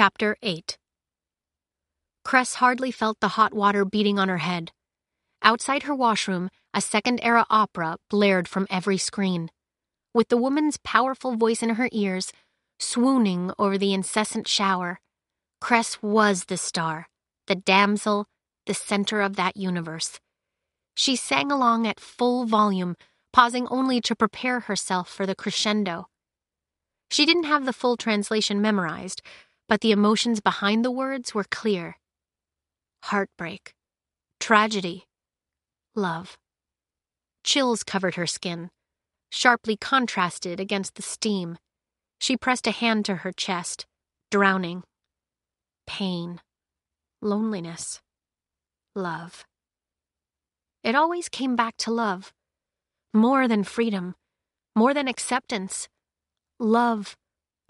Chapter 8 Cress hardly felt the hot water beating on her head. Outside her washroom, a second-era opera blared from every screen, with the woman's powerful voice in her ears, swooning over the incessant shower. Cress was the star, the damsel, the center of that universe. She sang along at full volume, pausing only to prepare herself for the crescendo. She didn't have the full translation memorized, but the emotions behind the words were clear. Heartbreak, tragedy, love. Chills covered her skin, sharply contrasted against the steam. She pressed a hand to her chest, drowning. Pain, loneliness, love. It always came back to love. More than freedom, more than acceptance. Love,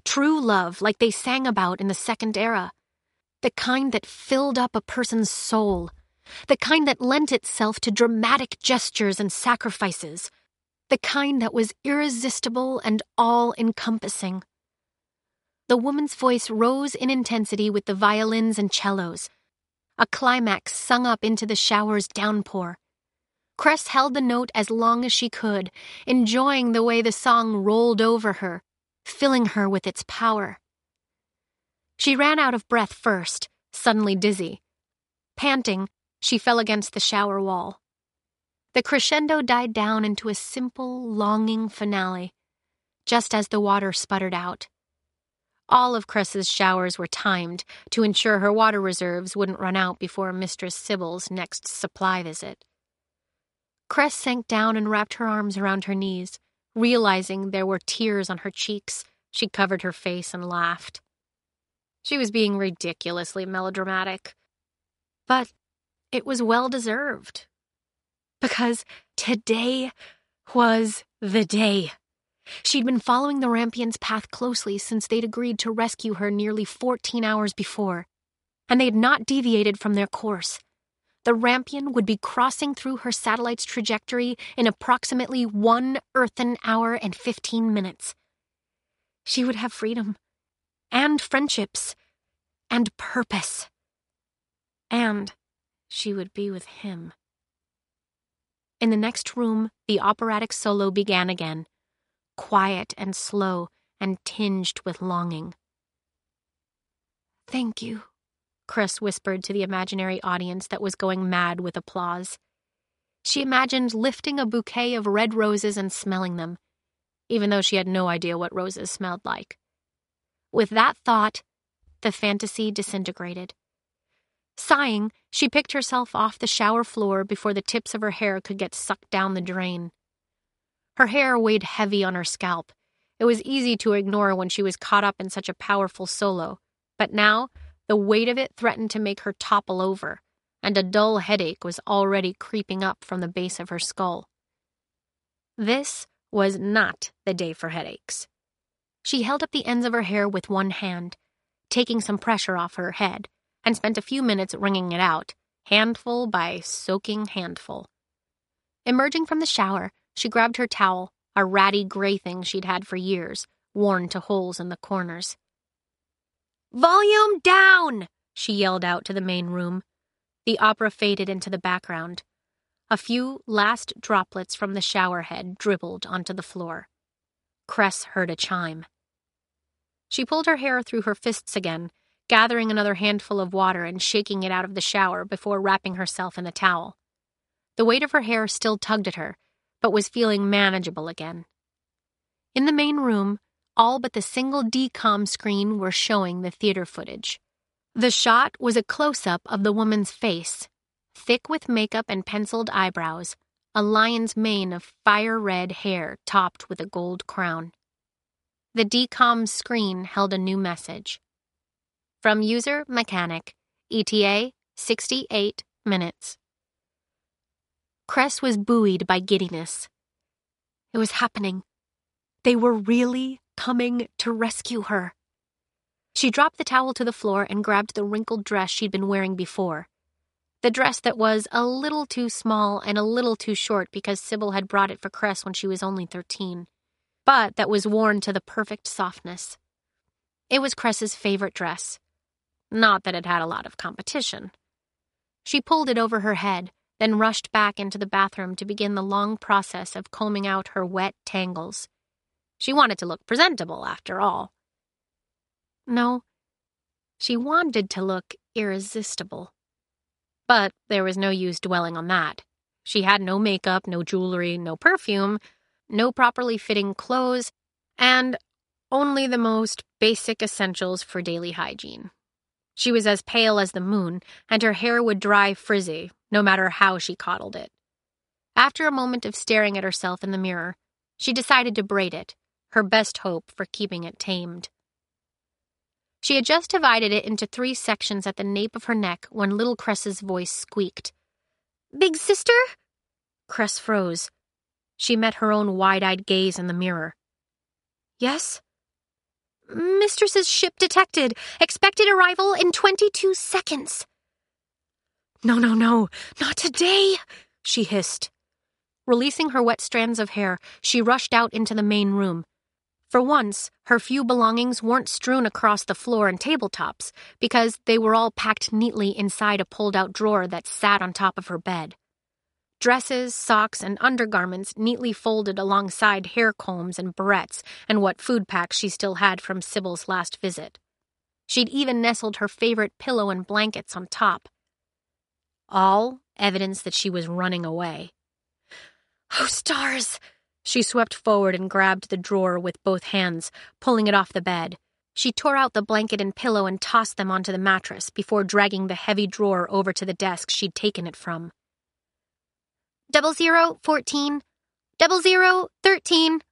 true love like they sang about in the second era. The kind that filled up a person's soul. The kind that lent itself to dramatic gestures and sacrifices. The kind that was irresistible and all-encompassing. The woman's voice rose in intensity with the violins and cellos, a climax sung up into the shower's downpour. Cress held the note as long as she could, enjoying the way the song rolled over her, filling her with its power. She ran out of breath first, suddenly dizzy. Panting, she fell against the shower wall. The crescendo died down into a simple, longing finale, just as the water sputtered out. All of Cress's showers were timed to ensure her water reserves wouldn't run out before Mistress Sybil's next supply visit. Cress sank down and wrapped her arms around her knees. Realizing there were tears on her cheeks, she covered her face and laughed. She was being ridiculously melodramatic. But it was well-deserved. Because today was the day. She'd been following the Rampion's path closely since they'd agreed to rescue her nearly 14 hours before, and they had not deviated from their course. The Rampion would be crossing through her satellite's trajectory in approximately 1 earthen hour and 15 minutes. She would have freedom, and friendships, and purpose. And she would be with him. In the next room, the operatic solo began again, quiet and slow and tinged with longing. "Thank you," Cress whispered to the imaginary audience that was going mad with applause. She imagined lifting a bouquet of red roses and smelling them, even though she had no idea what roses smelled like. With that thought, the fantasy disintegrated. Sighing, she picked herself off the shower floor before the tips of her hair could get sucked down the drain. Her hair weighed heavy on her scalp. It was easy to ignore when she was caught up in such a powerful solo, but now the weight of it threatened to make her topple over, and a dull headache was already creeping up from the base of her skull. This was not the day for headaches. She held up the ends of her hair with one hand, taking some pressure off her head, and spent a few minutes wringing it out, handful by soaking handful. Emerging from the shower, she grabbed her towel, a ratty gray thing she'd had for years, worn to holes in the corners. "Volume down!" she yelled out to the main room. The opera faded into the background. A few last droplets from the shower head dribbled onto the floor. Cress heard a chime. She pulled her hair through her fists again, gathering another handful of water and shaking it out of the shower before wrapping herself in the towel. The weight of her hair still tugged at her, but was feeling manageable again. In the main room, all but the single DCOM screen were showing the theater footage. The shot was a close-up of the woman's face, thick with makeup and penciled eyebrows, a lion's mane of fire-red hair topped with a gold crown. The DCOM screen held a new message. From user mechanic, ETA 68 minutes. Cress was buoyed by giddiness. It was happening. They were really coming to rescue her. She dropped the towel to the floor and grabbed the wrinkled dress she'd been wearing before. The dress that was a little too small and a little too short because Sybil had brought it for Cress when she was only 13, but that was worn to the perfect softness. It was Cress's favorite dress, Not that it had a lot of competition. She pulled it over her head, then rushed back into the bathroom to begin the long process of combing out her wet tangles. She wanted to look presentable, after all. No, she wanted to look irresistible. But there was no use dwelling on that. She had no makeup, no jewelry, no perfume, no properly fitting clothes, and only the most basic essentials for daily hygiene. She was as pale as the moon, and her hair would dry frizzy, no matter how she coddled it. After a moment of staring at herself in the mirror, she decided to braid it, her best hope for keeping it tamed. She had just divided it into 3 sections at the nape of her neck when little Cress's voice squeaked. "Big sister?" Cress froze. She met her own wide-eyed gaze in the mirror. "Yes?" "Mistress's ship detected. Expected arrival in 22 seconds. No, not today," she hissed. Releasing her wet strands of hair, she rushed out into the main room. For once, her few belongings weren't strewn across the floor and tabletops, because they were all packed neatly inside a pulled-out drawer that sat on top of her bed. Dresses, socks, and undergarments neatly folded alongside hair combs and barrettes and what food packs she still had from Sybil's last visit. She'd even nestled her favorite pillow and blankets on top. All evidence that she was running away. "Oh, stars!" She swept forward and grabbed the drawer with both hands, pulling it off the bed. She tore out the blanket and pillow and tossed them onto the mattress before dragging the heavy drawer over to the desk she'd taken it from. 0014, 0013,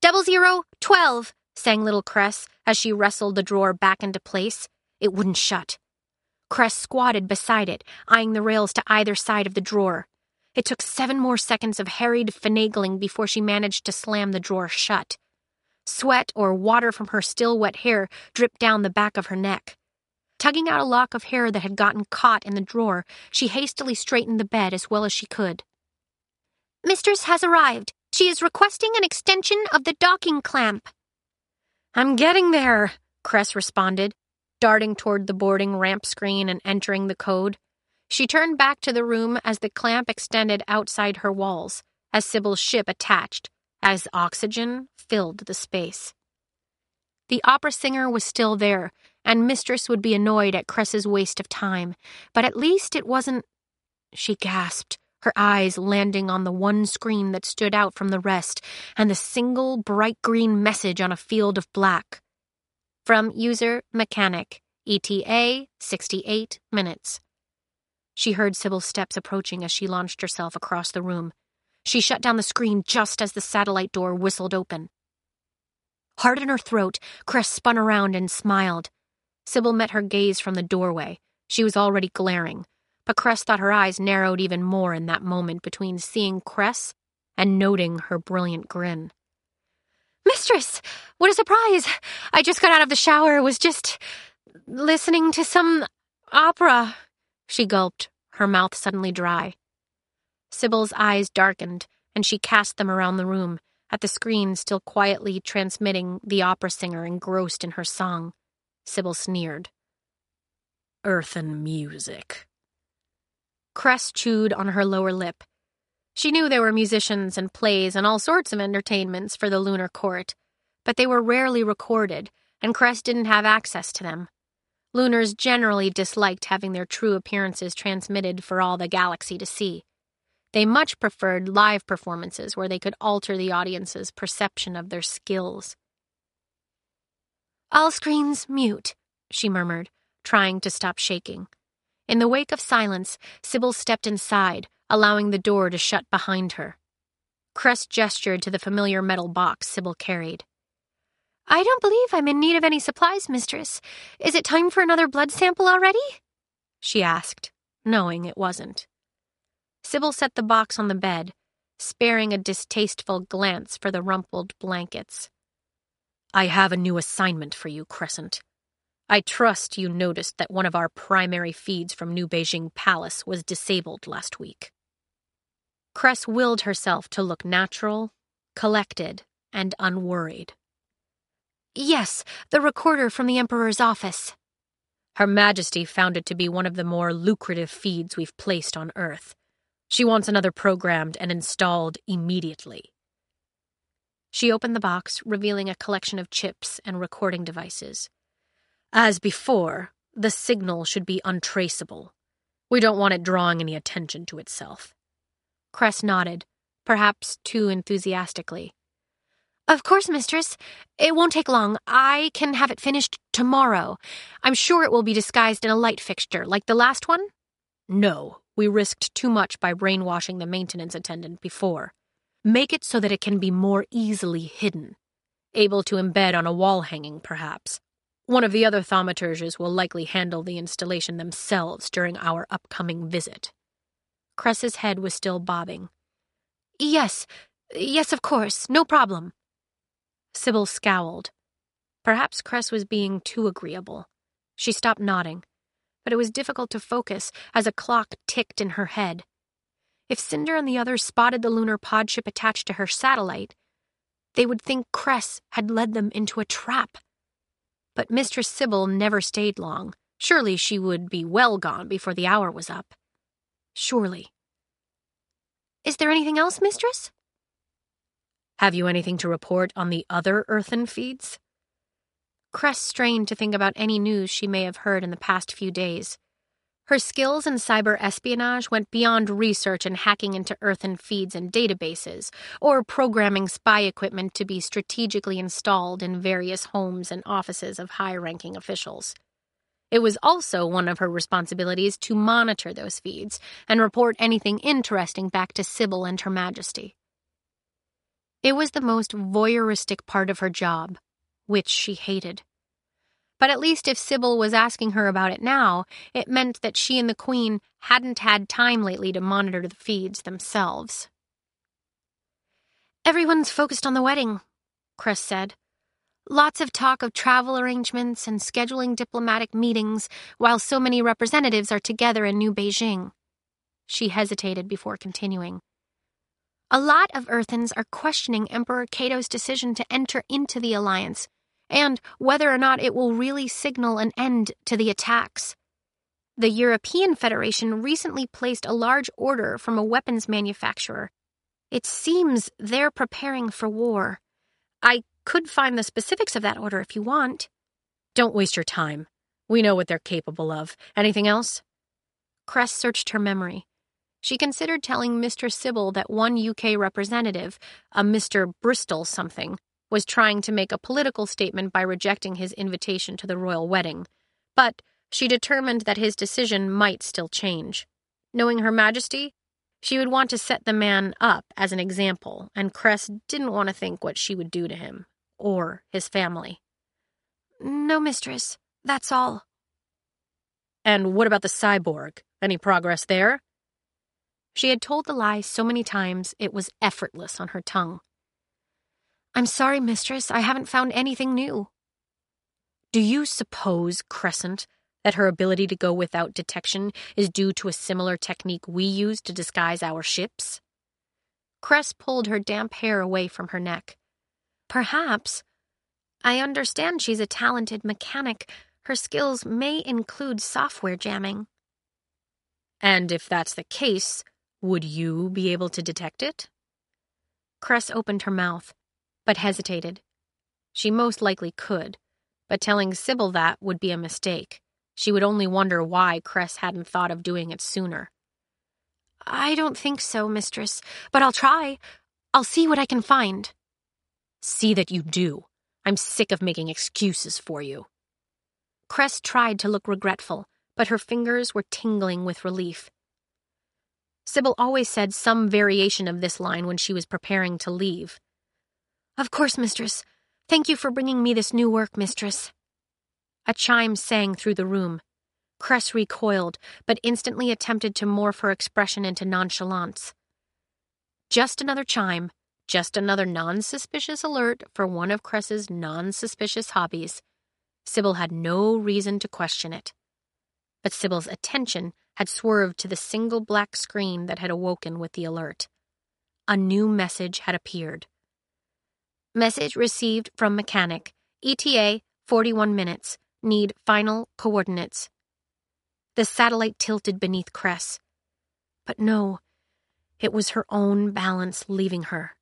0012, sang little Cress as she wrestled the drawer back into place. It wouldn't shut. Cress squatted beside it, eyeing the rails to either side of the drawer. It took 7 more seconds of harried finagling before she managed to slam the drawer shut. Sweat or water from her still wet hair dripped down the back of her neck. Tugging out a lock of hair that had gotten caught in the drawer, she hastily straightened the bed as well as she could. "Mistress has arrived. She is requesting an extension of the docking clamp." "I'm getting there," Cress responded, darting toward the boarding ramp screen and entering the code. She turned back to the room as the clamp extended outside her walls, as Sybil's ship attached, as oxygen filled the space. The opera singer was still there, and Mistress would be annoyed at Cress's waste of time, but at least it wasn't... She gasped, her eyes landing on the one screen that stood out from the rest, and the single bright green message on a field of black. From user mechanic, ETA 68 minutes. She heard Sybil's steps approaching as she launched herself across the room. She shut down the screen just as the satellite door whistled open. Hard in her throat, Cress spun around and smiled. Sybil met her gaze from the doorway. She was already glaring, but Cress thought her eyes narrowed even more in that moment between seeing Cress and noting her brilliant grin. "Mistress, what a surprise! I just got out of the shower, was just listening to some opera," she gulped, her mouth suddenly dry. Sybil's eyes darkened, and she cast them around the room, at the screen still quietly transmitting the opera singer engrossed in her song. Sybil sneered. "Earthen music." Cress chewed on her lower lip. She knew there were musicians and plays and all sorts of entertainments for the lunar court, but they were rarely recorded, and Cress didn't have access to them. Lunars generally disliked having their true appearances transmitted for all the galaxy to see. They much preferred live performances where they could alter the audience's perception of their skills. "All screens mute," she murmured, trying to stop shaking. In the wake of silence, Sybil stepped inside, allowing the door to shut behind her. Cress gestured to the familiar metal box Sybil carried. "I don't believe I'm in need of any supplies, mistress. Is it time for another blood sample already?" she asked, knowing it wasn't. Sybil set the box on the bed, sparing a distasteful glance for the rumpled blankets. "I have a new assignment for you, Crescent. I trust you noticed that one of our primary feeds from New Beijing Palace was disabled last week." Cress willed herself to look natural, collected, and unworried. "Yes, the recorder from the Emperor's office." Her Majesty found it to be one of the more lucrative feeds we've placed on Earth. She wants another programmed and installed immediately." She opened the box, revealing a collection of chips and recording devices. "As before, the signal should be untraceable. We don't want it drawing any attention to itself." Cress nodded, perhaps too enthusiastically. "Of course, Mistress. It won't take long. I can have it finished tomorrow. I'm sure it will be disguised in a light fixture, like the last one." "No, we risked too much by brainwashing the maintenance attendant before. Make it so that it can be more easily hidden. Able to embed on a wall hanging, perhaps. One of the other thaumaturges will likely handle the installation themselves during our upcoming visit." Cress's head was still bobbing. Yes, of course. No problem." Sybil scowled. Perhaps Cress was being too agreeable. She stopped nodding, but it was difficult to focus as a clock ticked in her head. If Cinder and the others spotted the lunar pod ship attached to her satellite, they would think Cress had led them into a trap. But Mistress Sybil never stayed long. Surely she would be well gone before the hour was up. Surely. "Is there anything else, Mistress?" "Have you anything to report on the other earthen feeds?" Cress strained to think about any news she may have heard in the past few days. Her skills in cyber espionage went beyond research and hacking into earthen feeds and databases, or programming spy equipment to be strategically installed in various homes and offices of high-ranking officials. It was also one of her responsibilities to monitor those feeds and report anything interesting back to Sybil and Her Majesty. It was the most voyeuristic part of her job, which she hated. But at least if Sybil was asking her about it now, it meant that she and the Queen hadn't had time lately to monitor the feeds themselves. "Everyone's focused on the wedding," Cress said. "Lots of talk of travel arrangements and scheduling diplomatic meetings while so many representatives are together in New Beijing." She hesitated before continuing. "A lot of Earthens are questioning Emperor Kato's decision to enter into the Alliance, and whether or not it will really signal an end to the attacks. The European Federation recently placed a large order from a weapons manufacturer. It seems they're preparing for war. I could find the specifics of that order if you want." "Don't waste your time. We know what they're capable of. Anything else?" Cress searched her memory. She considered telling Mistress Sybil that one UK representative, a Mr. Bristol something, was trying to make a political statement by rejecting his invitation to the royal wedding, but she determined that his decision might still change. Knowing Her Majesty, she would want to set the man up as an example, and Cress didn't want to think what she would do to him. Or his family. "No, Mistress. That's all." "And what about the cyborg? Any progress there?" She had told the lie so many times it was effortless on her tongue. "I'm sorry, Mistress. I haven't found anything new." "Do you suppose, Crescent, that her ability to go without detection is due to a similar technique we use to disguise our ships?" Cress pulled her damp hair away from her neck. "Perhaps. I understand she's a talented mechanic. Her skills may include software jamming." "And if that's the case, would you be able to detect it?" Cress opened her mouth, but hesitated. She most likely could, but telling Sybil that would be a mistake. She would only wonder why Cress hadn't thought of doing it sooner. "I don't think so, Mistress, but I'll try. I'll see what I can find." "See that you do. I'm sick of making excuses for you." Cress tried to look regretful, but her fingers were tingling with relief. Sybil always said some variation of this line when she was preparing to leave. "Of course, Mistress. Thank you for bringing me this new work, Mistress." A chime sang through the room. Cress recoiled, but instantly attempted to morph her expression into nonchalance. Just another chime. Just another non-suspicious alert for one of Cress's non-suspicious hobbies. Sybil had no reason to question it. But Sybil's attention had swerved to the single black screen that had awoken with the alert. A new message had appeared. "Message received from mechanic. ETA 41 minutes. need final coordinates. The satellite tilted beneath Cress. But no, it was her own balance leaving her.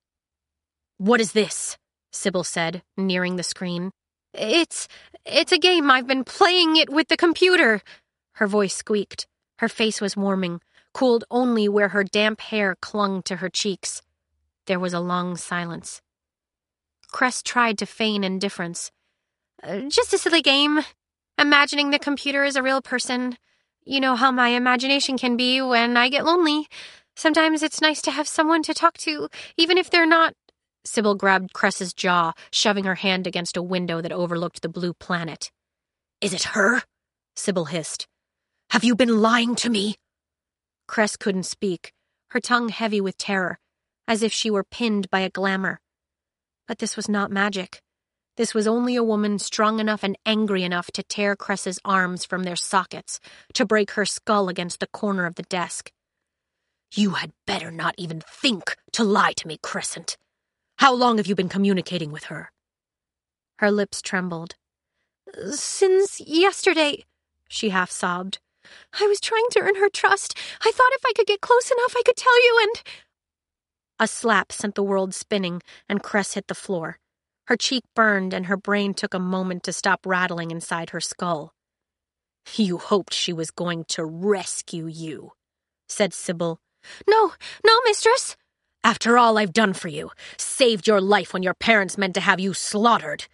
"What is this?" Sybil said, nearing the screen. It's a game. I've been playing it with the computer." Her voice squeaked. Her face was warming, cooled only where her damp hair clung to her cheeks. There was a long silence. Cress tried to feign indifference. "Just a silly game. Imagining the computer is a real person. You know how my imagination can be when I get lonely. Sometimes it's nice to have someone to talk to, even if they're not—" Sybil grabbed Cress's jaw, shoving her hand against a window that overlooked the blue planet. "Is it her?" Sybil hissed. "Have you been lying to me?" Cress couldn't speak, her tongue heavy with terror, as if she were pinned by a glamour. But this was not magic. This was only a woman strong enough and angry enough to tear Cress's arms from their sockets, to break her skull against the corner of the desk. "You had better not even think to lie to me, Crescent. How long have you been communicating with her?" Her lips trembled. "Since yesterday," she half sobbed. "I was trying to earn her trust. I thought if I could get close enough, I could tell you and—" A slap sent the world spinning, and Cress hit the floor. Her cheek burned, and her brain took a moment to stop rattling inside her skull. "You hoped she was going to rescue you," said Sybil. No, mistress. "After all I've done for you, saved your life when your parents meant to have you slaughtered."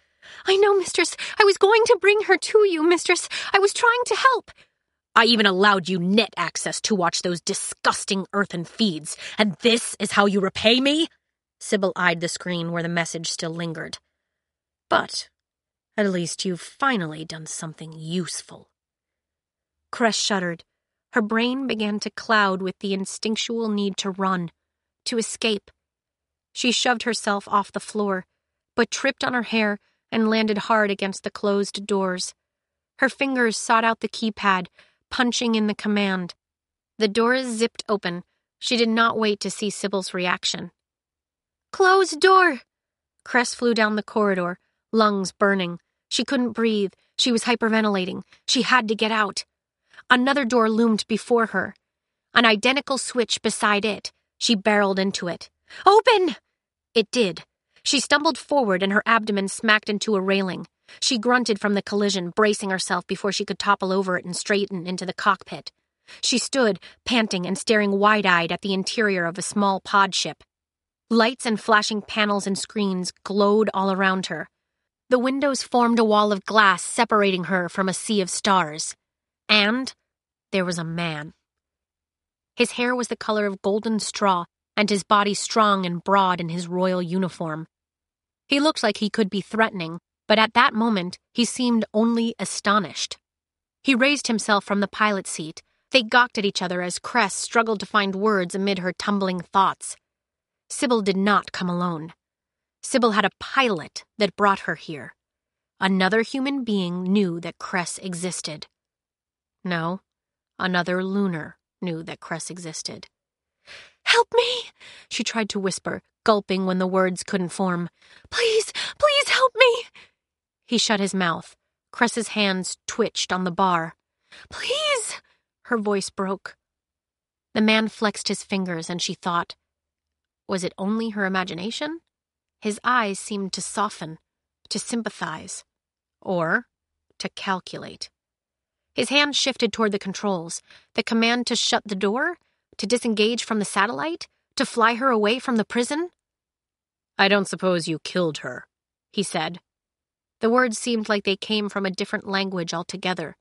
"I know, mistress. I was going to bring her to you, mistress. I was trying to help." "I even allowed you net access to watch those disgusting earthen feeds, and this is how you repay me?" Sybil eyed the screen where the message still lingered. "But at least you've finally done something useful." Cress shuddered. Her brain began to cloud with the instinctual need to run, to escape. She shoved herself off the floor, but tripped on her hair and landed hard against the closed doors. Her fingers sought out the keypad, punching in the command. The doors zipped open. She did not wait to see Sybil's reaction. "Close door!" Cress flew down the corridor, lungs burning. She couldn't breathe. She was hyperventilating. She had to get out. Another door loomed before her. An identical switch beside it. She barreled into it. "Open!" It did. She stumbled forward and her abdomen smacked into a railing. She grunted from the collision, bracing herself before she could topple over it and straighten into the cockpit. She stood, panting and staring wide-eyed at the interior of a small pod ship. Lights and flashing panels and screens glowed all around her. The windows formed a wall of glass separating her from a sea of stars. And there was a man. His hair was the color of golden straw, and his body strong and broad in his royal uniform. He looked like he could be threatening, but at that moment, he seemed only astonished. He raised himself from the pilot seat. They gawked at each other as Cress struggled to find words amid her tumbling thoughts. Sybil did not come alone. Sybil had a pilot that brought her here. Another human being knew that Cress existed. No, another lunar knew that Cress existed. "Help me," she tried to whisper, gulping when the words couldn't form. Please help me." He shut his mouth. Cress's hands twitched on the bar. "Please," her voice broke. The man flexed his fingers and she thought, was it only her imagination? His eyes seemed to soften, to sympathize, or to calculate. His hand shifted toward the controls, the command to shut the door, to disengage from the satellite, to fly her away from the prison. "I don't suppose you killed her," he said. The words seemed like they came from a different language altogether.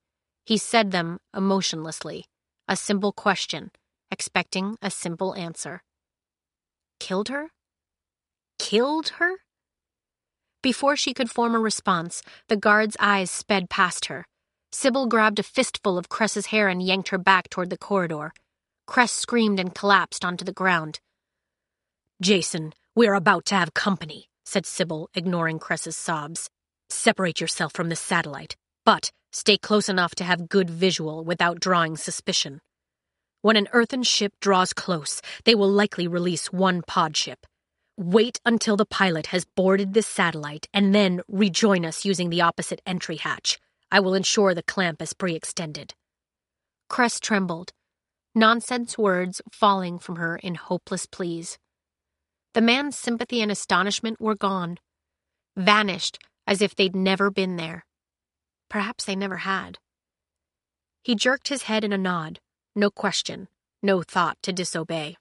He said them emotionlessly, a simple question, expecting a simple answer. Killed her? Killed her? Before she could form a response, the guard's eyes sped past her. Sybil grabbed a fistful of Cress's hair and yanked her back toward the corridor. Cress screamed and collapsed onto the ground. "Jason, we're about to have company," said Sybil, ignoring Cress's sobs. "Separate yourself from the satellite, but stay close enough to have good visual without drawing suspicion. When an earthen ship draws close, they will likely release one pod ship. Wait until the pilot has boarded this satellite and then rejoin us using the opposite entry hatch. I will ensure the clamp is pre-extended." Cress trembled, nonsense words falling from her in hopeless pleas. The man's sympathy and astonishment were gone, vanished as if they'd never been there. Perhaps they never had. He jerked his head in a nod, no question, no thought to disobey.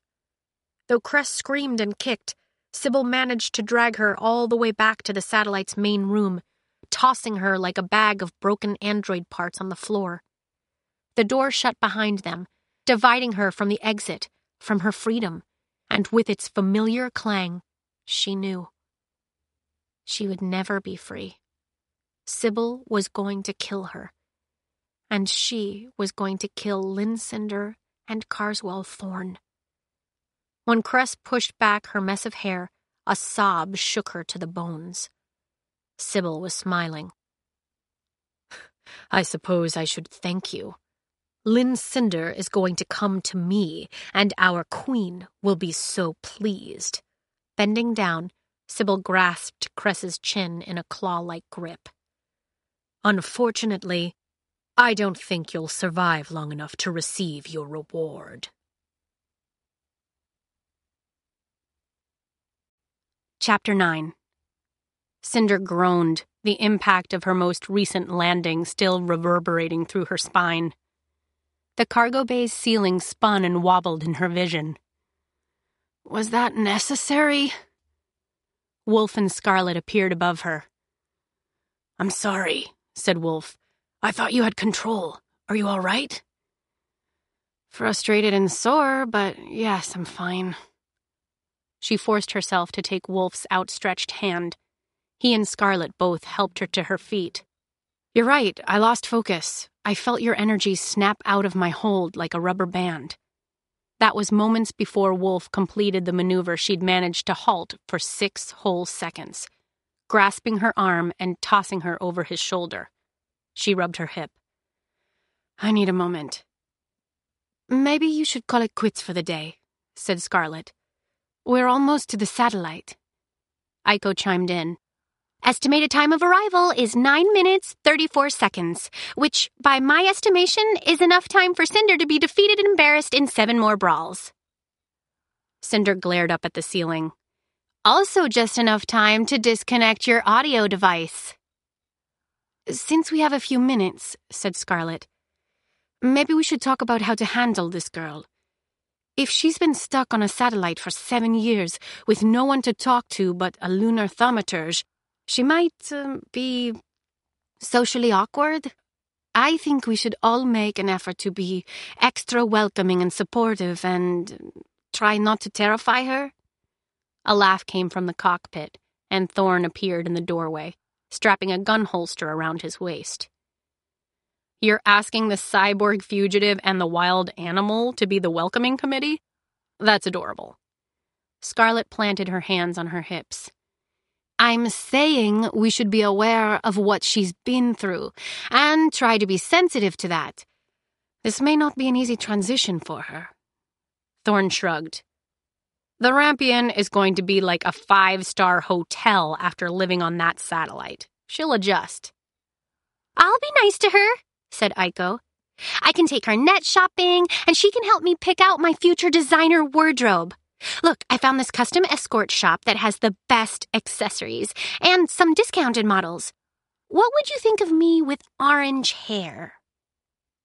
Though Cress screamed and kicked, Sybil managed to drag her all the way back to the satellite's main room, tossing her like a bag of broken android parts on the floor. The door shut behind them, dividing her from the exit, from her freedom, and with its familiar clang, she knew. She would never be free. Sybil was going to kill her. And she was going to kill Lynn Cinder and Carswell Thorne. When Cress pushed back her mess of hair, a sob shook her to the bones. Sybil was smiling. "I suppose I should thank you. Lynn Cinder is going to come to me, and our queen will be so pleased." Bending down, Sybil grasped Cress's chin in a claw-like grip. "Unfortunately, I don't think you'll survive long enough to receive your reward." Chapter 9. Cinder groaned, the impact of her most recent landing still reverberating through her spine. The cargo bay's ceiling spun and wobbled in her vision. Was that necessary? Wolf and Scarlet appeared above her. "I'm sorry," said Wolf. "I thought you had control. Are you all right?" "Frustrated and sore, but yes, I'm fine." She forced herself to take Wolf's outstretched hand. He and Scarlet both helped her to her feet. "You're right, I lost focus. I felt your energy snap out of my hold like a rubber band." That was moments before Wolf completed the maneuver she'd managed to halt for 6 whole seconds, grasping her arm and tossing her over his shoulder. She rubbed her hip. "I need a moment." "Maybe you should call it quits for the day," said Scarlet. "We're almost to the satellite." Iko chimed in. "Estimated time of arrival is 9 minutes, 34 seconds, which, by my estimation, is enough time for Cinder to be defeated and embarrassed in 7 more brawls." Cinder glared up at the ceiling. "Also just enough time to disconnect your audio device." "Since we have a few minutes," said Scarlet, "maybe we should talk about how to handle this girl. If she's been stuck on a satellite for 7 years with no one to talk to but a lunar thaumaturge, she might be socially awkward. I think we should all make an effort to be extra welcoming and supportive and try not to terrify her." A laugh came from the cockpit, and Thorne appeared in the doorway, strapping a gun holster around his waist. "You're asking the cyborg fugitive and the wild animal to be the welcoming committee? That's adorable." Scarlet planted her hands on her hips. "I'm saying we should be aware of what she's been through and try to be sensitive to that. This may not be an easy transition for her." Thorne shrugged. "The Rampion is going to be like a 5-star hotel after living on that satellite. She'll adjust." "I'll be nice to her," said Iko. "I can take her net shopping, and she can help me pick out my future designer wardrobe. Look, I found this custom escort shop that has the best accessories and some discounted models. What would you think of me with orange hair?"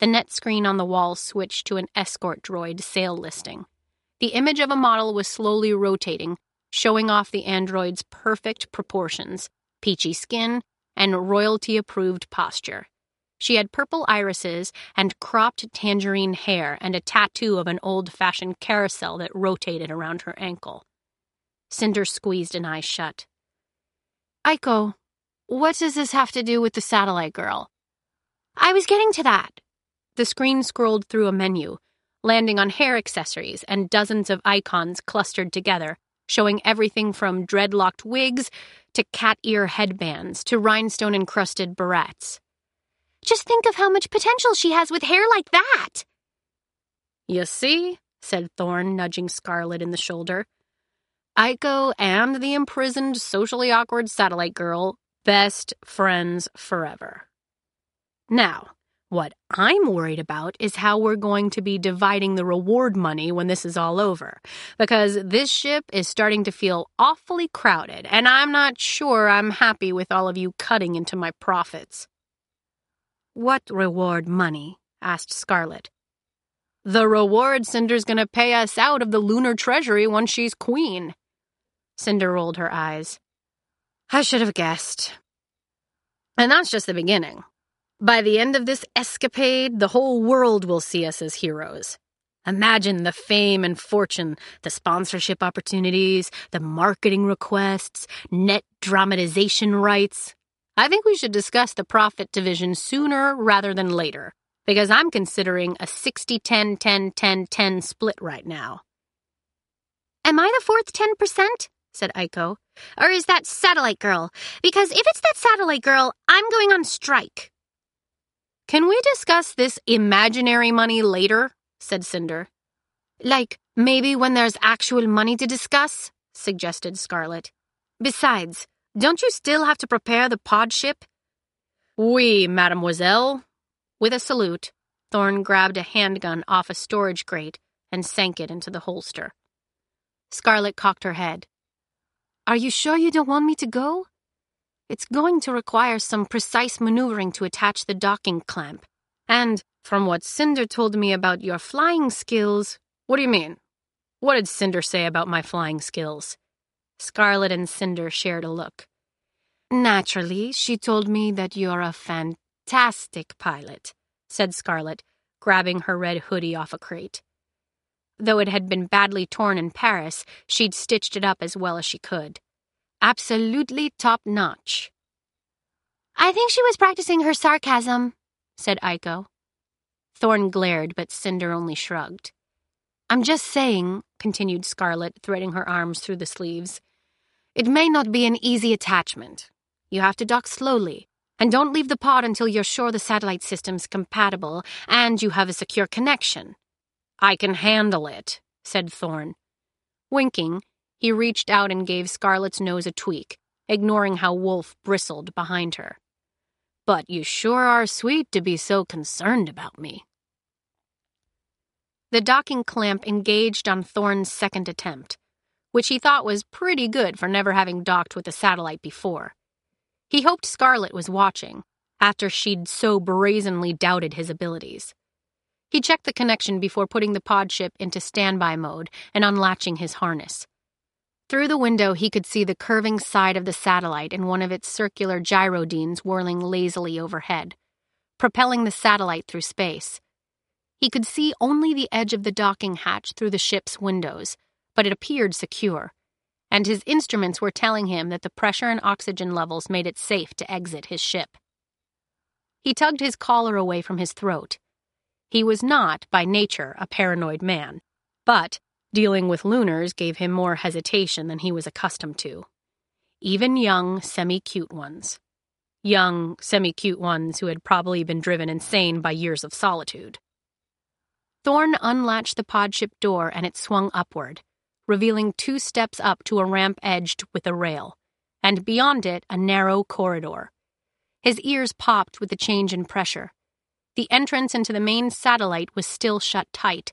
The net screen on the wall switched to an escort droid sale listing. The image of a model was slowly rotating, showing off the android's perfect proportions, peachy skin, and royalty-approved posture. She had purple irises and cropped tangerine hair and a tattoo of an old-fashioned carousel that rotated around her ankle. Cinder squeezed an eye shut. "Iko, what does this have to do with the satellite girl?" "I was getting to that." The screen scrolled through a menu, landing on hair accessories and dozens of icons clustered together, showing everything from dreadlocked wigs to cat-ear headbands to rhinestone-encrusted barrettes. "Just think of how much potential she has with hair like that!" "You see," said Thorne, nudging Scarlet in the shoulder. "Iko and the imprisoned, socially awkward satellite girl, best friends forever." Now, what I'm worried about is how we're going to be dividing the reward money when this is all over, because this ship is starting to feel awfully crowded, and I'm not sure I'm happy with all of you cutting into my profits. What reward money? Asked Scarlet. The reward Cinder's gonna pay us out of the lunar treasury once she's queen. Cinder rolled her eyes. I should have guessed. And that's just the beginning. By the end of this escapade, the whole world will see us as heroes. Imagine the fame and fortune, the sponsorship opportunities, the marketing requests, net dramatization rights. I think we should discuss the profit division sooner rather than later, because I'm considering a 60-10-10-10-10 split right now. Am I the fourth 10%? Said Iko. Or is that Satellite Girl? Because if it's that Satellite Girl, I'm going on strike. Can we discuss this imaginary money later? Said Cinder. Like, maybe when there's actual money to discuss? Suggested Scarlet. Besides, don't you still have to prepare the pod ship? Oui, mademoiselle. With a salute, Thorne grabbed a handgun off a storage grate and sank it into the holster. Scarlet cocked her head. Are you sure you don't want me to go? It's going to require some precise maneuvering to attach the docking clamp. And from what Cinder told me about your flying skills... What do you mean? What did Cinder say about my flying skills? Scarlet and Cinder shared a look. Naturally, she told me that you're a fantastic pilot, said Scarlet, grabbing her red hoodie off a crate. Though it had been badly torn in Paris, she'd stitched it up as well as she could. Absolutely top-notch. I think she was practicing her sarcasm, said Iko. Thorne glared, but Cinder only shrugged. I'm just saying, continued Scarlet, threading her arms through the sleeves, it may not be an easy attachment. You have to dock slowly, and don't leave the pod until you're sure the satellite system's compatible and you have a secure connection. I can handle it, said Thorne. Winking, he reached out and gave Scarlet's nose a tweak, ignoring how Wolf bristled behind her. But you sure are sweet to be so concerned about me. The docking clamp engaged on Thorne's second attempt, which he thought was pretty good for never having docked with a satellite before. He hoped Scarlet was watching, after she'd so brazenly doubted his abilities. He checked the connection before putting the pod ship into standby mode and unlatching his harness. Through the window, he could see the curving side of the satellite and one of its circular gyrodynes whirling lazily overhead, propelling the satellite through space. He could see only the edge of the docking hatch through the ship's windows, but it appeared secure, and his instruments were telling him that the pressure and oxygen levels made it safe to exit his ship. He tugged his collar away from his throat. He was not, by nature, a paranoid man, but dealing with lunars gave him more hesitation than he was accustomed to. Even young, semi-cute ones. Young, semi-cute ones who had probably been driven insane by years of solitude. Thorne unlatched the podship door and it swung upward, revealing 2 steps up to a ramp edged with a rail, and beyond it a narrow corridor. His ears popped with the change in pressure. The entrance into the main satellite was still shut tight,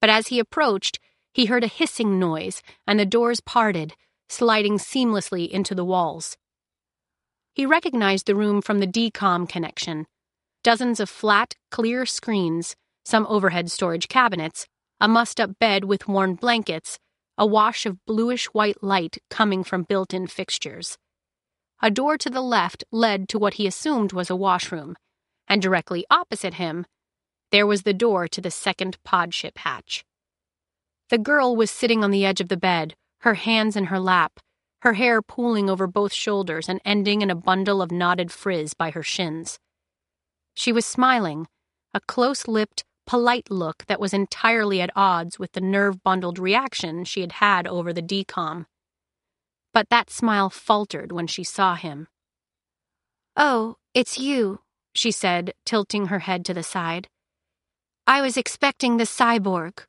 but as he approached, he heard a hissing noise, and the doors parted, sliding seamlessly into the walls. He recognized the room from the DCOM connection. Dozens of flat, clear screens, some overhead storage cabinets, a mussed-up bed with worn blankets, a wash of bluish-white light coming from built-in fixtures. A door to the left led to what he assumed was a washroom, and directly opposite him, there was the door to the second podship hatch. The girl was sitting on the edge of the bed, her hands in her lap, her hair pooling over both shoulders and ending in a bundle of knotted frizz by her shins. She was smiling, a close-lipped, polite look that was entirely at odds with the nerve-bundled reaction she had had over the DCOM. But that smile faltered when she saw him. "Oh, it's you," she said, tilting her head to the side. "I was expecting the cyborg."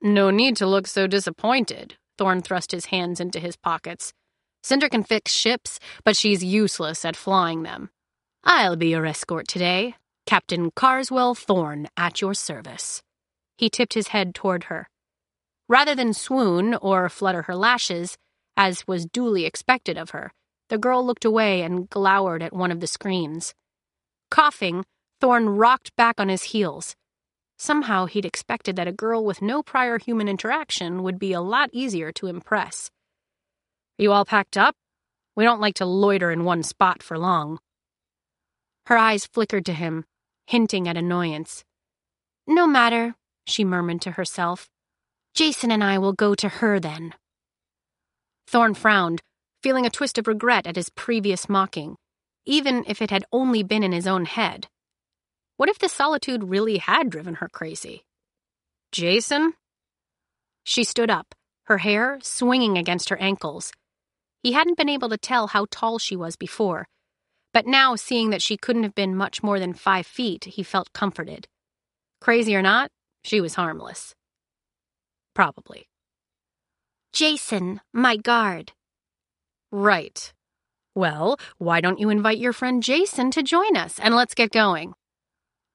No need to look so disappointed, Thorne thrust his hands into his pockets. Cinder can fix ships, but she's useless at flying them. I'll be your escort today. Captain Carswell Thorne, at your service." He tipped his head toward her. Rather than swoon or flutter her lashes, as was duly expected of her, the girl looked away and glowered at one of the screens. Coughing, Thorne rocked back on his heels. Somehow he'd expected that a girl with no prior human interaction would be a lot easier to impress. "Are you all packed up? We don't like to loiter in one spot for long." Her eyes flickered to him, hinting at annoyance. "No matter," she murmured to herself. "Jason and I will go to her then." Thorne frowned, feeling a twist of regret at his previous mocking, even if it had only been in his own head. What if the solitude really had driven her crazy? "Jason?" She stood up, her hair swinging against her ankles. He hadn't been able to tell how tall she was before, but now, seeing that she couldn't have been much more than 5 feet, he felt comforted. Crazy or not, she was harmless. Probably. "Jason, my guard." "Right. Well, why don't you invite your friend Jason to join us, and let's get going."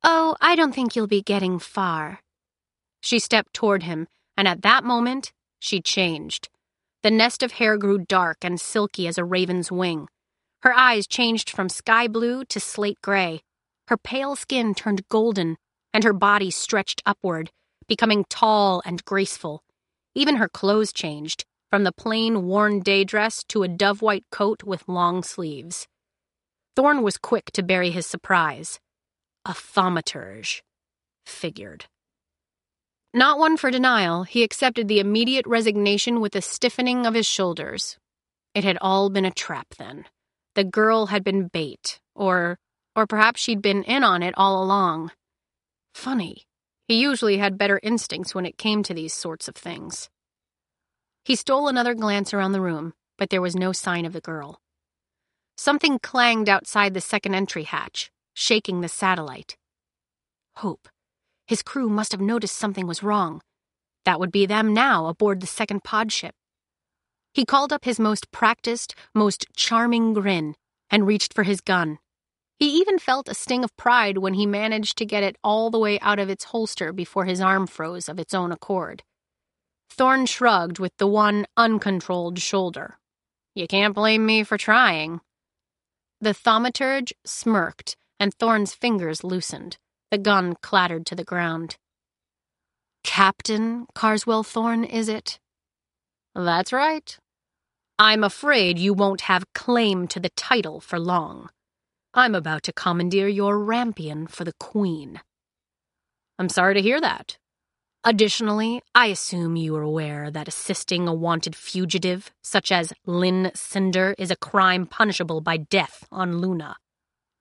"Oh, I don't think you'll be getting far." She stepped toward him, and at that moment, she changed. The nest of hair grew dark and silky as a raven's wing. Her eyes changed from sky blue to slate gray. Her pale skin turned golden, and her body stretched upward, becoming tall and graceful. Even her clothes changed, from the plain, worn day dress to a dove-white coat with long sleeves. Thorne was quick to bury his surprise. A thaumaturge. Figured. Not one for denial, he accepted the immediate resignation with a stiffening of his shoulders. It had all been a trap, then. The girl had been bait, or perhaps she'd been in on it all along. Funny. He usually had better instincts when it came to these sorts of things. He stole another glance around the room, but there was no sign of the girl. Something clanged outside the second entry hatch, shaking the satellite. Hope. His crew must have noticed something was wrong. That would be them now aboard the second pod ship. He called up his most practiced, most charming grin and reached for his gun. He even felt a sting of pride when he managed to get it all the way out of its holster before his arm froze of its own accord. Thorne shrugged with the one uncontrolled shoulder. "You can't blame me for trying." The thaumaturge smirked, and Thorne's fingers loosened. The gun clattered to the ground. "Captain Carswell Thorne, is it?" "That's right. I'm afraid you won't have claim to the title for long. I'm about to commandeer your Rampion for the Queen." "I'm sorry to hear that. Additionally, I assume you are aware that assisting a wanted fugitive, such as Lynn Cinder, is a crime punishable by death on Luna.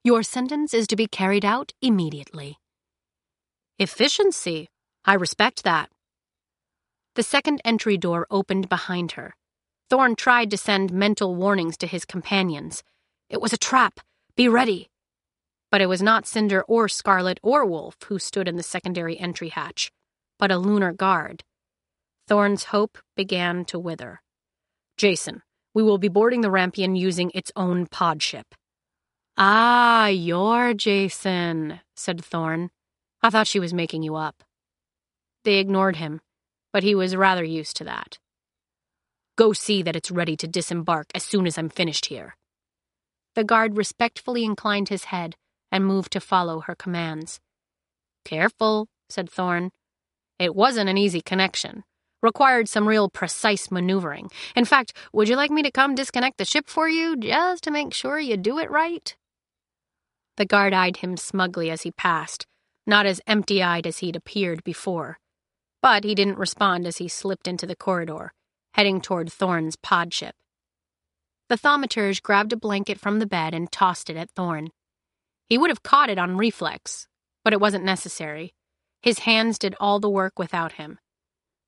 Your sentence is to be carried out immediately." "Efficiency. I respect that." The second entry door opened behind her. Thorne tried to send mental warnings to his companions. It was a trap. Be ready. But it was not Cinder or Scarlet or Wolf who stood in the secondary entry hatch, but a lunar guard. Thorne's hope began to wither. "Jason, we will be boarding the Rampion using its own pod ship." "Ah, you're Jason," said Thorne. "I thought she was making you up." They ignored him, but he was rather used to that. "Go see that it's ready to disembark as soon as I'm finished here." The guard respectfully inclined his head and moved to follow her commands. "Careful," said Thorne. It wasn't an easy connection. Required some real precise maneuvering. In fact, would you like me to come disconnect the ship for you just to make sure you do it right? The guard eyed him smugly as he passed, not as empty-eyed as he'd appeared before. But he didn't respond as he slipped into the corridor, heading toward Thorne's pod ship. The thaumaturge grabbed a blanket from the bed and tossed it at Thorne. He would have caught it on reflex, but it wasn't necessary. His hands did all the work without him.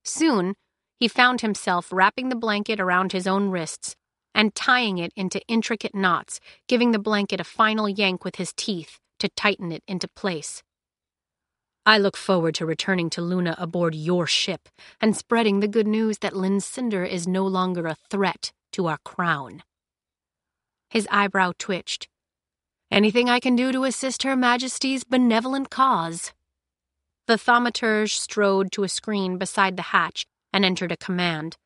Soon, he found himself wrapping the blanket around his own wrists and tying it into intricate knots, giving the blanket a final yank with his teeth to tighten it into place. "I look forward to returning to Luna aboard your ship and spreading the good news that Lynn Cinder is no longer a threat to our crown." His eyebrow twitched. Anything I can do to assist Her Majesty's benevolent cause." The thaumaturge strode to a screen beside the hatch and entered a command,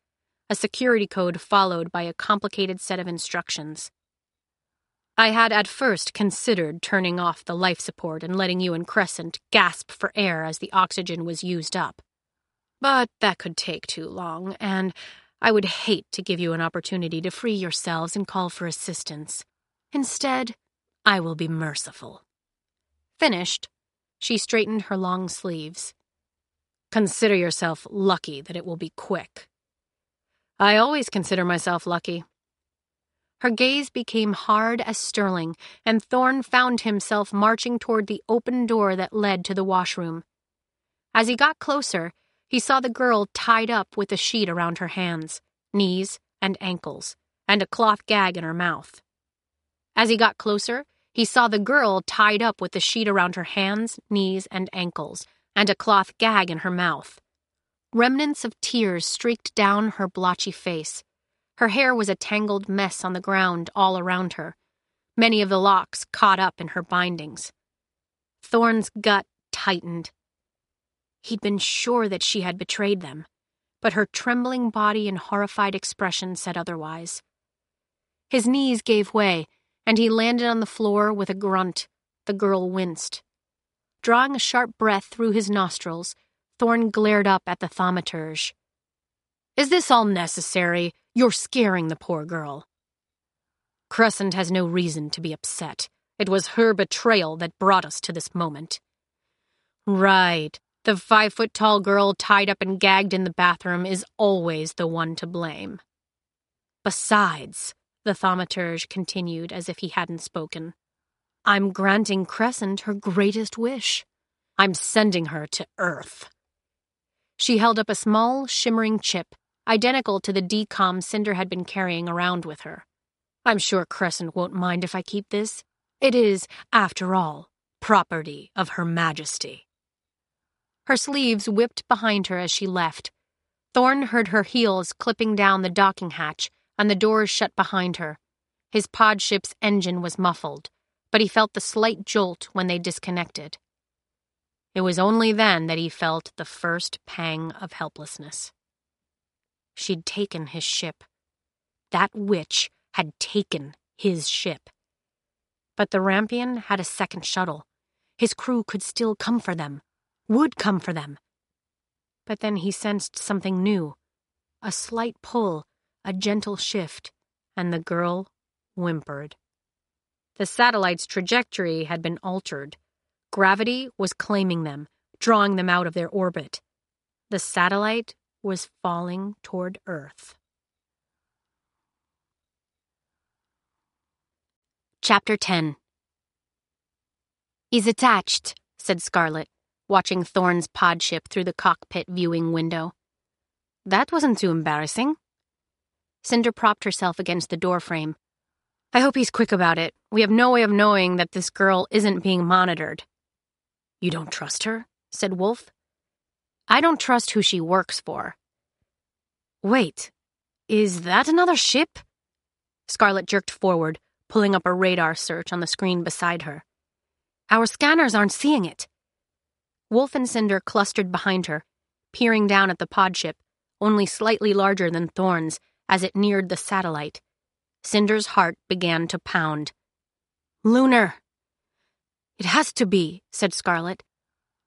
a security code followed by a complicated set of instructions. I had at first considered turning off the life support and letting you and Crescent gasp for air as the oxygen was used up. But that could take too long, and I would hate to give you an opportunity to free yourselves and call for assistance. Instead, I will be merciful. Finished, she straightened her long sleeves. Consider yourself lucky that it will be quick. I always consider myself lucky. Her gaze became hard as sterling, and Thorne found himself marching toward the open door that led to the washroom. As he got closer, he saw the girl tied up with a sheet around her hands, knees, and ankles, and a cloth gag in her mouth. Remnants of tears streaked down her blotchy face. Her hair was a tangled mess on the ground all around her, many of the locks caught up in her bindings. Thorne's gut tightened. He'd been sure that she had betrayed them, but her trembling body and horrified expression said otherwise. His knees gave way, and he landed on the floor with a grunt. The girl winced. Drawing a sharp breath through his nostrils, Thorne glared up at the thaumaturge. "Is this all necessary? You're scaring the poor girl." "Crescent has no reason to be upset. It was her betrayal that brought us to this moment." "Right. The 5-foot-tall girl tied up and gagged in the bathroom is always the one to blame." "Besides," the thaumaturge continued as if he hadn't spoken, "I'm granting Crescent her greatest wish. I'm sending her to Earth." She held up a small, shimmering chip, identical to the DCOM Cinder had been carrying around with her. "I'm sure Crescent won't mind if I keep this. It is, after all, property of Her Majesty." Her sleeves whipped behind her as she left. Thorne heard her heels clipping down the docking hatch and the doors shut behind her. His podship's engine was muffled, but he felt the slight jolt when they disconnected. It was only then that he felt the first pang of helplessness. She'd taken his ship. That witch had taken his ship. But the Rampion had a second shuttle. His crew could still come for them, would come for them. But then he sensed something new, a slight pull, a gentle shift, and the girl whimpered. The satellite's trajectory had been altered. Gravity was claiming them, drawing them out of their orbit. The satellite was falling toward Earth. Chapter 10. "He's attached," said Scarlet, watching Thorne's podship through the cockpit viewing window. "That wasn't too embarrassing." Cinder propped herself against the doorframe. "I hope he's quick about it. We have no way of knowing that this girl isn't being monitored." "You don't trust her?" said Wolf. "I don't trust who she works for." "Wait, is that another ship?" Scarlet jerked forward, pulling up a radar search on the screen beside her. "Our scanners aren't seeing it." Wolf and Cinder clustered behind her, peering down at the podship, only slightly larger than Thorne's, as it neared the satellite. Cinder's heart began to pound. "Lunar." "It has to be," said Scarlet.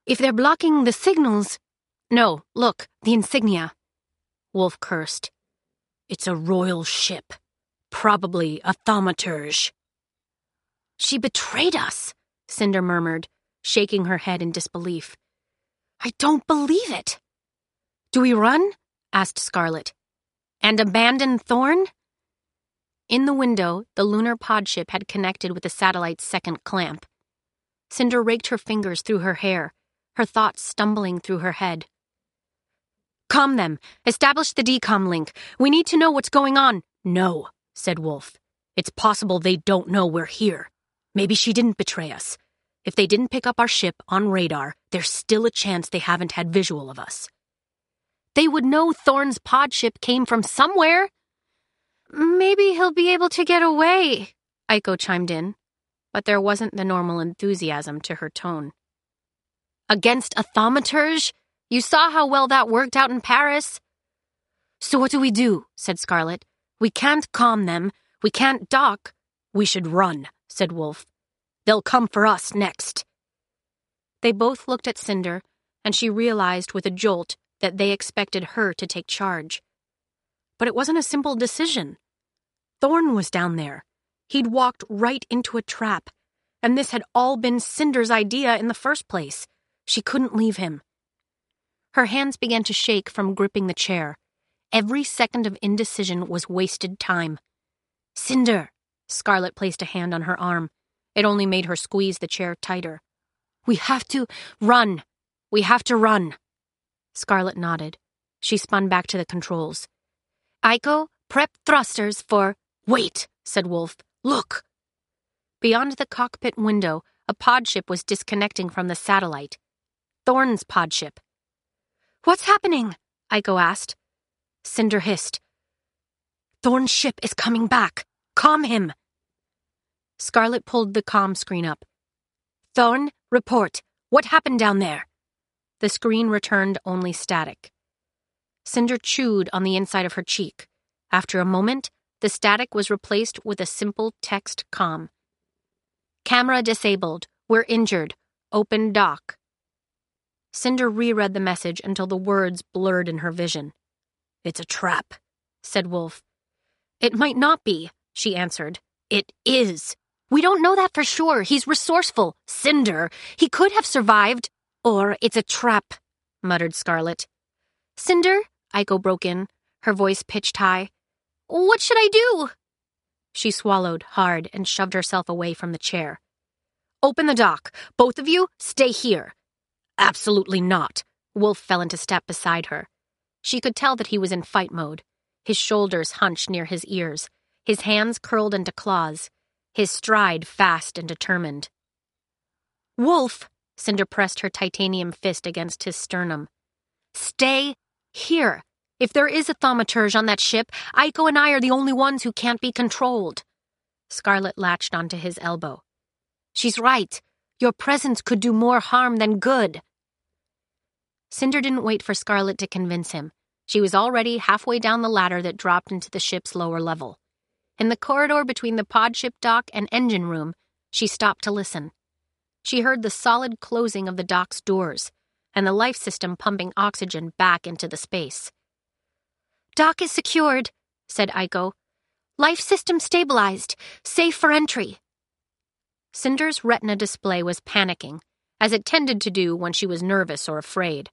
"If they're blocking the signals—" "No, look, the insignia." Wolf cursed. "It's a royal ship. Probably a thaumaturge." "She betrayed us," Cinder murmured, shaking her head in disbelief. "I don't believe it." "Do we run?" asked Scarlet. "And abandon Thorne?" In the window, the lunar podship had connected with the satellite's second clamp. Cinder raked her fingers through her hair, her thoughts stumbling through her head. "Calm them. Establish the DCOM link. We need to know what's going on." "No," said Wolf. "It's possible they don't know we're here. Maybe she didn't betray us. If they didn't pick up our ship on radar, there's still a chance they haven't had visual of us." "They would know Thorne's podship came from somewhere." "Maybe he'll be able to get away," Iko chimed in. but there wasn't the normal enthusiasm to her tone. Against a thaumaturge? You saw how well that worked out in Paris? So what do? Said Scarlet. We can't calm them. We can't dock. We should run, said Wolf. They'll come for us next. They both looked at Cinder, and she realized with a jolt that they expected her to take charge. But it wasn't a simple decision. Thorne was down there. He'd walked right into a trap, and this had all been Cinder's idea in the first place. She couldn't leave him. Her hands began to shake from gripping the chair. Every second of indecision was wasted time. Cinder! Scarlet placed a hand on her arm. It only made her squeeze the chair tighter. We have to run! We have to run! Scarlet nodded. She spun back to the controls. Iko, prep thrusters for... Wait, said Wolf. Look! Beyond the cockpit window, a podship was disconnecting from the satellite. Thorne's podship. What's happening? Iko asked. Cinder hissed. Thorne's ship is coming back. Calm him. Scarlet pulled the comm screen up. Thorne, report. What happened down there? The screen returned only static. Cinder chewed on the inside of her cheek. After a moment, the static was replaced with a simple text comm. Camera disabled. We're injured. Open dock. Cinder reread the message until the words blurred in her vision. It's a trap, said Wolf. It might not be, she answered. It is. We don't know that for sure. He's resourceful. Cinder. He could have survived. Or it's a trap, muttered Scarlet. Cinder, Iko broke in, her voice pitched high. What should I do? She swallowed hard and shoved herself away from the chair. Open the dock. Both of you, stay here. Absolutely not. Wolf fell into step beside her. She could tell that he was in fight mode. His shoulders hunched near his ears. His hands curled into claws. His stride fast and determined. Wolf, Cinder pressed her titanium fist against his sternum. Stay here. If there is a thaumaturge on that ship, Iko and I are the only ones who can't be controlled. Scarlet latched onto his elbow. She's right. Your presence could do more harm than good. Cinder didn't wait for Scarlet to convince him. She was already halfway down the ladder that dropped into the ship's lower level. In the corridor between the podship dock and engine room, she stopped to listen. She heard the solid closing of the dock's doors and the life system pumping oxygen back into the space. Dock is secured, said Iko. Life system stabilized, safe for entry. Cinder's retina display was panicking, as it tended to do when she was nervous or afraid.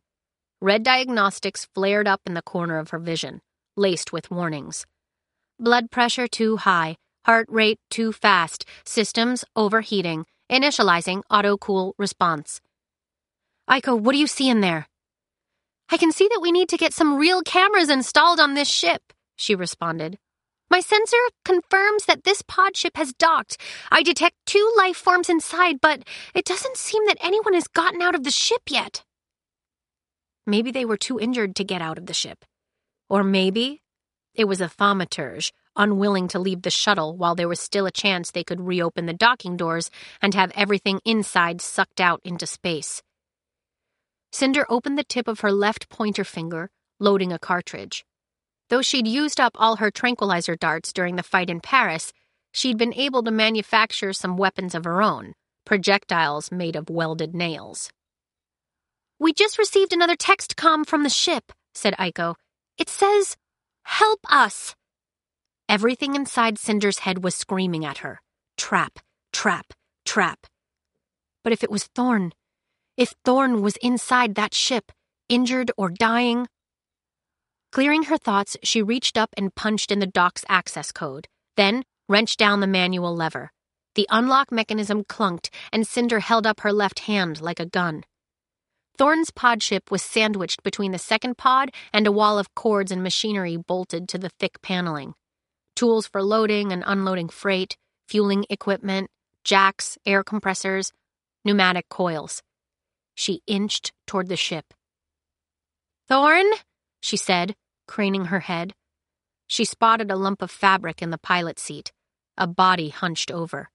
Red diagnostics flared up in the corner of her vision, laced with warnings. Blood pressure too high, heart rate too fast, systems overheating, initializing auto-cool response. Iko, what do you see in there? I can see that we need to get some real cameras installed on this ship, she responded. My sensor confirms that this pod ship has docked. I detect two life forms inside, but it doesn't seem that anyone has gotten out of the ship yet. Maybe they were too injured to get out of the ship. Or maybe... It was a thaumaturge, unwilling to leave the shuttle while there was still a chance they could reopen the docking doors and have everything inside sucked out into space. Cinder opened the tip of her left pointer finger, loading a cartridge. Though she'd used up all her tranquilizer darts during the fight in Paris, she'd been able to manufacture some weapons of her own, projectiles made of welded nails. We just received another text comm from the ship, said Iko. It says... Help us! Everything inside Cinder's head was screaming at her. Trap, trap, trap. But if it was Thorne, if Thorne was inside that ship, injured or dying... Clearing her thoughts, she reached up and punched in the dock's access code, then wrenched down the manual lever. The unlock mechanism clunked, and Cinder held up her left hand like a gun. Thorne's podship was sandwiched between the second pod and a wall of cords and machinery bolted to the thick paneling. Tools for loading and unloading freight, fueling equipment, jacks, air compressors, pneumatic coils. She inched toward the ship. Thorne, she said, craning her head. She spotted a lump of fabric in the pilot seat, a body hunched over.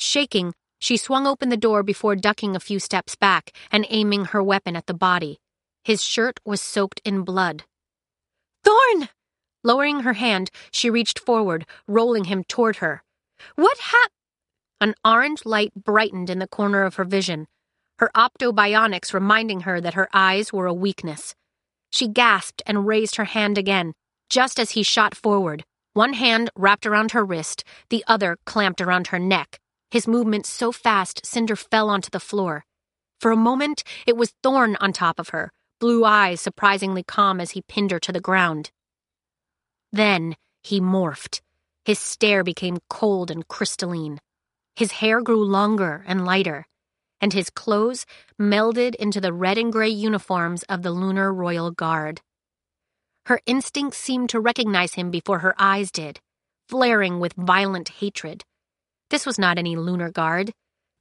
Shaking, she swung open the door before ducking a few steps back and aiming her weapon at the body. His shirt was soaked in blood. Thorne! Lowering her hand, she reached forward, rolling him toward her. What hap— An orange light brightened in the corner of her vision, her optobionics reminding her that her eyes were a weakness. She gasped and raised her hand again, just as he shot forward, one hand wrapped around her wrist, the other clamped around her neck, his movement so fast Cinder fell onto the floor. For a moment, it was Thorne on top of her, blue eyes surprisingly calm as he pinned her to the ground. Then he morphed. His stare became cold and crystalline. His hair grew longer and lighter, and his clothes melded into the red and gray uniforms of the Lunar Royal Guard. Her instincts seemed to recognize him before her eyes did, flaring with violent hatred. This was not any Lunar Guard.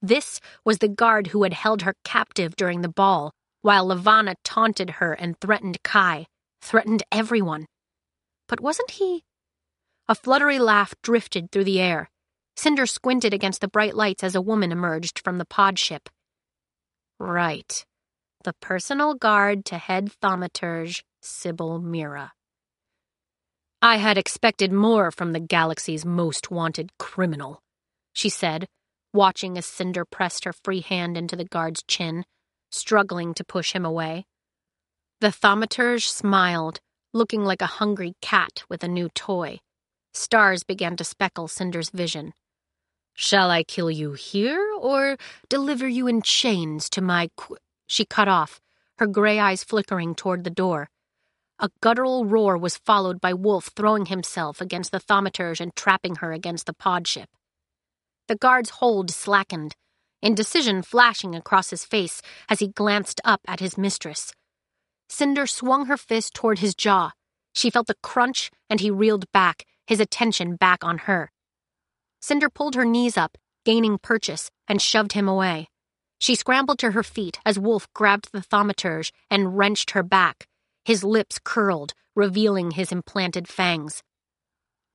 This was the guard who had held her captive during the ball, while Levana taunted her and threatened Kai, threatened everyone. But wasn't he? A fluttery laugh drifted through the air. Cinder squinted against the bright lights as a woman emerged from the pod ship. Right. The personal guard to head thaumaturge, Sybil Mira. I had expected more from the galaxy's most wanted criminal, she said, watching as Cinder pressed her free hand into the guard's chin, struggling to push him away. The thaumaturge smiled, looking like a hungry cat with a new toy. Stars began to speckle Cinder's vision. Shall I kill you here, or deliver you in chains to my She cut off, her gray eyes flickering toward the door. A guttural roar was followed by Wolf throwing himself against the thaumaturge and trapping her against the pod ship. The guard's hold slackened, indecision flashing across his face as he glanced up at his mistress. Cinder swung her fist toward his jaw. She felt the crunch, and he reeled back, his attention back on her. Cinder pulled her knees up, gaining purchase, and shoved him away. She scrambled to her feet as Wolf grabbed the thaumaturge and wrenched her back. His lips curled, revealing his implanted fangs.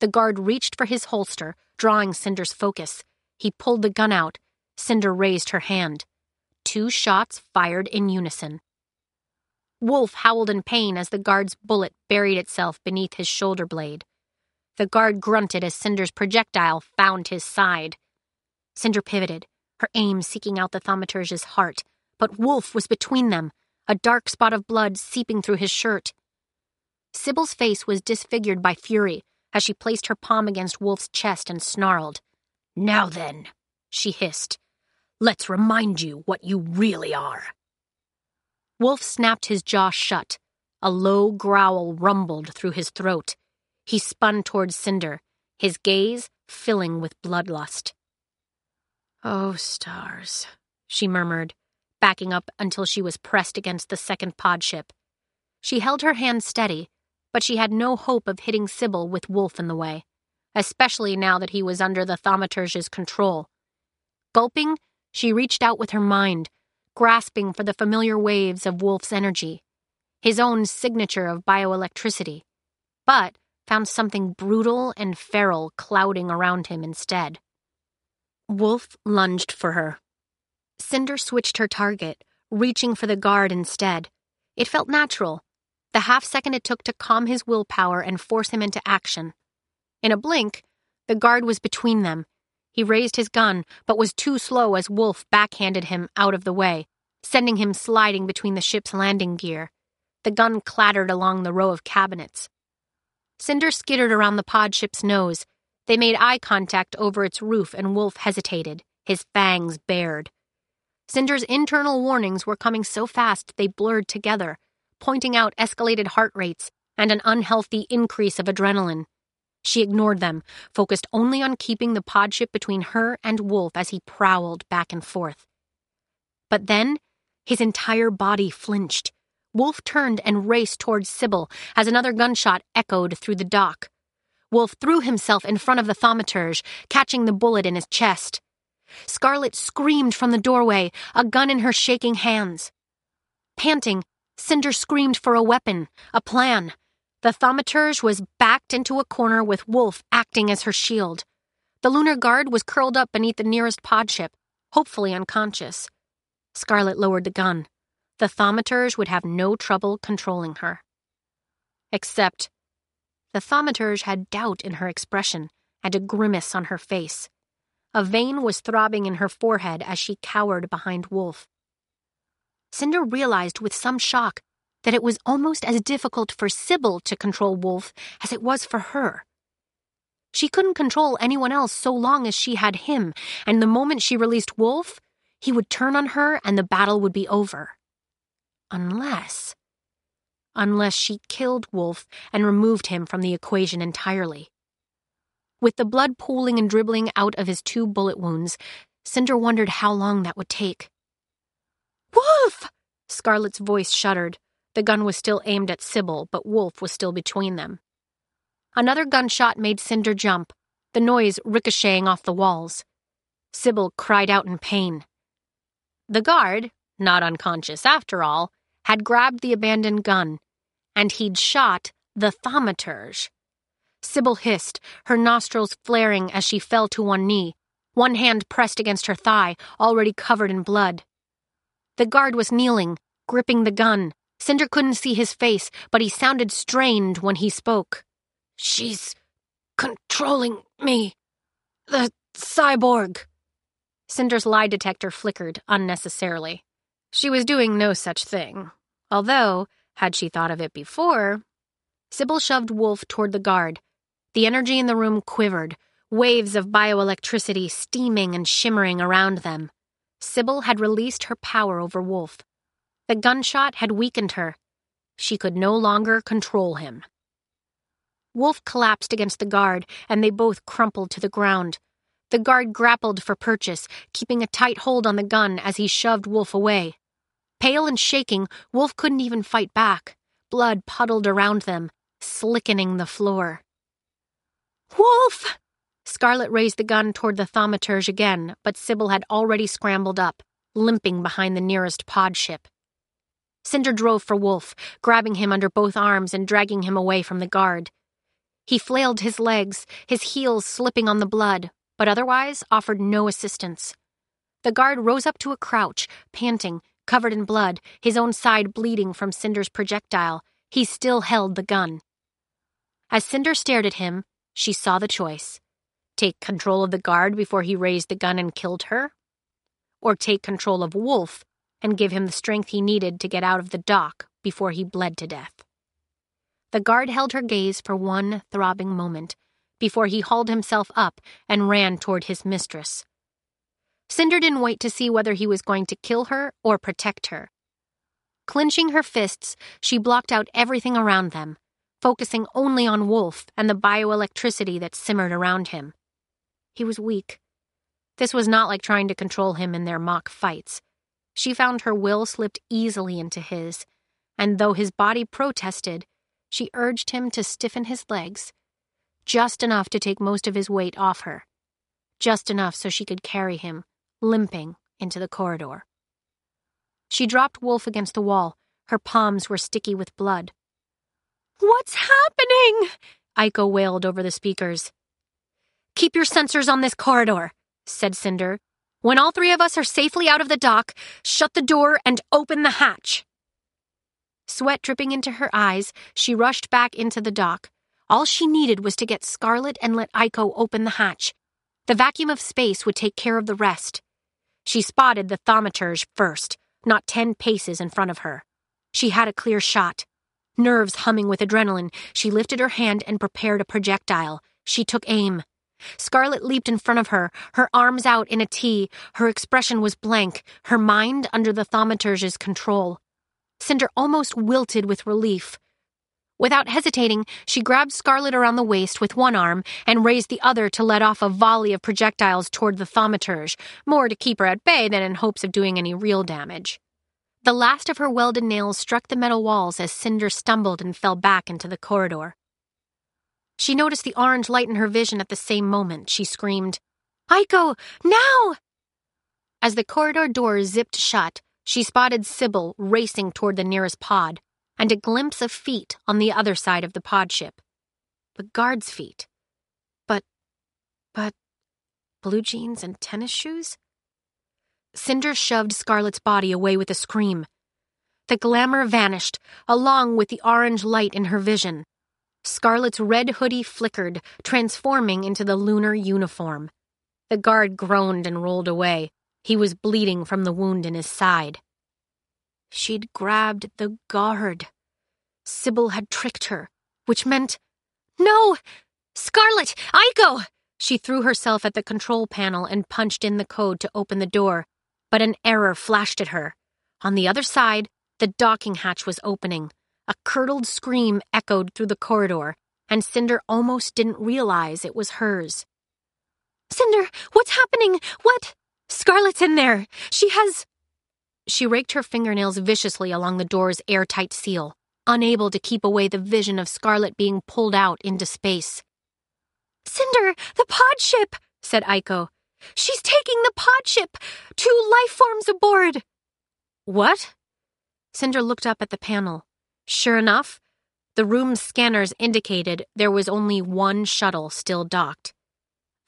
The guard reached for his holster, drawing Cinder's focus. He pulled the gun out. Cinder raised her hand. 2 shots fired in unison. Wolf howled in pain as the guard's bullet buried itself beneath his shoulder blade. The guard grunted as Cinder's projectile found his side. Cinder pivoted, her aim seeking out the thaumaturge's heart, but Wolf was between them, a dark spot of blood seeping through his shirt. Sybil's face was disfigured by fury as she placed her palm against Wolf's chest and snarled. Now then, she hissed, let's remind you what you really are. Wolf snapped his jaw shut. A low growl rumbled through his throat. He spun toward Cinder, his gaze filling with bloodlust. Oh, stars, she murmured, backing up until she was pressed against the second pod ship. She held her hand steady, but she had no hope of hitting Sybil with Wolf in the way, especially now that he was under the thaumaturge's control. Gulping, she reached out with her mind, grasping for the familiar waves of Wolf's energy, his own signature of bioelectricity, but found something brutal and feral clouding around him instead. Wolf lunged for her. Cinder switched her target, reaching for the guard instead. It felt natural, the half-second it took to calm his willpower and force him into action. In a blink, the guard was between them. He raised his gun, but was too slow as Wolf backhanded him out of the way, sending him sliding between the ship's landing gear. The gun clattered along the row of cabinets. Cinder skittered around the pod ship's nose. They made eye contact over its roof, and Wolf hesitated, his fangs bared. Cinder's internal warnings were coming so fast they blurred together, pointing out escalated heart rates and an unhealthy increase of adrenaline. She ignored them, focused only on keeping the pod ship between her and Wolf as he prowled back and forth. But then, his entire body flinched. Wolf turned and raced towards Sybil as another gunshot echoed through the dock. Wolf threw himself in front of the thaumaturge, catching the bullet in his chest. Scarlet screamed from the doorway, a gun in her shaking hands. Panting, Cinder screamed for a weapon, a plan. The thaumaturge was backed into a corner with Wolf acting as her shield. The Lunar Guard was curled up beneath the nearest pod ship, hopefully unconscious. Scarlet lowered the gun. The thaumaturge would have no trouble controlling her. Except, the thaumaturge had doubt in her expression and a grimace on her face. A vein was throbbing in her forehead as she cowered behind Wolf. Cinder realized with some shock that it was almost as difficult for Sybil to control Wolf as it was for her. She couldn't control anyone else so long as she had him, and the moment she released Wolf, he would turn on her and the battle would be over. Unless she killed Wolf and removed him from the equation entirely. With the blood pooling and dribbling out of his 2 bullet wounds, Cinder wondered how long that would take. "Wolf!" Scarlet's voice shuddered. The gun was still aimed at Sybil, but Wolf was still between them. Another gunshot made Cinder jump, the noise ricocheting off the walls. Sybil cried out in pain. The guard, not unconscious after all, had grabbed the abandoned gun, and he'd shot the thaumaturge. Sybil hissed, her nostrils flaring as she fell to one knee, one hand pressed against her thigh, already covered in blood. The guard was kneeling, gripping the gun. Cinder couldn't see his face, but he sounded strained when he spoke. "She's controlling me. The cyborg." Cinder's lie detector flickered unnecessarily. She was doing no such thing, although, had she thought of it before... Sybil shoved Wolf toward the guard. The energy in the room quivered, waves of bioelectricity steaming and shimmering around them. Sybil had released her power over Wolf. The gunshot had weakened her. She could no longer control him. Wolf collapsed against the guard, and they both crumpled to the ground. The guard grappled for purchase, keeping a tight hold on the gun as he shoved Wolf away. Pale and shaking, Wolf couldn't even fight back. Blood puddled around them, slickening the floor. "Wolf!" Scarlet raised the gun toward the thaumaturge again, but Sybil had already scrambled up, limping behind the nearest pod ship. Cinder drove for Wolf, grabbing him under both arms and dragging him away from the guard. He flailed his legs, his heels slipping on the blood, but otherwise offered no assistance. The guard rose up to a crouch, panting, covered in blood, his own side bleeding from Cinder's projectile. He still held the gun. As Cinder stared at him, she saw the choice. Take control of the guard before he raised the gun and killed her, or take control of Wolf and give him the strength he needed to get out of the dock before he bled to death. The guard held her gaze for one throbbing moment, before he hauled himself up and ran toward his mistress. Cinder didn't wait to see whether he was going to kill her or protect her. Clenching her fists, she blocked out everything around them, focusing only on Wolf and the bioelectricity that simmered around him. He was weak. This was not like trying to control him in their mock fights. She found her will slipped easily into his, and though his body protested, she urged him to stiffen his legs, just enough to take most of his weight off her, just enough so she could carry him, limping, into the corridor. She dropped Wolf against the wall. Her palms were sticky with blood. "What's happening?" Iko wailed over the speakers. "Keep your sensors on this corridor," said Cinder. "When all 3 of us are safely out of the dock, shut the door and open the hatch." Sweat dripping into her eyes, she rushed back into the dock. All she needed was to get Scarlet and let Iko open the hatch. The vacuum of space would take care of the rest. She spotted the thaumaturge first, not 10 paces in front of her. She had a clear shot. Nerves humming with adrenaline, she lifted her hand and prepared a projectile. She took aim. Scarlet leaped in front of her, her arms out in a T. Her expression was blank, her mind under the thaumaturge's control. Cinder almost wilted with relief. Without hesitating, she grabbed Scarlet around the waist with one arm and raised the other to let off a volley of projectiles toward the thaumaturge, more to keep her at bay than in hopes of doing any real damage. The last of her welded nails struck the metal walls as Cinder stumbled and fell back into the corridor. She noticed the orange light in her vision at the same moment. She screamed, "Iko, now!" As the corridor door zipped shut, she spotted Sybil racing toward the nearest pod, and a glimpse of feet on the other side of the pod ship. The guard's feet. But blue jeans and tennis shoes? Cinder shoved Scarlet's body away with a scream. The glamour vanished, along with the orange light in her vision. Scarlet's red hoodie flickered, transforming into the lunar uniform. The guard groaned and rolled away. He was bleeding from the wound in his side. She'd grabbed the guard. Sybil had tricked her, which meant... No! Scarlet! Iko! She threw herself at the control panel and punched in the code to open the door, but an error flashed at her. On the other side, the docking hatch was opening. A curdled scream echoed through the corridor, and Cinder almost didn't realize it was hers. Cinder, what's happening? What? Scarlet's in there. She has... She raked her fingernails viciously along the door's airtight seal, unable to keep away the vision of Scarlet being pulled out into space. Cinder, the pod ship, said Iko. She's taking the pod ship. 2 life forms aboard. What? Cinder looked up at the panel. Sure enough, the room's scanners indicated there was only 1 shuttle still docked.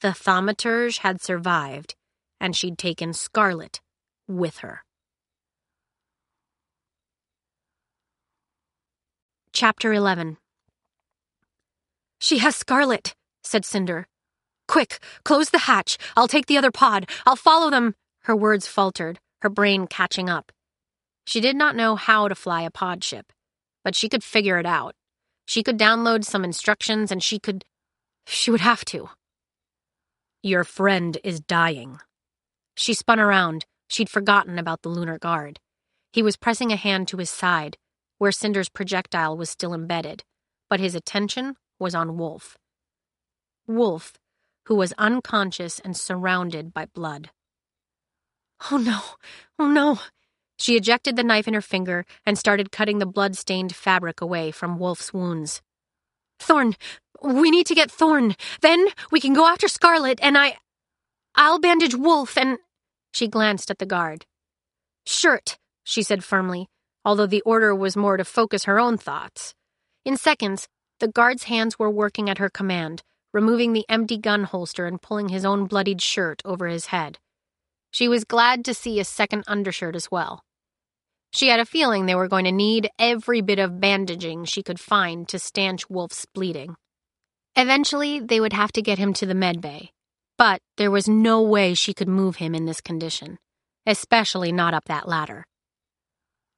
The thaumaturge had survived, and she'd taken Scarlet with her. Chapter 11. She has Scarlet, said Cinder. Quick, close the hatch. I'll take the other pod. I'll follow them. Her words faltered, her brain catching up. She did not know how to fly a pod ship, but she could figure it out. She could download some instructions, and she would have to. Your friend is dying. She spun around. She'd forgotten about the lunar guard. He was pressing a hand to his side, where Cinder's projectile was still embedded, but his attention was on Wolf. Wolf, who was unconscious and surrounded by blood. Oh no, oh no. She ejected the knife in her finger and started cutting the blood-stained fabric away from Wolf's wounds. Thorne, we need to get Thorne. Then we can go after Scarlet, and I'll bandage Wolf, and... She glanced at the guard. Shirt, she said firmly, although the order was more to focus her own thoughts. In seconds, the guard's hands were working at her command, removing the empty gun holster and pulling his own bloodied shirt over his head. She was glad to see a second undershirt as well. She had a feeling they were going to need every bit of bandaging she could find to stanch Wolf's bleeding. Eventually, they would have to get him to the medbay, but there was no way she could move him in this condition, especially not up that ladder.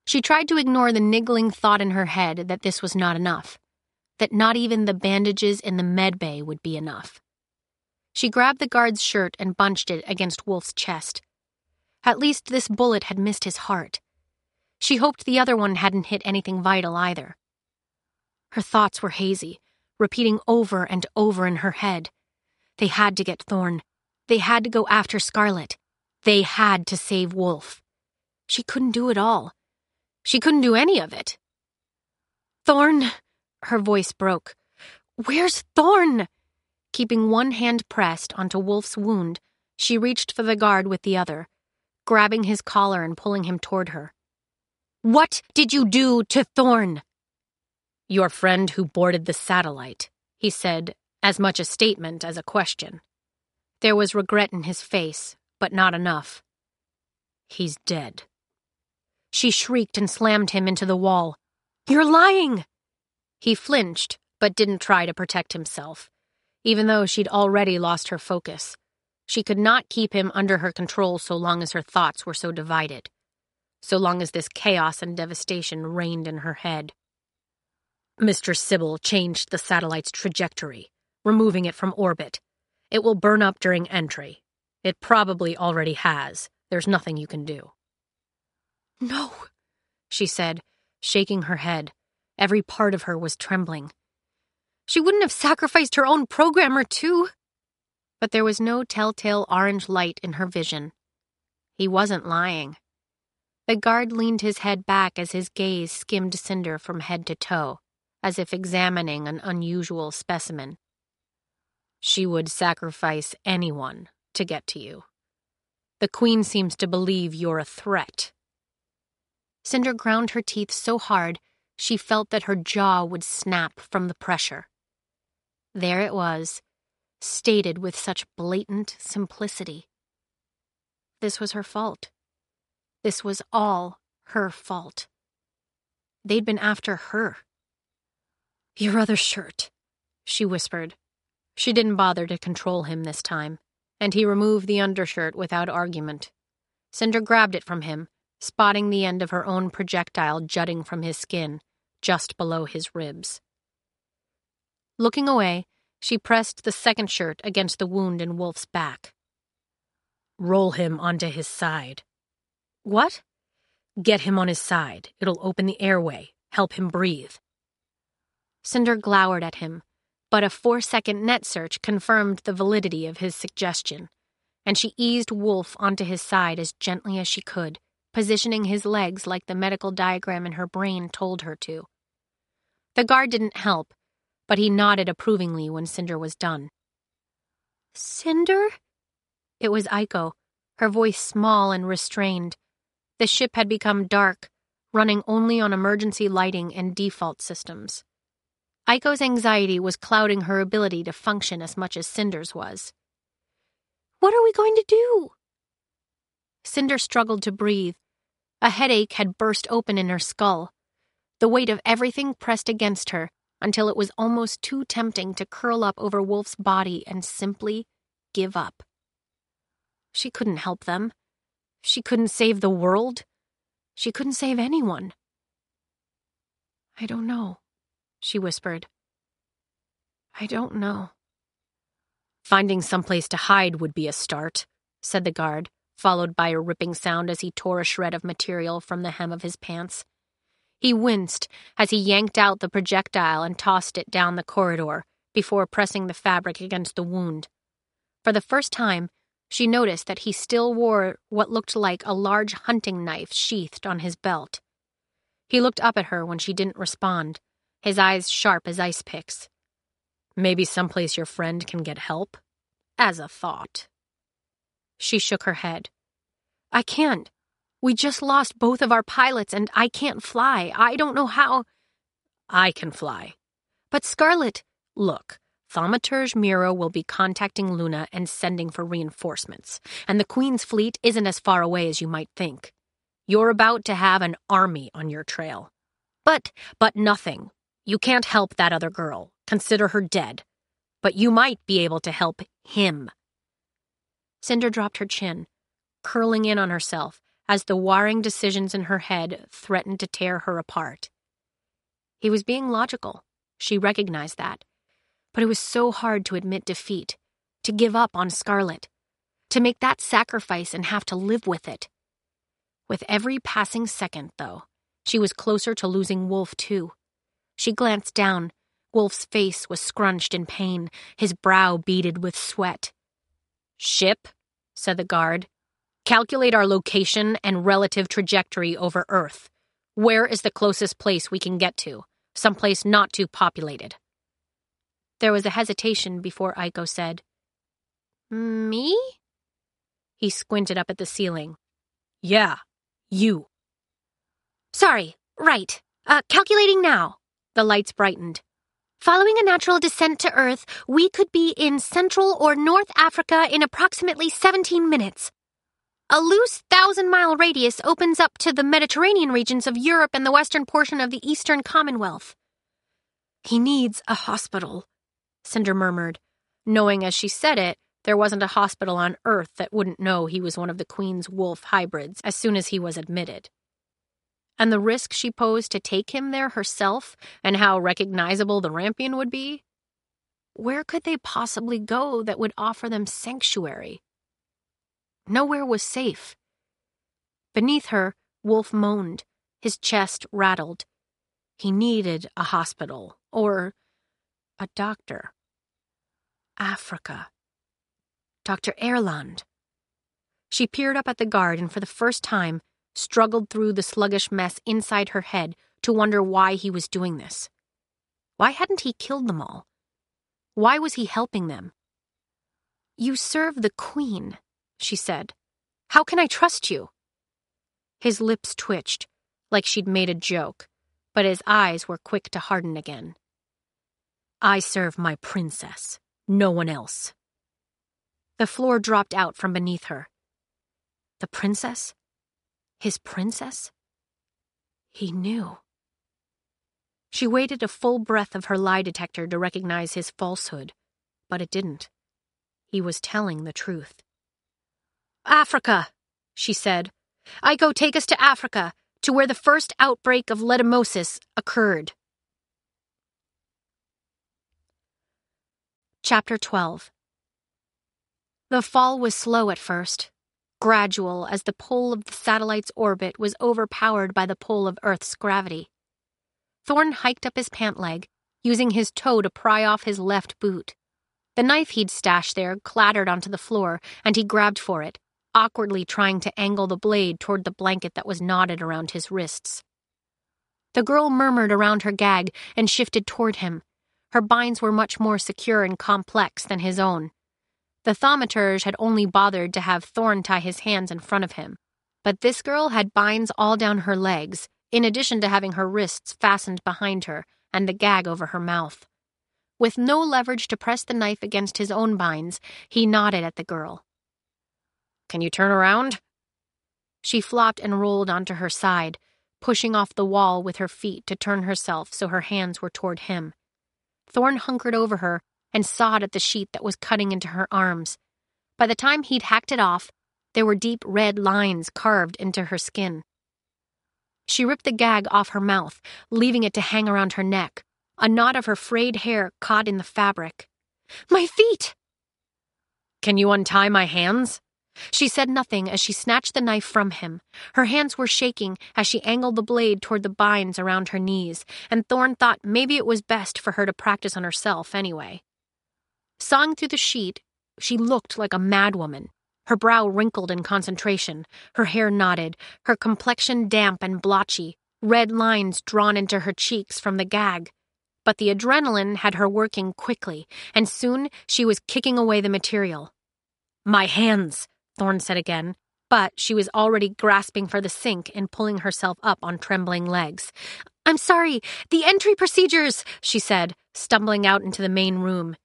She tried to ignore the niggling thought in her head that this was not enough, that not even the bandages in the medbay would be enough. She grabbed the guard's shirt and bunched it against Wolf's chest. At least this bullet had missed his heart. She hoped the other one hadn't hit anything vital either. Her thoughts were hazy, repeating over and over in her head. They had to get Thorne. They had to go after Scarlet. They had to save Wolf. She couldn't do it all. She couldn't do any of it. Thorne, her voice broke. Where's Thorne? Keeping one hand pressed onto Wolf's wound, she reached for the guard with the other, grabbing his collar and pulling him toward her. What did you do to Thorne? Your friend who boarded the satellite, he said, as much a statement as a question. There was regret in his face, but not enough. He's dead. She shrieked and slammed him into the wall. You're lying! He flinched, but didn't try to protect himself. Even though she'd already lost her focus, she could not keep him under her control so long as her thoughts were so divided, so long as this chaos and devastation reigned in her head. Mr. Sybil changed the satellite's trajectory, removing it from orbit. It will burn up during entry. It probably already has. There's nothing you can do. No, she said, shaking her head. Every part of her was trembling. She wouldn't have sacrificed her own programmer, too. But there was no telltale orange light in her vision. He wasn't lying. The guard leaned his head back as his gaze skimmed Cinder from head to toe, as if examining an unusual specimen. She would sacrifice anyone to get to you. The Queen seems to believe you're a threat. Cinder ground her teeth so hard she felt that her jaw would snap from the pressure. There it was, stated with such blatant simplicity. This was her fault. This was all her fault. They'd been after her. "Your other shirt," she whispered. She didn't bother to control him this time, and he removed the undershirt without argument. Cinder grabbed it from him, spotting the end of her own projectile jutting from his skin, just below his ribs. Looking away, she pressed the second shirt against the wound in Wolf's back. "Roll him onto his side." "What?" "Get him on his side. It'll open the airway, help him breathe." Cinder glowered at him, but a 4-second net search confirmed the validity of his suggestion, and she eased Wolf onto his side as gently as she could, positioning his legs like the medical diagram in her brain told her to. The guard didn't help, but he nodded approvingly when Cinder was done. "Cinder?" It was Iko, her voice small and restrained. The ship had become dark, running only on emergency lighting and default systems. Iko's anxiety was clouding her ability to function as much as Cinder's was. "What are we going to do?" Cinder struggled to breathe. A headache had burst open in her skull. The weight of everything pressed against her until it was almost too tempting to curl up over Wolf's body and simply give up. She couldn't help them. She couldn't save the world. She couldn't save anyone. "I don't know," she whispered. "I don't know." "Finding someplace to hide would be a start," said the guard, followed by a ripping sound as he tore a shred of material from the hem of his pants. He winced as he yanked out the projectile and tossed it down the corridor before pressing the fabric against the wound. For the first time, she noticed that he still wore what looked like a large hunting knife sheathed on his belt. He looked up at her when she didn't respond, his eyes sharp as ice picks. "Maybe someplace your friend can get help? As a thought." She shook her head. "I can't. We just lost both of our pilots, and I can't fly. I don't know how—" "I can fly." "But Scarlet—" "Look, Thaumaturge Miro will be contacting Luna and sending for reinforcements, and the Queen's fleet isn't as far away as you might think. You're about to have an army on your trail." But nothing. You can't help that other girl. Consider her dead. But you might be able to help him." Cinder dropped her chin, curling in on herself as the warring decisions in her head threatened to tear her apart. He was being logical. She recognized that. But it was so hard to admit defeat, to give up on Scarlet, to make that sacrifice and have to live with it. With every passing second, though, she was closer to losing Wolf, too. She glanced down. Wolf's face was scrunched in pain, his brow beaded with sweat. "Ship," said the guard, "calculate our location and relative trajectory over Earth. Where is the closest place we can get to? Someplace not too populated." There was a hesitation before Iko said, "Me?" He squinted up at the ceiling. "Yeah, you." "Sorry, right. Calculating now." The lights brightened. "Following a natural descent to Earth, we could be in Central or North Africa in approximately 17 minutes. A loose 1,000-mile radius opens up to the Mediterranean regions of Europe and the western portion of the Eastern Commonwealth." "He needs a hospital," Cinder murmured, knowing as she said it, there wasn't a hospital on Earth that wouldn't know he was one of the Queen's Wolf hybrids as soon as he was admitted. And the risk she posed to take him there herself, and how recognizable the Rampion would be? Where could they possibly go that would offer them sanctuary? Nowhere was safe. Beneath her, Wolf moaned, his chest rattled. He needed a hospital, or a doctor. Africa. Dr. Erland. She peered up at the guard and for the first time, struggled through the sluggish mess inside her head to wonder why he was doing this. Why hadn't he killed them all? Why was he helping them? "You serve the Queen," she said. "How can I trust you?" His lips twitched, like she'd made a joke, but his eyes were quick to harden again. "I serve my princess, No one else. The floor dropped out from beneath her. The princess? His princess? He knew. She waited a full breath of her lie detector to recognize his falsehood, but it didn't. He was telling the truth. "Africa," she said. "Iko, take us to Africa, to where the first outbreak of leishmaniasis occurred." Chapter 12. The fall was slow at first, gradual as the pull of the satellite's orbit was overpowered by the pull of Earth's gravity. Thorne hiked up his pant leg, using his toe to pry off his left boot. The knife he'd stashed there clattered onto the floor, and he grabbed for it, awkwardly trying to angle the blade toward the blanket that was knotted around his wrists. The girl murmured around her gag and shifted toward him. Her binds were much more secure and complex than his own. The thaumaturge had only bothered to have Thorne tie his hands in front of him, but this girl had binds all down her legs, in addition to having her wrists fastened behind her and the gag over her mouth. With no leverage to press the knife against his own binds, he nodded at the girl. "Can you turn around?" She flopped and rolled onto her side, pushing off the wall with her feet to turn herself so her hands were toward him. Thorne hunkered over her and sawed at the sheet that was cutting into her arms. By the time he'd hacked it off, there were deep red lines carved into her skin. She ripped the gag off her mouth, leaving it to hang around her neck, a knot of her frayed hair caught in the fabric. "My feet!" "Can you untie my hands?" She said nothing as she snatched the knife from him. Her hands were shaking as she angled the blade toward the binds around her knees, and Thorne thought maybe it was best for her to practice on herself anyway. Sawing through the sheet, she looked like a madwoman, her brow wrinkled in concentration, her hair knotted, her complexion damp and blotchy, red lines drawn into her cheeks from the gag. But the adrenaline had her working quickly, and soon she was kicking away the material. "My hands," Thorne said again, but she was already grasping for the sink and pulling herself up on trembling legs. "I'm sorry, the entry procedures," she said, stumbling out into the main room.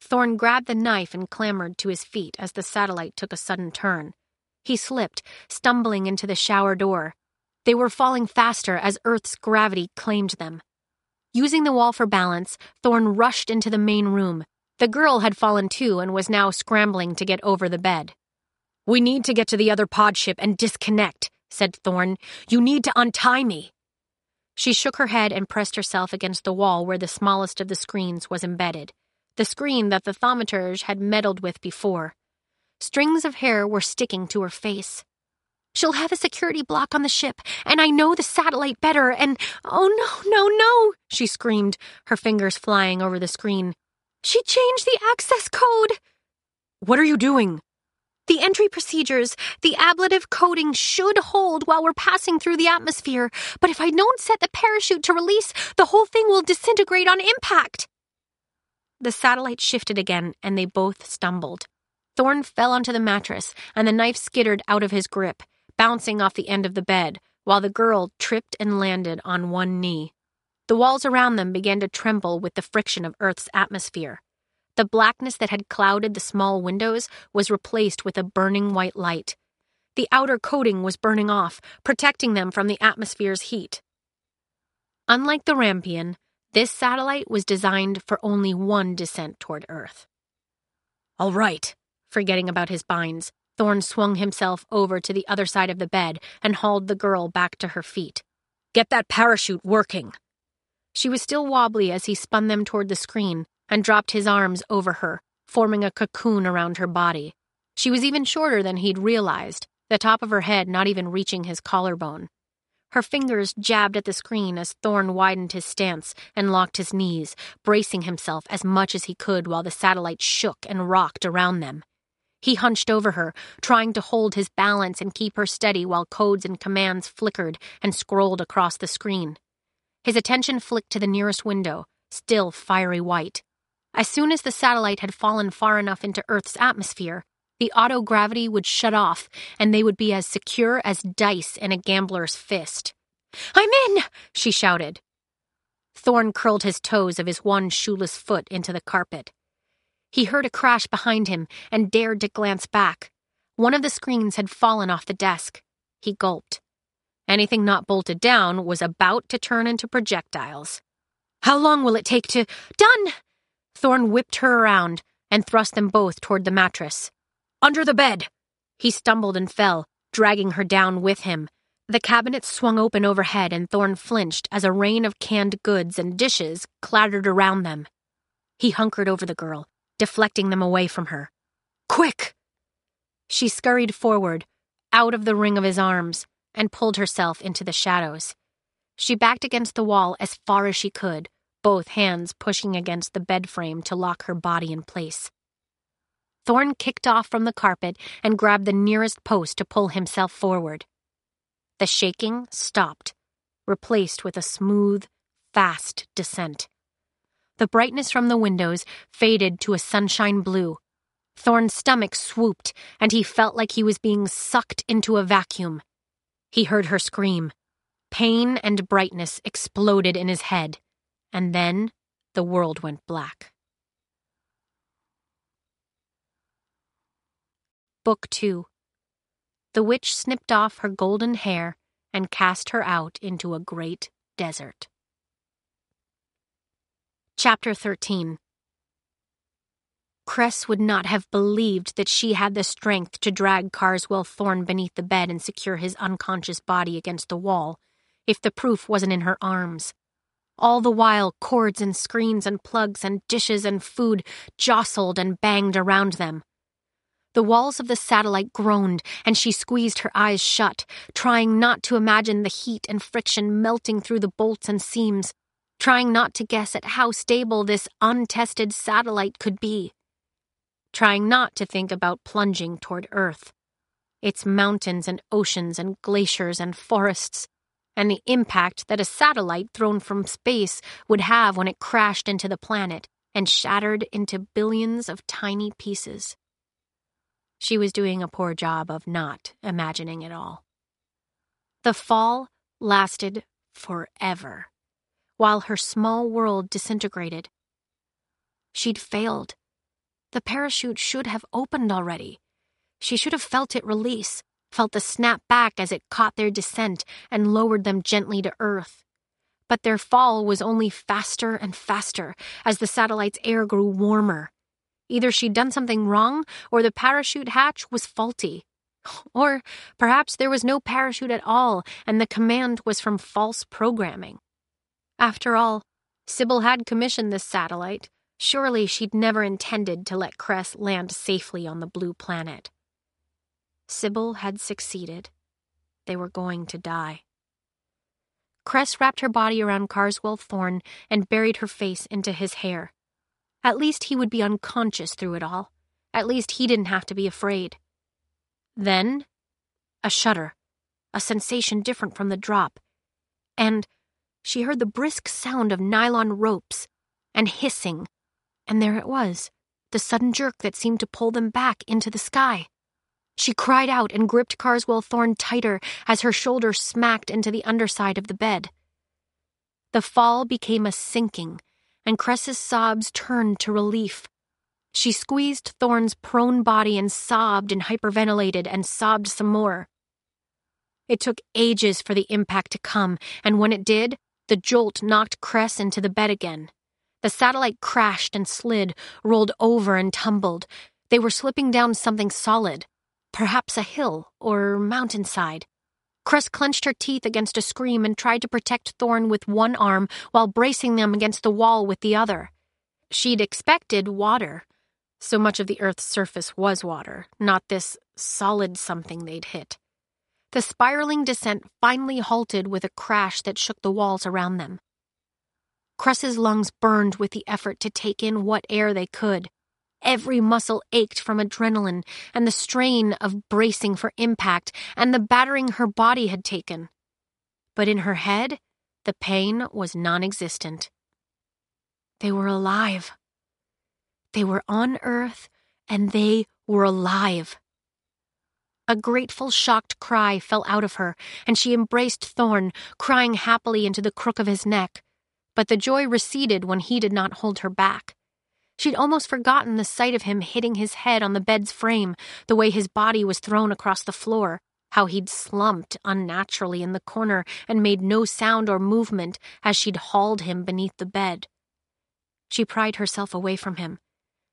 Thorne grabbed the knife and clambered to his feet as the satellite took a sudden turn. He slipped, stumbling into the shower door. They were falling faster as Earth's gravity claimed them. Using the wall for balance, Thorne rushed into the main room. The girl had fallen too and was now scrambling to get over the bed. "We need to get to the other pod ship and disconnect," said Thorne. "You need to untie me." She shook her head and pressed herself against the wall where the smallest of the screens was embedded, the screen that the thaumaturge had meddled with before. Strings of hair were sticking to her face. "She'll have a security block on the ship, and I know the satellite better, and oh no, no, no," she screamed, her fingers flying over the screen. "She changed the access code." "What are you doing?" "The entry procedures, the ablative coding should hold while we're passing through the atmosphere, but if I don't set the parachute to release, the whole thing will disintegrate on impact." The satellite shifted again, and they both stumbled. Thorne fell onto the mattress, and the knife skittered out of his grip, bouncing off the end of the bed, while the girl tripped and landed on one knee. The walls around them began to tremble with the friction of Earth's atmosphere. The blackness that had clouded the small windows was replaced with a burning white light. The outer coating was burning off, protecting them from the atmosphere's heat. Unlike the Rampion, this satellite was designed for only one descent toward Earth. "All right." Forgetting about his binds, Thorne swung himself over to the other side of the bed and hauled the girl back to her feet. "Get that parachute working." She was still wobbly as he spun them toward the screen and dropped his arms over her, forming a cocoon around her body. She was even shorter than he'd realized, the top of her head not even reaching his collarbone. Her fingers jabbed at the screen as Thorne widened his stance and locked his knees, bracing himself as much as he could while the satellite shook and rocked around them. He hunched over her, trying to hold his balance and keep her steady while codes and commands flickered and scrolled across the screen. His attention flicked to the nearest window, still fiery white. As soon as the satellite had fallen far enough into Earth's atmosphere, the auto-gravity would shut off, and they would be as secure as dice in a gambler's fist. "I'm in!" she shouted. Thorne curled his toes of his one shoeless foot into the carpet. He heard a crash behind him and dared to glance back. One of the screens had fallen off the desk. He gulped. Anything not bolted down was about to turn into projectiles. "How long will it take to—" "Done!" Thorne whipped her around and thrust them both toward the mattress. "Under the bed!" He stumbled and fell, dragging her down with him. The cabinet swung open overhead and Thorne flinched as a rain of canned goods and dishes clattered around them. He hunkered over the girl, deflecting them away from her. "Quick!" She scurried forward, out of the ring of his arms, and pulled herself into the shadows. She backed against the wall as far as she could, both hands pushing against the bed frame to lock her body in place. Thorne kicked off from the carpet and grabbed the nearest post to pull himself forward. The shaking stopped, replaced with a smooth, fast descent. The brightness from the windows faded to a sunshine blue. Thorne's stomach swooped, and he felt like he was being sucked into a vacuum. He heard her scream. Pain and brightness exploded in his head, and then the world went black. Book 2. The witch snipped off her golden hair and cast her out into a great desert. Chapter 13. Cress would not have believed that she had the strength to drag Carswell Thorne beneath the bed and secure his unconscious body against the wall, if the proof wasn't in her arms. All the while, cords and screens and plugs and dishes and food jostled and banged around them. The walls of the satellite groaned, and she squeezed her eyes shut, trying not to imagine the heat and friction melting through the bolts and seams, trying not to guess at how stable this untested satellite could be. Trying not to think about plunging toward Earth, its mountains and oceans and glaciers and forests, and the impact that a satellite thrown from space would have when it crashed into the planet and shattered into billions of tiny pieces. She was doing a poor job of not imagining it all. The fall lasted forever, while her small world disintegrated. She'd failed. The parachute should have opened already. She should have felt it release, felt the snap back as it caught their descent and lowered them gently to Earth. But their fall was only faster and faster as the satellite's air grew warmer. Either she'd done something wrong, or the parachute hatch was faulty. Or perhaps there was no parachute at all, and the command was from false programming. After all, Sybil had commissioned this satellite. Surely she'd never intended to let Cress land safely on the blue planet. Sybil had succeeded. They were going to die. Cress wrapped her body around Carswell Thorne and buried her face into his hair. At least he would be unconscious through it all. At least he didn't have to be afraid. Then, a shudder, a sensation different from the drop, and she heard the brisk sound of nylon ropes and hissing. And there it was, the sudden jerk that seemed to pull them back into the sky. She cried out and gripped Carswell Thorne tighter as her shoulder smacked into the underside of the bed. The fall became a sinking, and Cress's sobs turned to relief. She squeezed Thorne's prone body and sobbed and hyperventilated and sobbed some more. It took ages for the impact to come, and when it did, the jolt knocked Cress into the bed again. The satellite crashed and slid, rolled over and tumbled. They were slipping down something solid, perhaps a hill or mountainside. Cress clenched her teeth against a scream and tried to protect Thorne with one arm while bracing them against the wall with the other. She'd expected water. So much of the Earth's surface was water, not this solid something they'd hit. The spiraling descent finally halted with a crash that shook the walls around them. Cress's lungs burned with the effort to take in what air they could. Every muscle ached from adrenaline and the strain of bracing for impact and the battering her body had taken. But in her head, the pain was non-existent. They were alive. They were on Earth, and they were alive. A grateful, shocked cry fell out of her, and she embraced Thorne, crying happily into the crook of his neck. But the joy receded when he did not hold her back. She'd almost forgotten the sight of him hitting his head on the bed's frame, the way his body was thrown across the floor, how he'd slumped unnaturally in the corner and made no sound or movement as she'd hauled him beneath the bed. She pried herself away from him.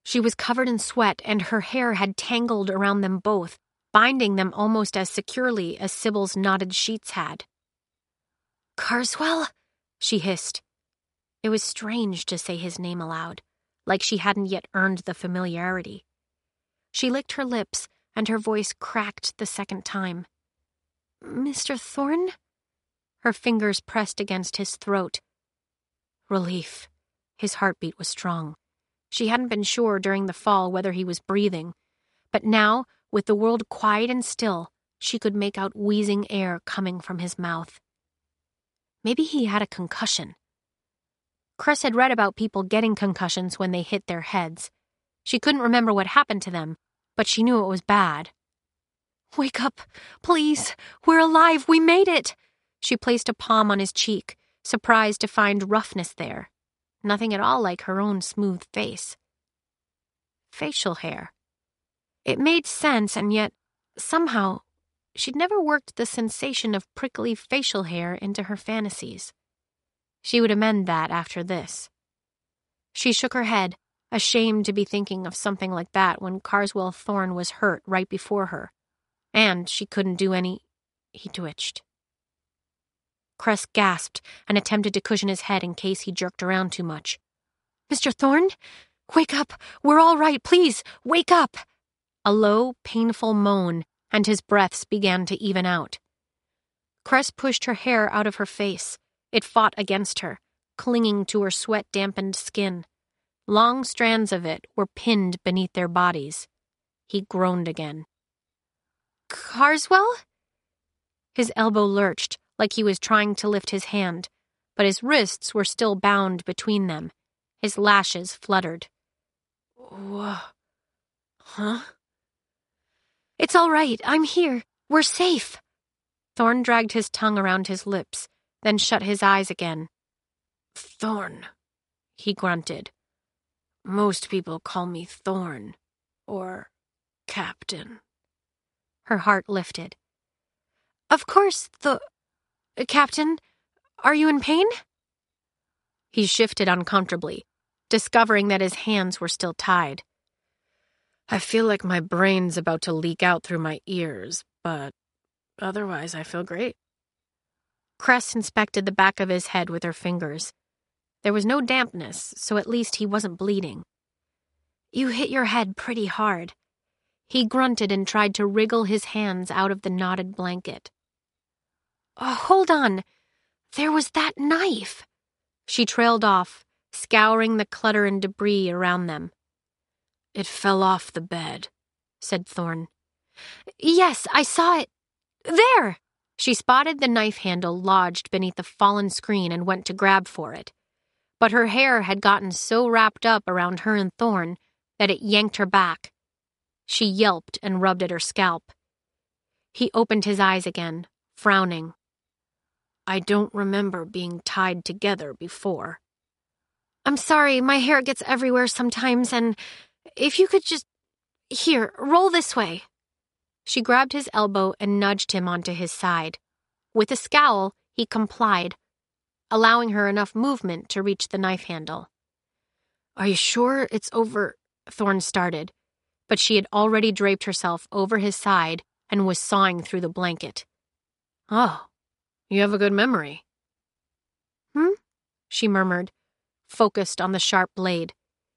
She was covered in sweat, and her hair had tangled around them both, binding them almost as securely as Sybil's knotted sheets had. "Carswell?" she hissed. It was strange to say his name aloud, like she hadn't yet earned the familiarity. She licked her lips, and her voice cracked the second time. "Mr. Thorne?" Her fingers pressed against his throat. Relief. His heartbeat was strong. She hadn't been sure during the fall whether he was breathing, but now, with the world quiet and still, she could make out wheezing air coming from his mouth. Maybe he had a concussion. Cress had read about people getting concussions when they hit their heads. She couldn't remember what happened to them, but she knew it was bad. "Wake up, please. We're alive. We made it." She placed a palm on his cheek, surprised to find roughness there. Nothing at all like her own smooth face. Facial hair. It made sense, and yet, somehow, she'd never worked the sensation of prickly facial hair into her fantasies. She would amend that after this. She shook her head, ashamed to be thinking of something like that when Carswell Thorne was hurt right before her. And she couldn't do any... He twitched. Cress gasped and attempted to cushion his head in case he jerked around too much. "Mr. Thorne? Wake up! We're all right, please! Wake up!" A low, painful moan, and his breaths began to even out. Cress pushed her hair out of her face. It fought against her, clinging to her sweat-dampened skin. Long strands of it were pinned beneath their bodies. He groaned again. "Carswell?" His elbow lurched, like he was trying to lift his hand, but his wrists were still bound between them. His lashes fluttered. "Huh?" "It's all right. I'm here. We're safe." Thorne dragged his tongue around his lips, then shut his eyes again. "Thorne," he grunted. "Most people call me Thorne, or Captain." Her heart lifted. "Of course, Captain, are you in pain?" He shifted uncomfortably, discovering that his hands were still tied. "I feel like my brain's about to leak out through my ears, but otherwise I feel great." Cress inspected the back of his head with her fingers. There was no dampness, so at least he wasn't bleeding. "You hit your head pretty hard." He grunted and tried to wriggle his hands out of the knotted blanket. "Oh, hold on. There was that knife." She trailed off, scouring the clutter and debris around them. "It fell off the bed," said Thorne. "Yes, I saw it. There!" She spotted the knife handle lodged beneath the fallen screen and went to grab for it. But her hair had gotten so wrapped up around her and Thorne that it yanked her back. She yelped and rubbed at her scalp. He opened his eyes again, frowning. "I don't remember being tied together before." "I'm sorry, my hair gets everywhere sometimes, and if you could just... Here, roll this way." She grabbed his elbow and nudged him onto his side. With a scowl, he complied, allowing her enough movement to reach the knife handle. "Are you sure it's over?" Thorne started, but she had already draped herself over his side and was sawing through the blanket. "Oh, you have a good memory." "Hmm?" she murmured, focused on the sharp blade.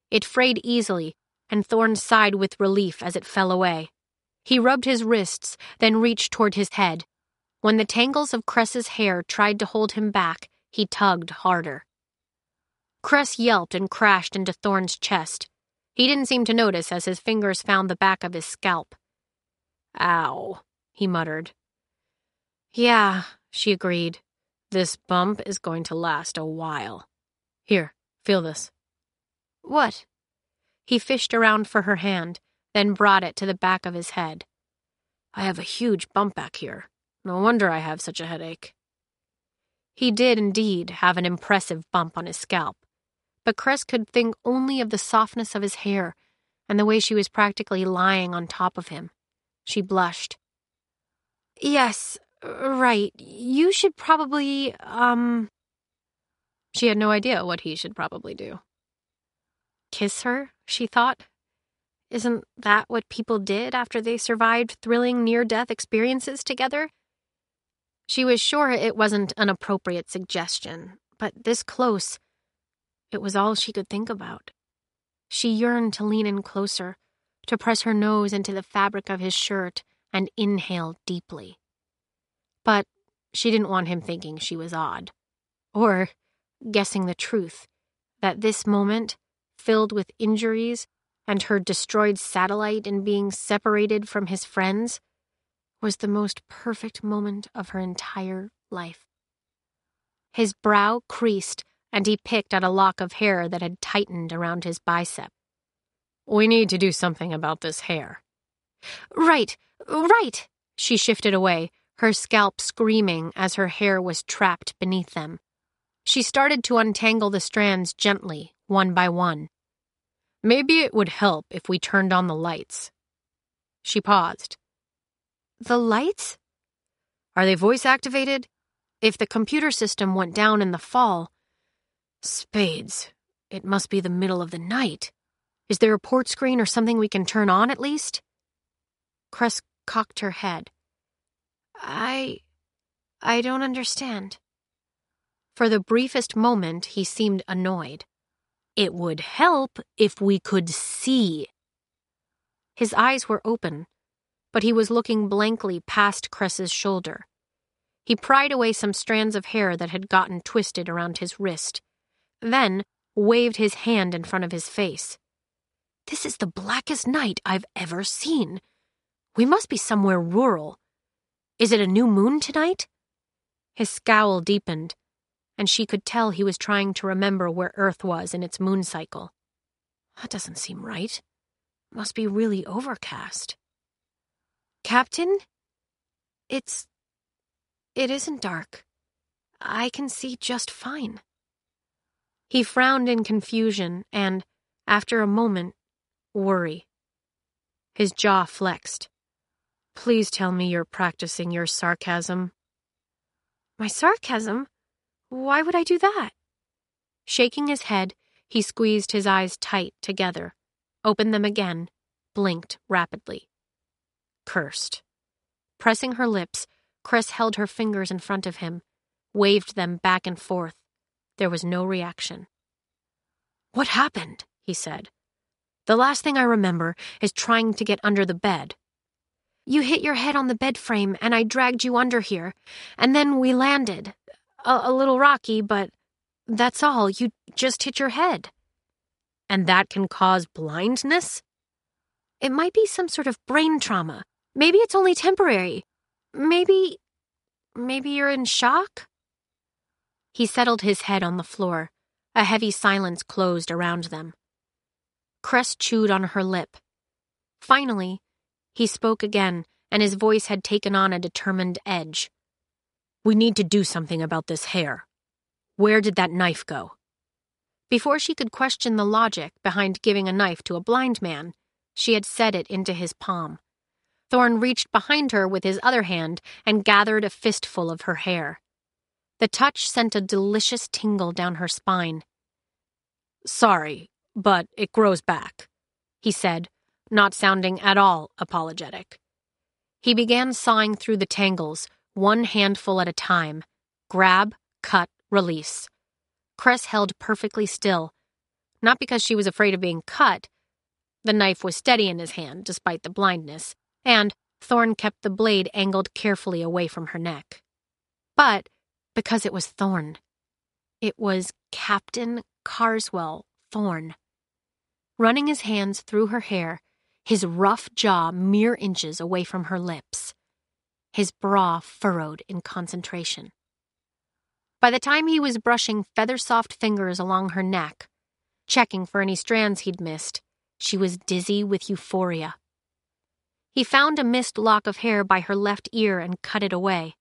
It frayed easily, and Thorne sighed with relief as it fell away. He rubbed his wrists, then reached toward his head. When the tangles of Cress's hair tried to hold him back, he tugged harder. Cress yelped and crashed into Thorne's chest. He didn't seem to notice as his fingers found the back of his scalp. "Ow," he muttered. "Yeah," she agreed. "This bump is going to last a while. Here, feel this." "What?" He fished around for her hand, then brought it to the back of his head. "I have a huge bump back here. No wonder I have such a headache." He did indeed have an impressive bump on his scalp. but Cress could think only of the softness of his hair and the way she was practically lying on top of him. She blushed. "Yes, right. You should probably, She had no idea what he should probably do. Kiss her, she thought. Isn't that what people did after they survived thrilling near-death experiences together? She was sure it wasn't an appropriate suggestion, but this close, it was all she could think about. She yearned to lean in closer, to press her nose into the fabric of his shirt and inhale deeply. But she didn't want him thinking she was odd, or guessing the truth, that this moment, filled with injuries and her destroyed satellite and being separated from his friends, was the most perfect moment of her entire life. His brow creased, and he picked at a lock of hair that had tightened around his bicep. "We need to do something about this hair." Right. She shifted away, her scalp screaming as her hair was trapped beneath them. She started to untangle the strands gently, one by one. "Maybe it would help if we turned on the lights." She paused. "The lights? Are they voice-activated? If the computer system went down in the fall—" "Spades. It must be the middle of the night. Is there a port screen or something we can turn on, at least?" Cress cocked her head. I don't understand." For the briefest moment, he seemed annoyed. "It would help if we could see." His eyes were open, but he was looking blankly past Cress's shoulder. He pried away some strands of hair that had gotten twisted around his wrist, then waved his hand in front of his face. "This is the blackest night I've ever seen. We must be somewhere rural. Is it a new moon tonight?" His scowl deepened, and she could tell he was trying to remember where Earth was in its moon cycle. "That doesn't seem right. It must be really overcast." "Captain, it isn't dark. I can see just fine." He frowned in confusion and, after a moment, worry. His jaw flexed. "Please tell me you're practicing your sarcasm." "My sarcasm? Why would I do that?" Shaking his head, he squeezed his eyes tight together, opened them again, blinked rapidly. Cursed. Pressing her lips, Cress held her fingers in front of him, waved them back and forth. There was no reaction. "What happened?" he said. "The last thing I remember is trying to get under the bed." "You hit your head on the bed frame, and I dragged you under here, and then we landed. A little rocky, but that's all. You just hit your head." "And that can cause blindness?" "It might be some sort of brain trauma. Maybe it's only temporary. Maybe you're in shock?" He settled his head on the floor. A heavy silence closed around them. Cress chewed on her lip. Finally, he spoke again, and his voice had taken on a determined edge. "We need to do something about this hair. Where did that knife go?" Before she could question the logic behind giving a knife to a blind man, she had set it into his palm. Thorne reached behind her with his other hand and gathered a fistful of her hair. The touch sent a delicious tingle down her spine. "Sorry, but it grows back," he said, not sounding at all apologetic. He began sawing through the tangles, one handful at a time. Grab, cut, release. Cress held perfectly still, not because she was afraid of being cut. The knife was steady in his hand, despite the blindness, and Thorne kept the blade angled carefully away from her neck. But because it was Thorne. It was Captain Carswell Thorne. Running his hands through her hair, his rough jaw mere inches away from her lips, his brow furrowed in concentration. By the time he was brushing feather-soft fingers along her neck, checking for any strands he'd missed, she was dizzy with euphoria. He found a missed lock of hair by her left ear and cut it away.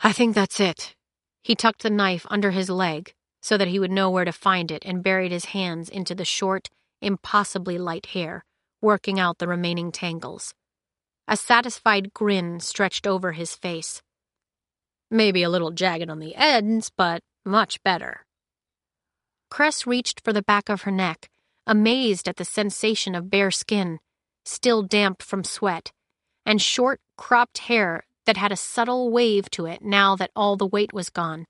"I think that's it." He tucked the knife under his leg, so that he would know where to find it, and buried his hands into the short, impossibly light hair, working out the remaining tangles. A satisfied grin stretched over his face. Maybe a little jagged on the ends, but much better. Cress reached for the back of her neck, amazed at the sensation of bare skin, still damp from sweat, and short, cropped hair that had a subtle wave to it now that all the weight was gone.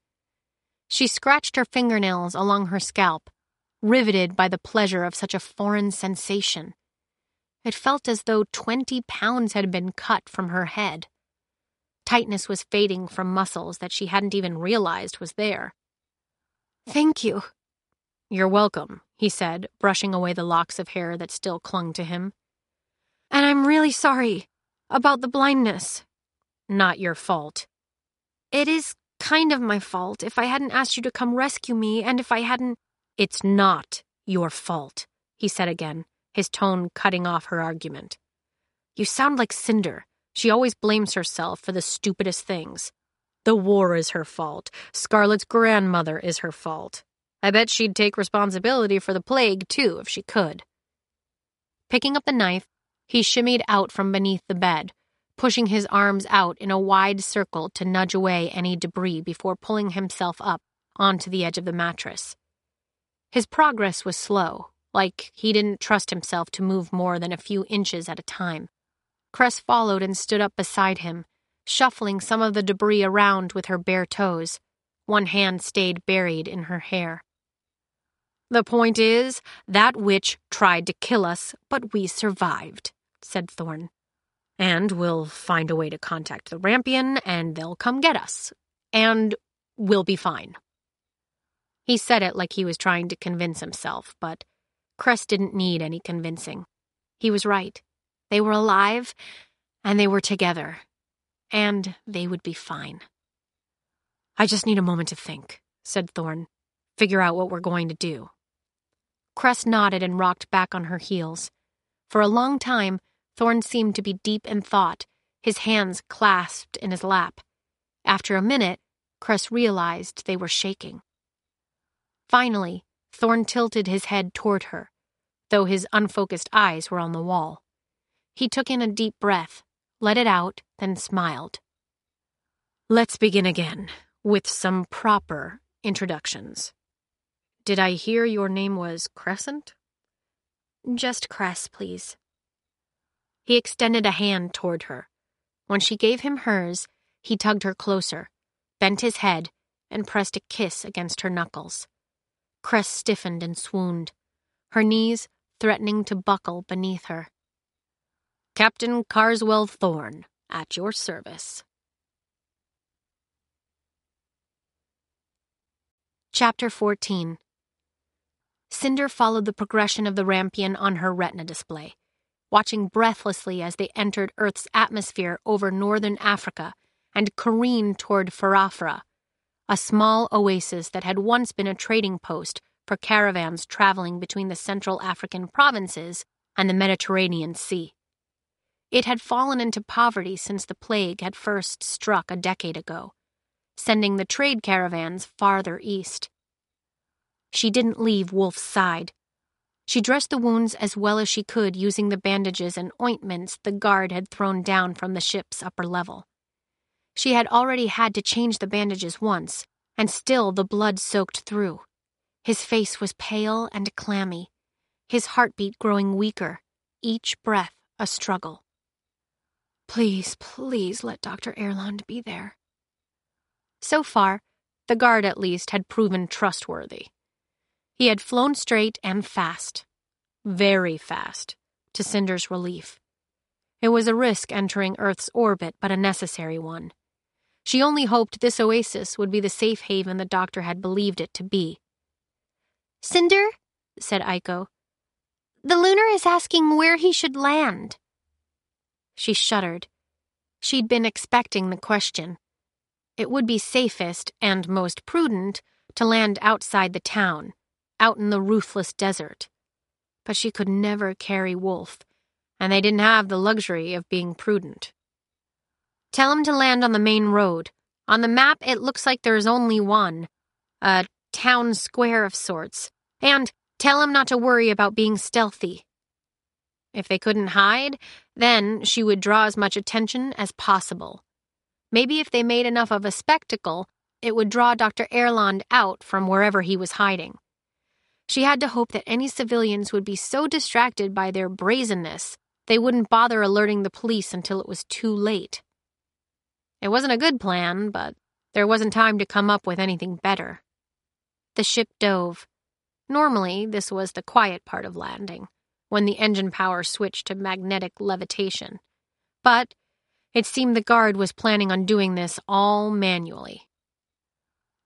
She scratched her fingernails along her scalp, riveted by the pleasure of such a foreign sensation. It felt as though 20 pounds had been cut from her head. Tightness was fading from muscles that she hadn't even realized was there. Thank you. You're welcome, he said, brushing away the locks of hair that still clung to him. And I'm really sorry about the blindness. Not your fault. It is kind of my fault. If I hadn't asked you to come rescue me, and if I hadn't... It's not your fault, he said again, his tone cutting off her argument. You sound like Cinder. She always blames herself for the stupidest things. The war is her fault. Scarlet's grandmother is her fault. I bet she'd take responsibility for the plague, too, if she could. Picking up the knife, he shimmied out from beneath the bed, pushing his arms out in a wide circle to nudge away any debris before pulling himself up onto the edge of the mattress. His progress was slow, like he didn't trust himself to move more than a few inches at a time. Cress followed and stood up beside him, shuffling some of the debris around with her bare toes. One hand stayed buried in her hair. The point is, that witch tried to kill us, but we survived, said Thorne. And we'll find a way to contact the Rampion, and they'll come get us. And we'll be fine. He said it like he was trying to convince himself, but Cress didn't need any convincing. He was right. They were alive, and they were together, and they would be fine. I just need a moment to think, said Thorne. Figure out what we're going to do. Cress nodded and rocked back on her heels. For a long time, Thorne seemed to be deep in thought, his hands clasped in his lap. After a minute, Cress realized they were shaking. Finally, Thorne tilted his head toward her, though his unfocused eyes were on the wall. He took in a deep breath, let it out, then smiled. Let's begin again, with some proper introductions. Did I hear your name was Crescent? Just Cress, please. He extended a hand toward her. When she gave him hers, he tugged her closer, bent his head, and pressed a kiss against her knuckles. Cress stiffened and swooned, her knees threatening to buckle beneath her. Captain Carswell Thorne, at your service. Chapter 14. Cinder followed the progression of the Rampion on her retina display, watching breathlessly as they entered Earth's atmosphere over northern Africa and careened toward Farafra, a small oasis that had once been a trading post for caravans traveling between the Central African provinces and the Mediterranean Sea. It had fallen into poverty since the plague had first struck a decade ago, sending the trade caravans farther east. She didn't leave Wolf's side. She dressed the wounds as well as she could using the bandages and ointments the guard had thrown down from the ship's upper level. She had already had to change the bandages once, and still the blood soaked through. His face was pale and clammy, his heartbeat growing weaker, each breath a struggle. Please, please let Dr. Erland be there. So far, the guard at least had proven trustworthy. He had flown straight and fast, very fast, to Cinder's relief. It was a risk entering Earth's orbit, but a necessary one. She only hoped this oasis would be the safe haven the doctor had believed it to be. Cinder, said Iko, the Lunar is asking where he should land. She shuddered. She'd been expecting the question. It would be safest, and most prudent, to land outside the town, out in the roofless desert. But she could never carry Wolf, and they didn't have the luxury of being prudent. Tell him to land on the main road. On the map, it looks like there's only one. A town square of sorts, and tell him not to worry about being stealthy. If they couldn't hide, then she would draw as much attention as possible. Maybe if they made enough of a spectacle, it would draw Dr. Erland out from wherever he was hiding. She had to hope that any civilians would be so distracted by their brazenness they wouldn't bother alerting the police until it was too late. It wasn't a good plan, but there wasn't time to come up with anything better. The ship dove. Normally, this was the quiet part of landing, when the engine power switched to magnetic levitation. But it seemed the guard was planning on doing this all manually.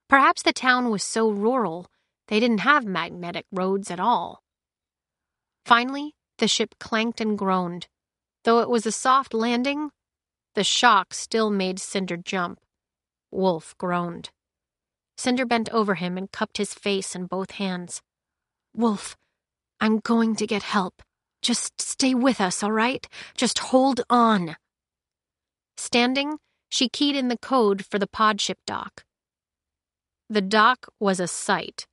Perhaps the town was so rural they didn't have magnetic roads at all. Finally, the ship clanked and groaned. Though it was a soft landing, the shock still made Cinder jump. Wolf groaned. Cinder bent over him and cupped his face in both hands. "Wolf, I'm going to get help. Just stay with us, all right? Just hold on." Standing, she keyed in the code for the podship dock. The dock was a sight.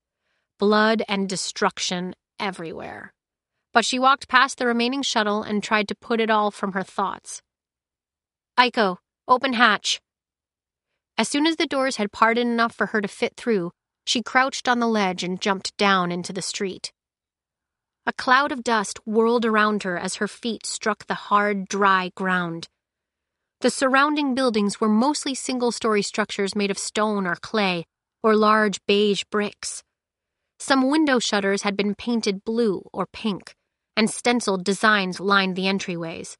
Blood and destruction everywhere. But she walked past the remaining shuttle and tried to put it all from her thoughts. "Iko, open hatch." As soon as the doors had parted enough for her to fit through, she crouched on the ledge and jumped down into the street. A cloud of dust whirled around her as her feet struck the hard, dry ground. The surrounding buildings were mostly single-story structures made of stone or clay, or large beige bricks. Some window shutters had been painted blue or pink, and stenciled designs lined the entryways.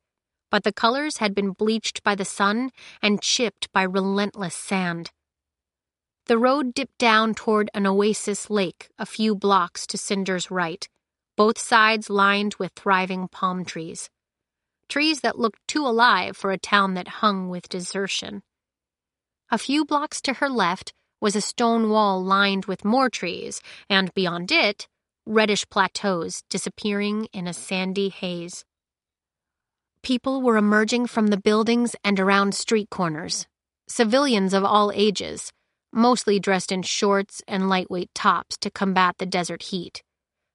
But the colors had been bleached by the sun and chipped by relentless sand. The road dipped down toward an oasis lake a few blocks to Cinder's right, both sides lined with thriving palm trees. Trees that looked too alive for a town that hung with desertion. A few blocks to her left was a stone wall lined with more trees, and beyond it, reddish plateaus disappearing in a sandy haze. People were emerging from the buildings and around street corners, civilians of all ages, mostly dressed in shorts and lightweight tops to combat the desert heat,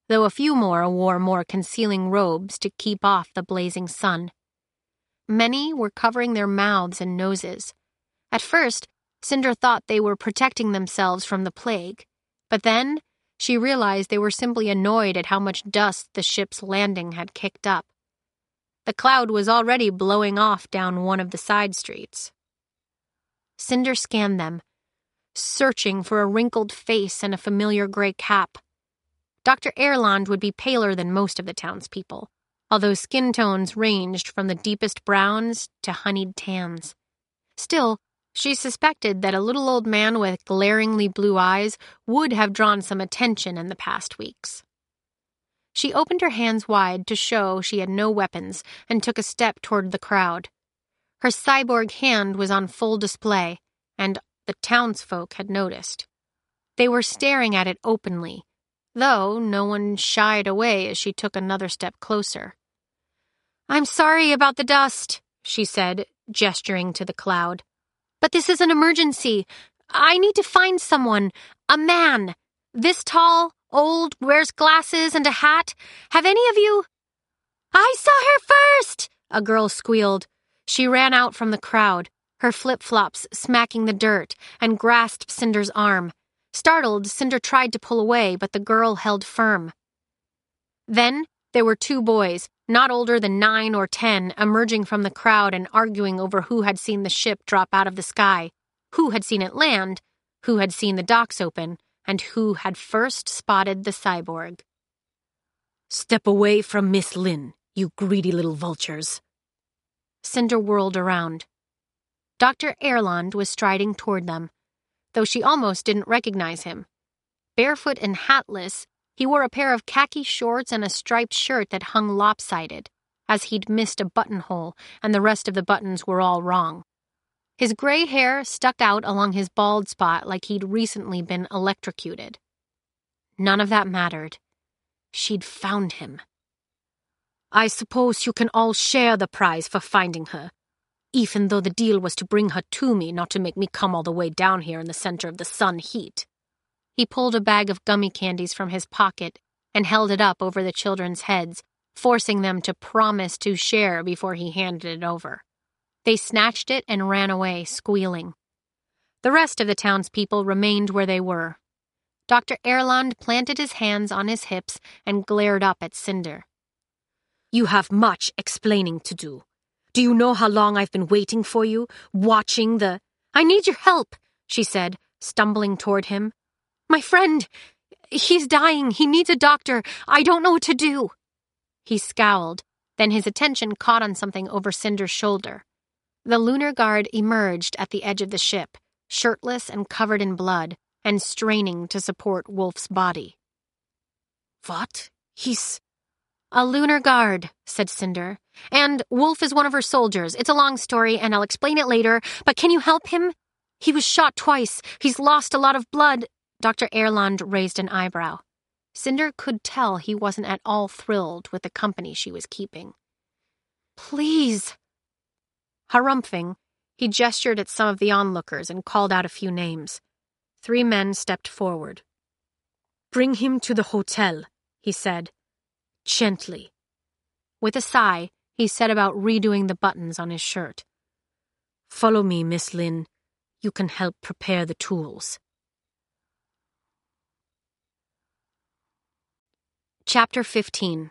though a few more wore more concealing robes to keep off the blazing sun. Many were covering their mouths and noses. At first, Cinder thought they were protecting themselves from the plague, but then she realized they were simply annoyed at how much dust the ship's landing had kicked up. The cloud was already blowing off down one of the side streets. Cinder scanned them, searching for a wrinkled face and a familiar gray cap. Dr. Erland would be paler than most of the townspeople, although skin tones ranged from the deepest browns to honeyed tans. Still, she suspected that a little old man with glaringly blue eyes would have drawn some attention in the past weeks. She opened her hands wide to show she had no weapons and took a step toward the crowd. Her cyborg hand was on full display, and the townsfolk had noticed. They were staring at it openly, though no one shied away as she took another step closer. "I'm sorry about the dust," she said, gesturing to the cloud. "But this is an emergency. I need to find someone. A man. This tall, old, wears glasses and a hat. Have any of you—" "I saw her first!" a girl squealed. She ran out from the crowd, her flip-flops smacking the dirt, and grasped Cinder's arm. Startled, Cinder tried to pull away, but the girl held firm. Then there were two boys, not older than 9 or 10, emerging from the crowd and arguing over who had seen the ship drop out of the sky, who had seen it land, who had seen the docks open, and who had first spotted the cyborg. "Step away from Miss Lin, you greedy little vultures." Cinder whirled around. Dr. Erland was striding toward them, though she almost didn't recognize him. Barefoot and hatless, he wore a pair of khaki shorts and a striped shirt that hung lopsided, as he'd missed a buttonhole and the rest of the buttons were all wrong. His gray hair stuck out along his bald spot like he'd recently been electrocuted. None of that mattered. She'd found him. "I suppose you can all share the prize for finding her, even though the deal was to bring her to me, not to make me come all the way down here in the center of the sun heat. He pulled a bag of gummy candies from his pocket and held it up over the children's heads, forcing them to promise to share before he handed it over. They snatched it and ran away, squealing. The rest of the townspeople remained where they were. Dr. Erland planted his hands on his hips and glared up at Cinder. "You have much explaining to do. Do you know how long I've been waiting for you, watching the—" "I need your help," she said, stumbling toward him. "My friend, he's dying. He needs a doctor. I don't know what to do." He scowled, then his attention caught on something over Cinder's shoulder. The Lunar Guard emerged at the edge of the ship, shirtless and covered in blood, and straining to support Wolf's body. "What? He's—" "A Lunar Guard," said Cinder. "And Wolf is one of her soldiers. It's a long story, and I'll explain it later, but can you help him? He was shot twice. He's lost a lot of blood." Dr. Erland raised an eyebrow. Cinder could tell he wasn't at all thrilled with the company she was keeping. "Please." Harrumping, he gestured at some of the onlookers and called out a few names. 3 men stepped forward. "Bring him to the hotel," he said. "Gently." With a sigh, he set about redoing the buttons on his shirt. "Follow me, Miss Lin. You can help prepare the tools." Chapter 15.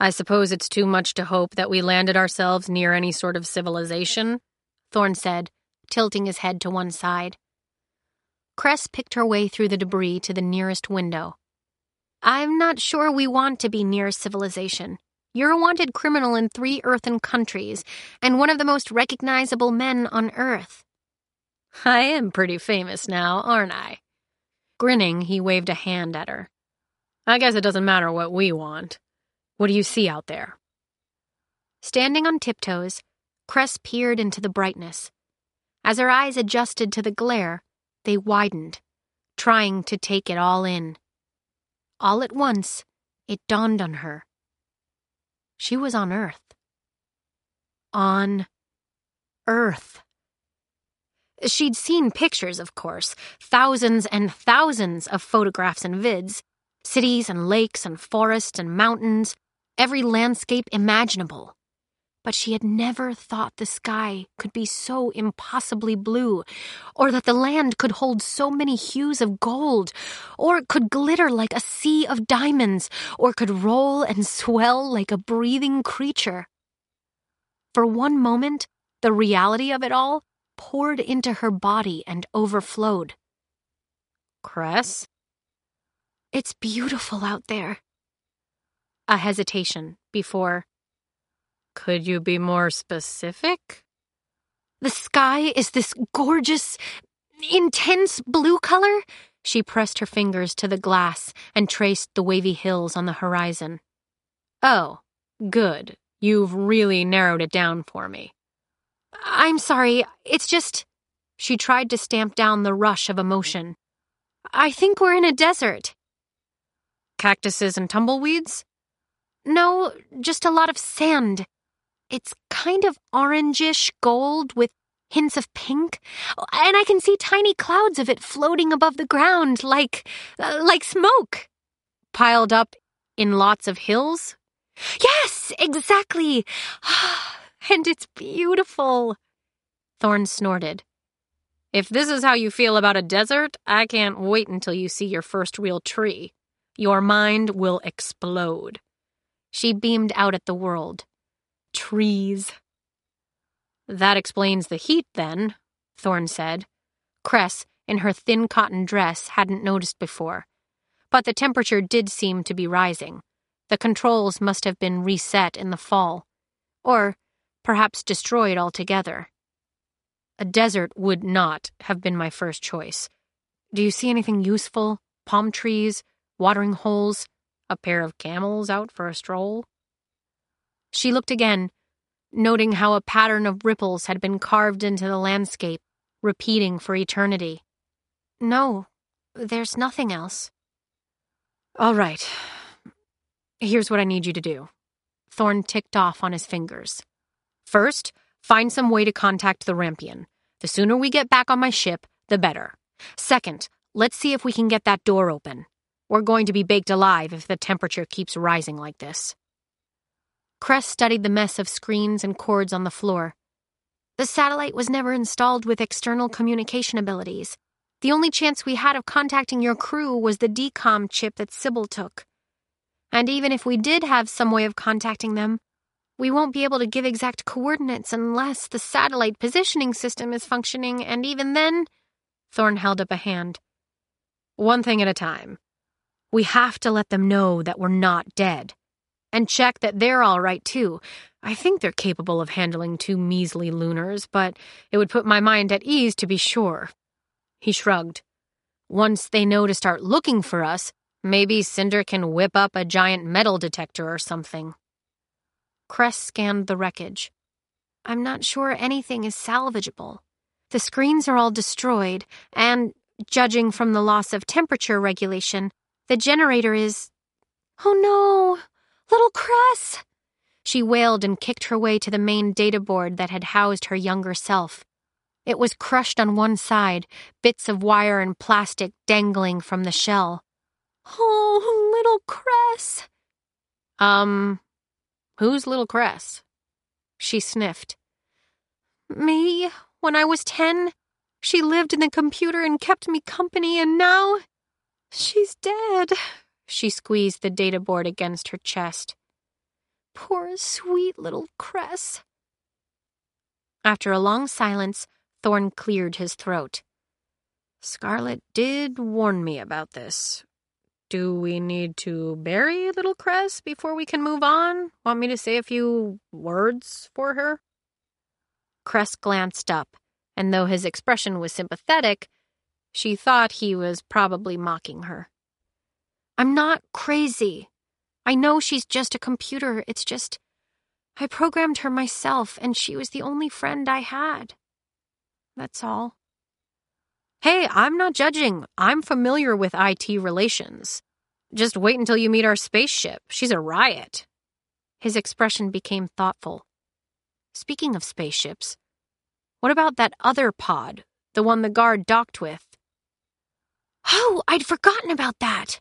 "I suppose it's too much to hope that we landed ourselves near any sort of civilization," Thorne said, tilting his head to one side. Cress picked her way through the debris to the nearest window. "I'm not sure we want to be near civilization. You're a wanted criminal in 3 earthen countries, and one of the most recognizable men on Earth." "I am pretty famous now, aren't I?" Grinning, he waved a hand at her. "I guess it doesn't matter what we want. What do you see out there?" Standing on tiptoes, Cress peered into the brightness. As her eyes adjusted to the glare, they widened, trying to take it all in. All at once, it dawned on her. She was on Earth. On Earth. She'd seen pictures, of course, thousands and thousands of photographs and vids. Cities and lakes and forests and mountains, every landscape imaginable. But she had never thought the sky could be so impossibly blue, or that the land could hold so many hues of gold, or could glitter like a sea of diamonds, or could roll and swell like a breathing creature. For one moment, the reality of it all poured into her body and overflowed. "Cress? It's beautiful out there." A hesitation before, "Could you be more specific?" "The sky is this gorgeous, intense blue color." She pressed her fingers to the glass and traced the wavy hills on the horizon. "Oh, good. You've really narrowed it down for me." "I'm sorry. It's just—" She tried to stamp down the rush of emotion. "I think we're in a desert." "Cactuses and tumbleweeds?" "No, just a lot of sand. It's kind of orangish gold with hints of pink, and I can see tiny clouds of it floating above the ground like smoke." "Piled up in lots of hills?" "Yes, exactly. And it's beautiful." Thorne snorted. "If this is how you feel about a desert, I can't wait until you see your first real tree. Your mind will explode." She beamed out at the world. "Trees." "That explains the heat, then," Thorne said. Cress, in her thin cotton dress, hadn't noticed before. But the temperature did seem to be rising. The controls must have been reset in the fall. Or perhaps destroyed altogether. "A desert would not have been my first choice. Do you see anything useful? Palm trees? Watering holes, a pair of camels out for a stroll?" She looked again, noting how a pattern of ripples had been carved into the landscape, repeating for eternity. "No, there's nothing else." "All right. Here's what I need you to do." Thorne ticked off on his fingers. "First, find some way to contact the Rampion. The sooner we get back on my ship, the better. Second, Let's see if we can get that door open. We're going to be baked alive if the temperature keeps rising like this." Cress studied the mess of screens and cords on the floor. The satellite was never installed with external communication abilities. The only chance we had of contacting your crew was the DCOM chip that Sybil took. And even if we did have some way of contacting them, we won't be able to give exact coordinates unless the satellite positioning system is functioning, and even then... Thorne held up a hand. "One thing at a time. We have to let them know that we're not dead. And check that they're all right, too. I think they're capable of handling 2 measly lunars, but it would put my mind at ease to be sure." He shrugged. "Once they know to start looking for us, maybe Cinder can whip up a giant metal detector or something." Cress scanned the wreckage. "I'm not sure anything is salvageable. The screens are all destroyed, and, judging from the loss of temperature regulation, the generator is... Oh no! Little Cress!" She wailed and kicked her way to the main data board that had housed her younger self. It was crushed on one side, bits of wire and plastic dangling from the shell. "Oh, little Cress." Who's little Cress?" She sniffed. "Me, when I was 10. She lived in the computer and kept me company, and now she's dead." She squeezed the data board against her chest. "Poor, sweet little Cress." After a long silence, Thorne cleared his throat. "Scarlet did warn me about this. Do we need to bury little Cress before we can move on? Want me to say a few words for her?" Cress glanced up, and though his expression was sympathetic, she thought he was probably mocking her. "I'm not crazy. I know she's just a computer. It's just, I programmed her myself, and she was the only friend I had. That's all." "Hey, I'm not judging. I'm familiar with IT relations. Just wait until you meet our spaceship. She's a riot." His expression became thoughtful. "Speaking of spaceships, what about that other pod, the one the guard docked with?" "Oh, I'd forgotten about that."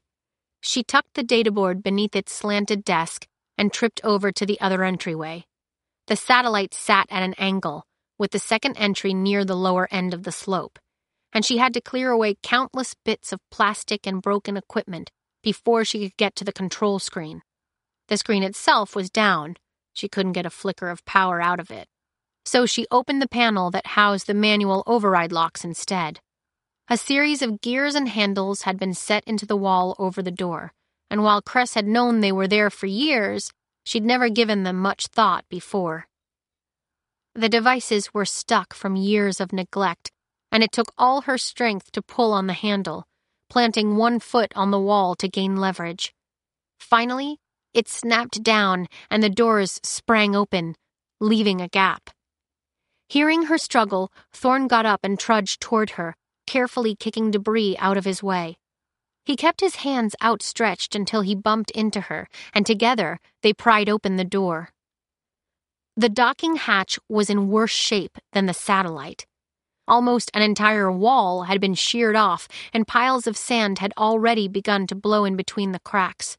She tucked the data board beneath its slanted desk and tripped over to the other entryway. The satellite sat at an angle, with the second entry near the lower end of the slope, and she had to clear away countless bits of plastic and broken equipment before she could get to the control screen. The screen itself was down. She couldn't get a flicker of power out of it. So she opened the panel that housed the manual override locks instead. A series of gears and handles had been set into the wall over the door, and while Cress had known they were there for years, she'd never given them much thought before. The devices were stuck from years of neglect, and it took all her strength to pull on the handle, planting one foot on the wall to gain leverage. Finally, it snapped down and the doors sprang open, leaving a gap. Hearing her struggle, Thorne got up and trudged toward her, carefully kicking debris out of his way. He kept his hands outstretched until he bumped into her, and together they pried open the door. The docking hatch was in worse shape than the satellite. Almost an entire wall had been sheared off, and piles of sand had already begun to blow in between the cracks.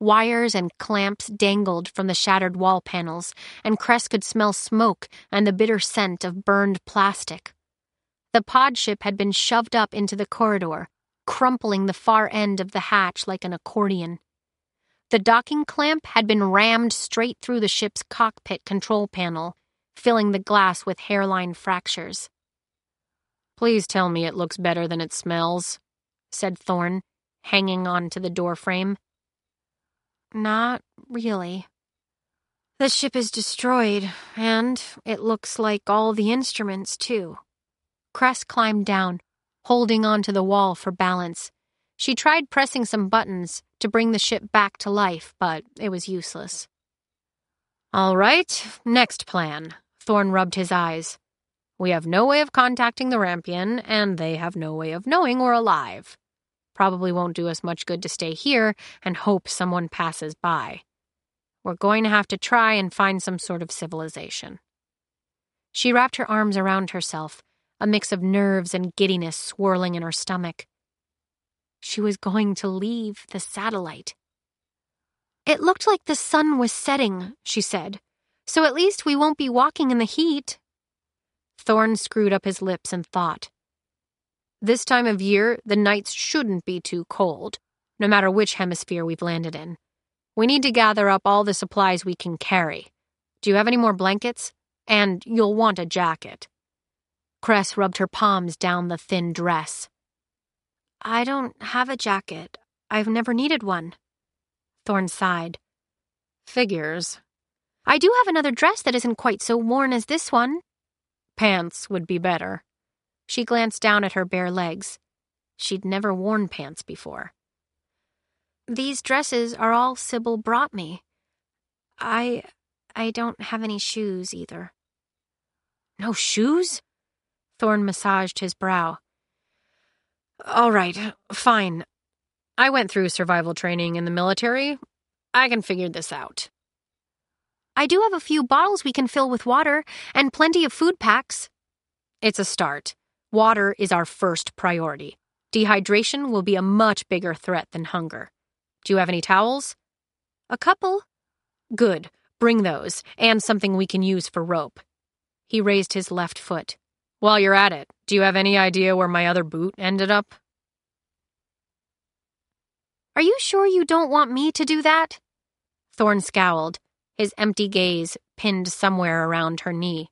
Wires and clamps dangled from the shattered wall panels, and Cress could smell smoke and the bitter scent of burned plastic. The pod ship had been shoved up into the corridor, crumpling the far end of the hatch like an accordion. The docking clamp had been rammed straight through the ship's cockpit control panel, filling the glass with hairline fractures. "Please tell me it looks better than it smells," said Thorne, hanging on to the doorframe. "Not really. The ship is destroyed, and it looks like all the instruments, too." Cress climbed down, holding onto the wall for balance. She tried pressing some buttons to bring the ship back to life, but it was useless. "All right, next plan." Thorne rubbed his eyes. "We have no way of contacting the Rampion, and they have no way of knowing we're alive. Probably won't do us much good to stay here and hope someone passes by. We're going to have to try and find some sort of civilization." She wrapped her arms around herself, a mix of nerves and giddiness swirling in her stomach. She was going to leave the satellite. It looked like the sun was setting, she said, so at least we won't be walking in the heat. Thorne screwed up his lips and thought. This time of year, the nights shouldn't be too cold, no matter which hemisphere we've landed in. We need to gather up all the supplies we can carry. Do you have any more blankets? And you'll want a jacket. Cress rubbed her palms down the thin dress. I don't have a jacket. I've never needed one. Thorne sighed. Figures. I do have another dress that isn't quite so worn as this one. Pants would be better. She glanced down at her bare legs. She'd never worn pants before. These dresses are all Sybil brought me. I don't have any shoes either. No shoes? Thorne massaged his brow. All right, fine. I went through survival training in the military. I can figure this out. I do have a few bottles we can fill with water and plenty of food packs. It's a start. Water is our first priority. Dehydration will be a much bigger threat than hunger. Do you have any towels? A couple. Good. Bring those, and something we can use for rope. He raised his left foot. While you're at it, do you have any idea where my other boot ended up? Are you sure you don't want me to do that? Thorne scowled, his empty gaze pinned somewhere around her knee.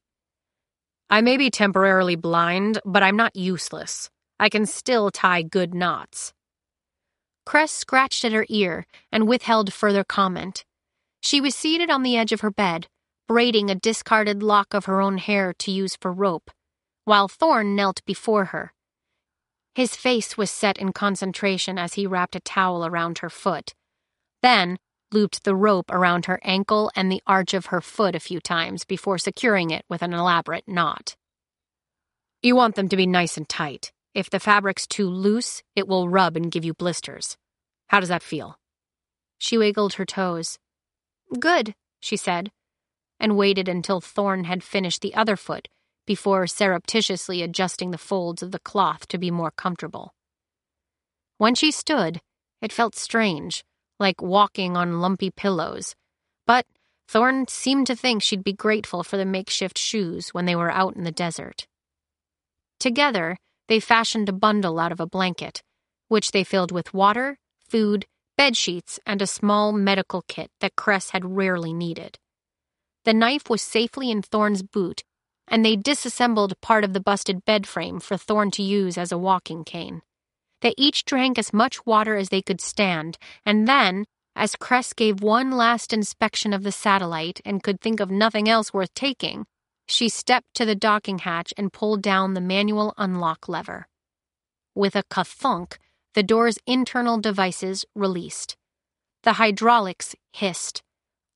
I may be temporarily blind, but I'm not useless. I can still tie good knots. Cress scratched at her ear and withheld further comment. She was seated on the edge of her bed, braiding a discarded lock of her own hair to use for rope, while Thorne knelt before her. His face was set in concentration as he wrapped a towel around her foot, then looped the rope around her ankle and the arch of her foot a few times before securing it with an elaborate knot. You want them to be nice and tight. If the fabric's too loose, it will rub and give you blisters. How does that feel? She wiggled her toes. Good, she said, and waited until Thorne had finished the other foot before surreptitiously adjusting the folds of the cloth to be more comfortable. When she stood, it felt strange, like walking on lumpy pillows, but Thorne seemed to think she'd be grateful for the makeshift shoes when they were out in the desert. Together, they fashioned a bundle out of a blanket, which they filled with water, food, bedsheets, and a small medical kit that Cress had rarely needed. The knife was safely in Thorne's boot, and they disassembled part of the busted bed frame for Thorne to use as a walking cane. They each drank as much water as they could stand, and then, as Cress gave one last inspection of the satellite and could think of nothing else worth taking, she stepped to the docking hatch and pulled down the manual unlock lever. With a ka-thunk, the door's internal devices released. The hydraulics hissed.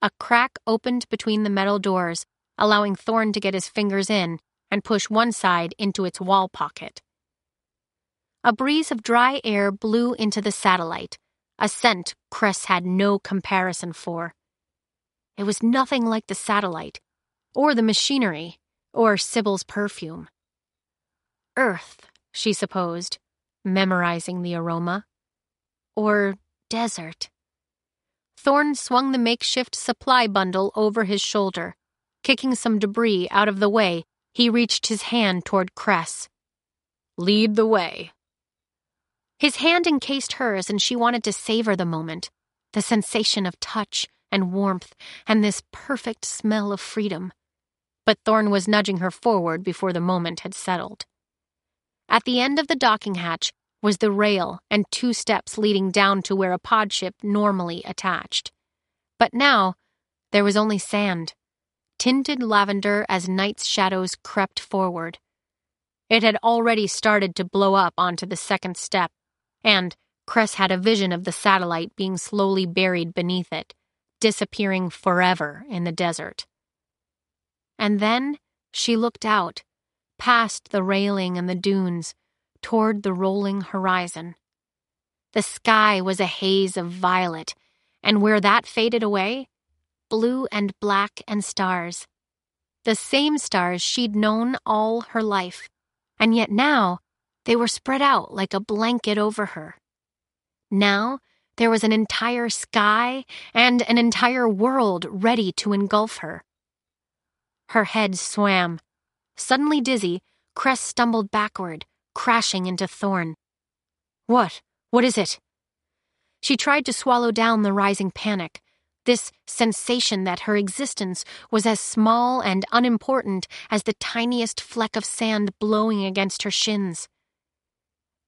A crack opened between the metal doors, allowing Thorne to get his fingers in and push one side into its wall pocket. A breeze of dry air blew into the satellite, a scent Cress had no comparison for. It was nothing like the satellite, or the machinery, or Sybil's perfume. Earth, she supposed, memorizing the aroma. Or desert. Thorne swung the makeshift supply bundle over his shoulder. Kicking some debris out of the way, he reached his hand toward Cress. Lead the way. His hand encased hers, and she wanted to savor the moment, the sensation of touch and warmth and this perfect smell of freedom. But Thorne was nudging her forward before the moment had settled. At the end of the docking hatch was the rail and two steps leading down to where a pod ship normally attached. But now, there was only sand, tinted lavender as night's shadows crept forward. It had already started to blow up onto the second step, and Cress had a vision of the satellite being slowly buried beneath it, disappearing forever in the desert. And then she looked out, past the railing and the dunes, toward the rolling horizon. The sky was a haze of violet, and where that faded away, blue and black and stars. The same stars she'd known all her life, and yet now they were spread out like a blanket over her. Now, there was an entire sky and an entire world ready to engulf her. Her head swam. Suddenly dizzy, Cress stumbled backward, crashing into Thorne. What? What is it? She tried to swallow down the rising panic, this sensation that her existence was as small and unimportant as the tiniest fleck of sand blowing against her shins.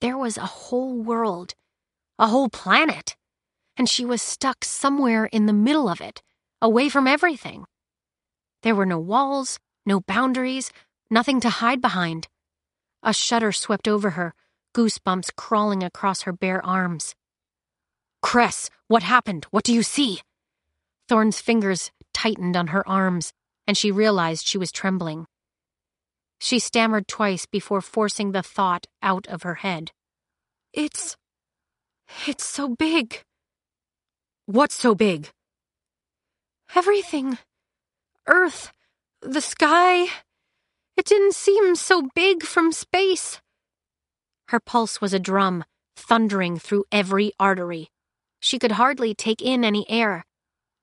There was a whole world, a whole planet, and she was stuck somewhere in the middle of it, away from everything. There were no walls, no boundaries, nothing to hide behind. A shudder swept over her, goosebumps crawling across her bare arms. Cress, what happened? What do you see? Thorne's fingers tightened on her arms, and she realized she was trembling. She stammered twice before forcing the thought out of her head. It's so big. What's so big? Everything. Earth. The sky. It didn't seem so big from space. Her pulse was a drum, thundering through every artery. She could hardly take in any air,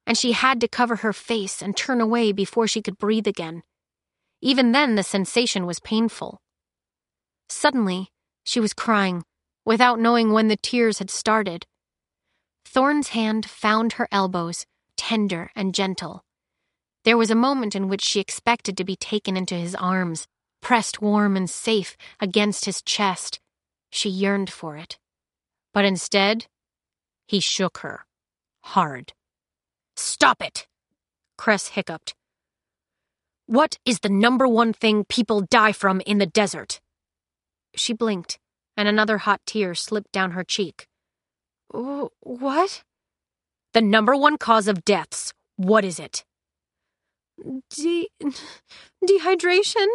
and she had to cover her face and turn away before she could breathe again. Even then, the sensation was painful. Suddenly, she was crying, without knowing when the tears had started. Thorne's hand found her elbows, tender and gentle. There was a moment in which she expected to be taken into his arms, pressed warm and safe against his chest. She yearned for it. But instead, he shook her, hard. Stop it! Cress hiccuped. What is the number one thing people die from in the desert? She blinked, and another hot tear slipped down her cheek. What? The number one cause of deaths. What is it? Dehydration,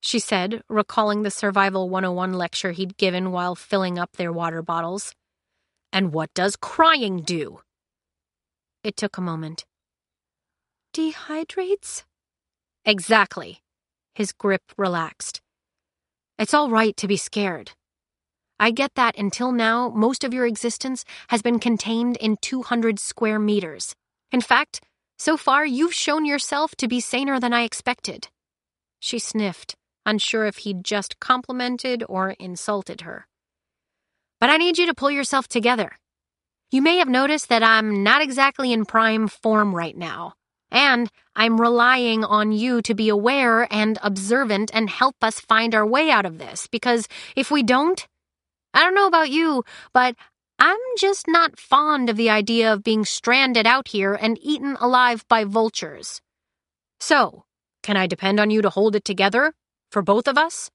she said, recalling the Survival 101 lecture he'd given while filling up their water bottles. And what does crying do? It took a moment. Dehydrates? Exactly. His grip relaxed. It's all right to be scared. I get that until now, most of your existence has been contained in 200 square meters. In fact, so far you've shown yourself to be saner than I expected. She sniffed, unsure if he'd just complimented or insulted her. But I need you to pull yourself together. You may have noticed that I'm not exactly in prime form right now, and I'm relying on you to be aware and observant and help us find our way out of this, because if we don't, I don't know about you, but I'm just not fond of the idea of being stranded out here and eaten alive by vultures. So, can I depend on you to hold it together, for both of us?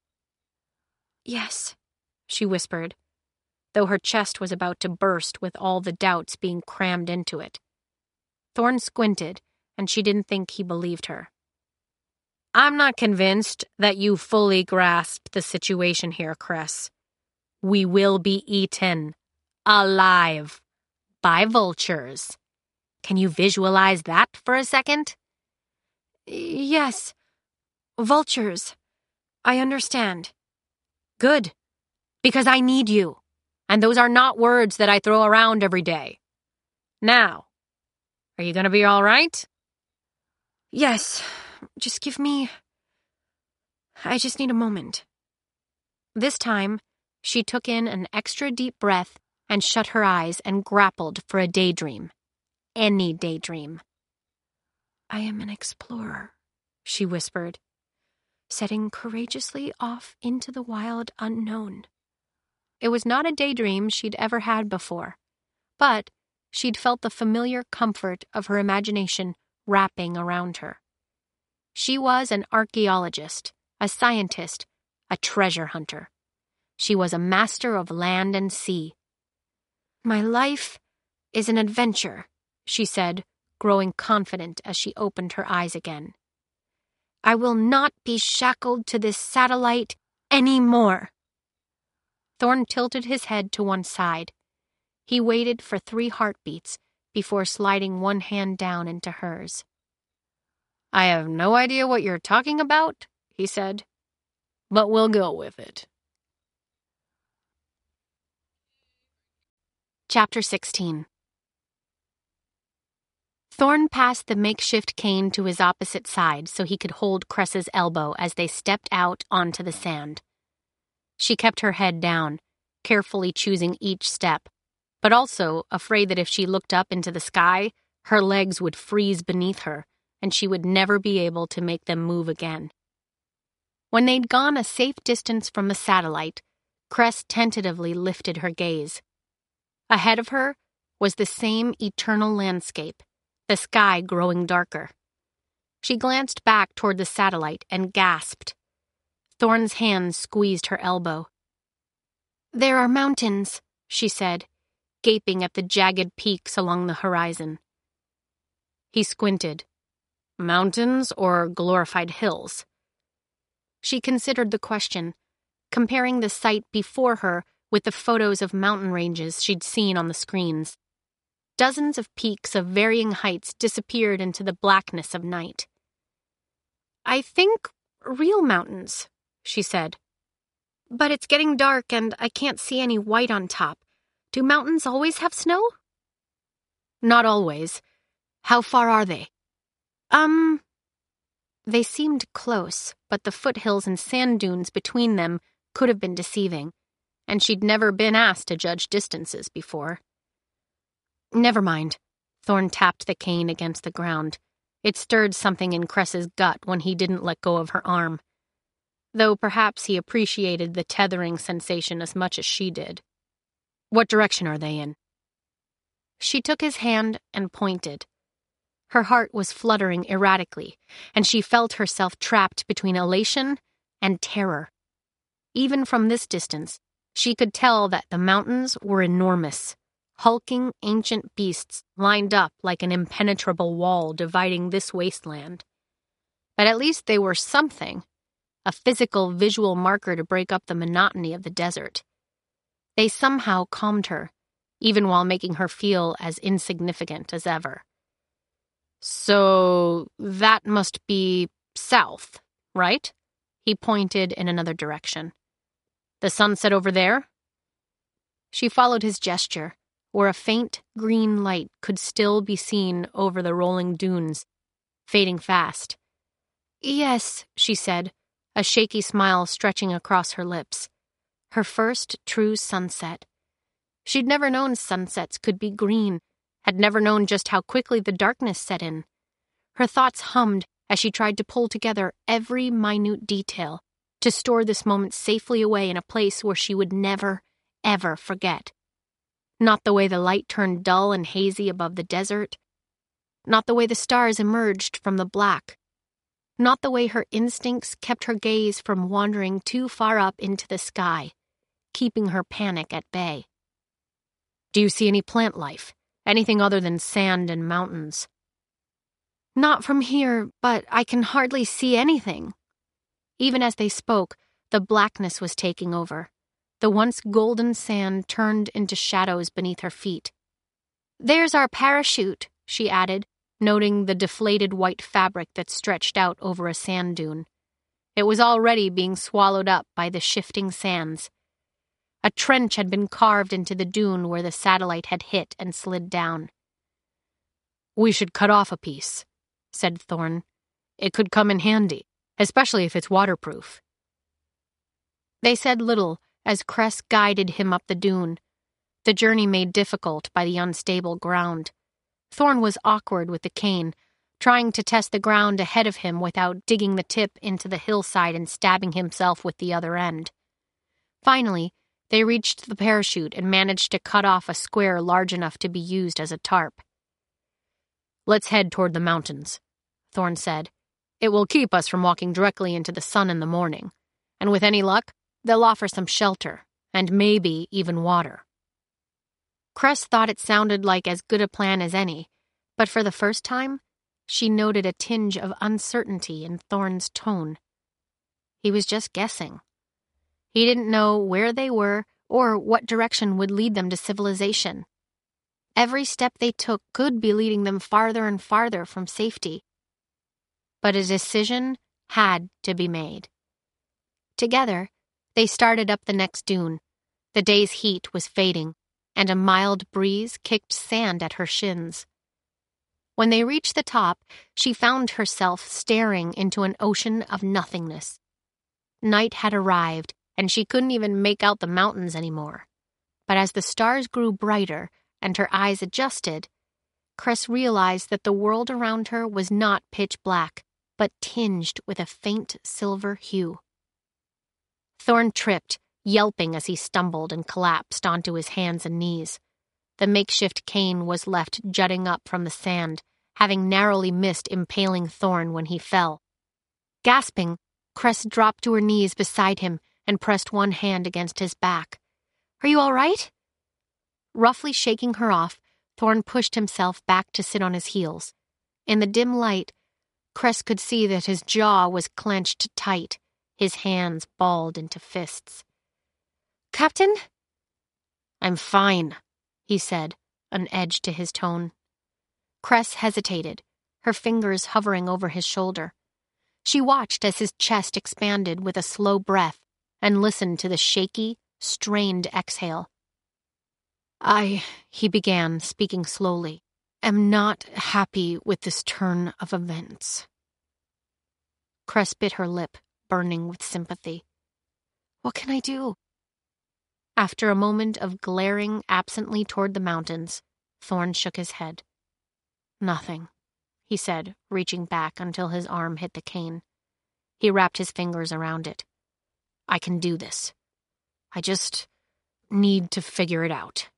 Yes, she whispered, though her chest was about to burst with all the doubts being crammed into it. Thorne squinted, and she didn't think he believed her. I'm not convinced that you fully grasped the situation here, Cress. We will be eaten, alive, by vultures. Can you visualize that for a second? Yes, vultures. I understand. Good, because I need you. And those are not words that I throw around every day. Now, are you going to be all right? Yes, just give me... I just need a moment. This time, she took in an extra deep breath and shut her eyes and grappled for a daydream. Any daydream. I am an explorer, she whispered, setting courageously off into the wild unknown. It was not a daydream she'd ever had before, but she'd felt the familiar comfort of her imagination wrapping around her. She was an archaeologist, a scientist, a treasure hunter. She was a master of land and sea. My life is an adventure, she said, growing confident as she opened her eyes again. I will not be shackled to this satellite anymore. Thorne tilted his head to one side. He waited for 3 heartbeats before sliding one hand down into hers. I have no idea what you're talking about, he said, but we'll go with it. Chapter 16. Thorne passed the makeshift cane to his opposite side so he could hold Cress's elbow as they stepped out onto the sand. She kept her head down, carefully choosing each step, but also afraid that if she looked up into the sky, her legs would freeze beneath her, and she would never be able to make them move again. When they'd gone a safe distance from the satellite, Cress tentatively lifted her gaze. Ahead of her was the same eternal landscape, the sky growing darker. She glanced back toward the satellite and gasped. Thorne's hand squeezed her elbow. "There are mountains," she said, gaping at the jagged peaks along the horizon. He squinted. "Mountains or glorified hills?" She considered the question, comparing the sight before her with the photos of mountain ranges she'd seen on the screens. Dozens of peaks of varying heights disappeared into the blackness of night. "I think real mountains," she said. "But it's getting dark and I can't see any white on top. Do mountains always have snow?" "Not always. How far are they?" They seemed close, but the foothills and sand dunes between them could have been deceiving, and she'd never been asked to judge distances before. "Never mind." Thorne tapped the cane against the ground. It stirred something in Cress's gut when he didn't let go of her arm, though perhaps he appreciated the tethering sensation as much as she did. "What direction are they in?" She took his hand and pointed. Her heart was fluttering erratically, and she felt herself trapped between elation and terror. Even from this distance, she could tell that the mountains were enormous, hulking ancient beasts lined up like an impenetrable wall dividing this wasteland. But at least they were something, a physical visual marker to break up the monotony of the desert. They somehow calmed her, even while making her feel as insignificant as ever. "So that must be south, right?" He pointed in another direction. "The sunset over there?" She followed his gesture, where a faint green light could still be seen over the rolling dunes, fading fast. "Yes," she said, a shaky smile stretching across her lips. Her first true sunset. She'd never known sunsets could be green, had never known just how quickly the darkness set in. Her thoughts hummed as she tried to pull together every minute detail, to store this moment safely away in a place where she would never, ever forget. Not the way the light turned dull and hazy above the desert. Not the way the stars emerged from the black. Not the way her instincts kept her gaze from wandering too far up into the sky, keeping her panic at bay. "Do you see any plant life? Anything other than sand and mountains?" "Not from here, but I can hardly see anything." Even as they spoke, the blackness was taking over. The once golden sand turned into shadows beneath her feet. "There's our parachute," she added, noting the deflated white fabric that stretched out over a sand dune. It was already being swallowed up by the shifting sands. A trench had been carved into the dune where the satellite had hit and slid down. "We should cut off a piece," said Thorne. "It could come in handy, especially if it's waterproof." They said little as Cress guided him up the dune, the journey made difficult by the unstable ground. Thorne was awkward with the cane, trying to test the ground ahead of him without digging the tip into the hillside and stabbing himself with the other end. Finally, they reached the parachute and managed to cut off a square large enough to be used as a tarp. "Let's head toward the mountains," Thorne said. "It will keep us from walking directly into the sun in the morning, and with any luck, they'll offer some shelter, and maybe even water." Cress thought it sounded like as good a plan as any, but for the first time, she noted a tinge of uncertainty in Thorne's tone. He was just guessing. He didn't know where they were or what direction would lead them to civilization. Every step they took could be leading them farther and farther from safety. But a decision had to be made. Together, they started up the next dune. The day's heat was fading, and a mild breeze kicked sand at her shins. When they reached the top, she found herself staring into an ocean of nothingness. Night had arrived, and she couldn't even make out the mountains anymore. But as the stars grew brighter and her eyes adjusted, Cress realized that the world around her was not pitch black, but tinged with a faint silver hue. Thorne tripped, yelping as he stumbled and collapsed onto his hands and knees. The makeshift cane was left jutting up from the sand, having narrowly missed impaling Thorne when he fell. Gasping, Cress dropped to her knees beside him and pressed one hand against his back. "Are you all right?" Roughly shaking her off, Thorne pushed himself back to sit on his heels. In the dim light, Cress could see that his jaw was clenched tight, his hands balled into fists. "Captain?" "I'm fine," he said, an edge to his tone. Cress hesitated, her fingers hovering over his shoulder. She watched as his chest expanded with a slow breath and listened to the shaky, strained exhale. "I," he began, speaking slowly, "am not happy with this turn of events." Cress bit her lip, burning with sympathy. "What can I do?" After a moment of glaring absently toward the mountains, Thorne shook his head. "Nothing," he said, reaching back until his arm hit the cane. He wrapped his fingers around it. "I can do this. I just need to figure it out."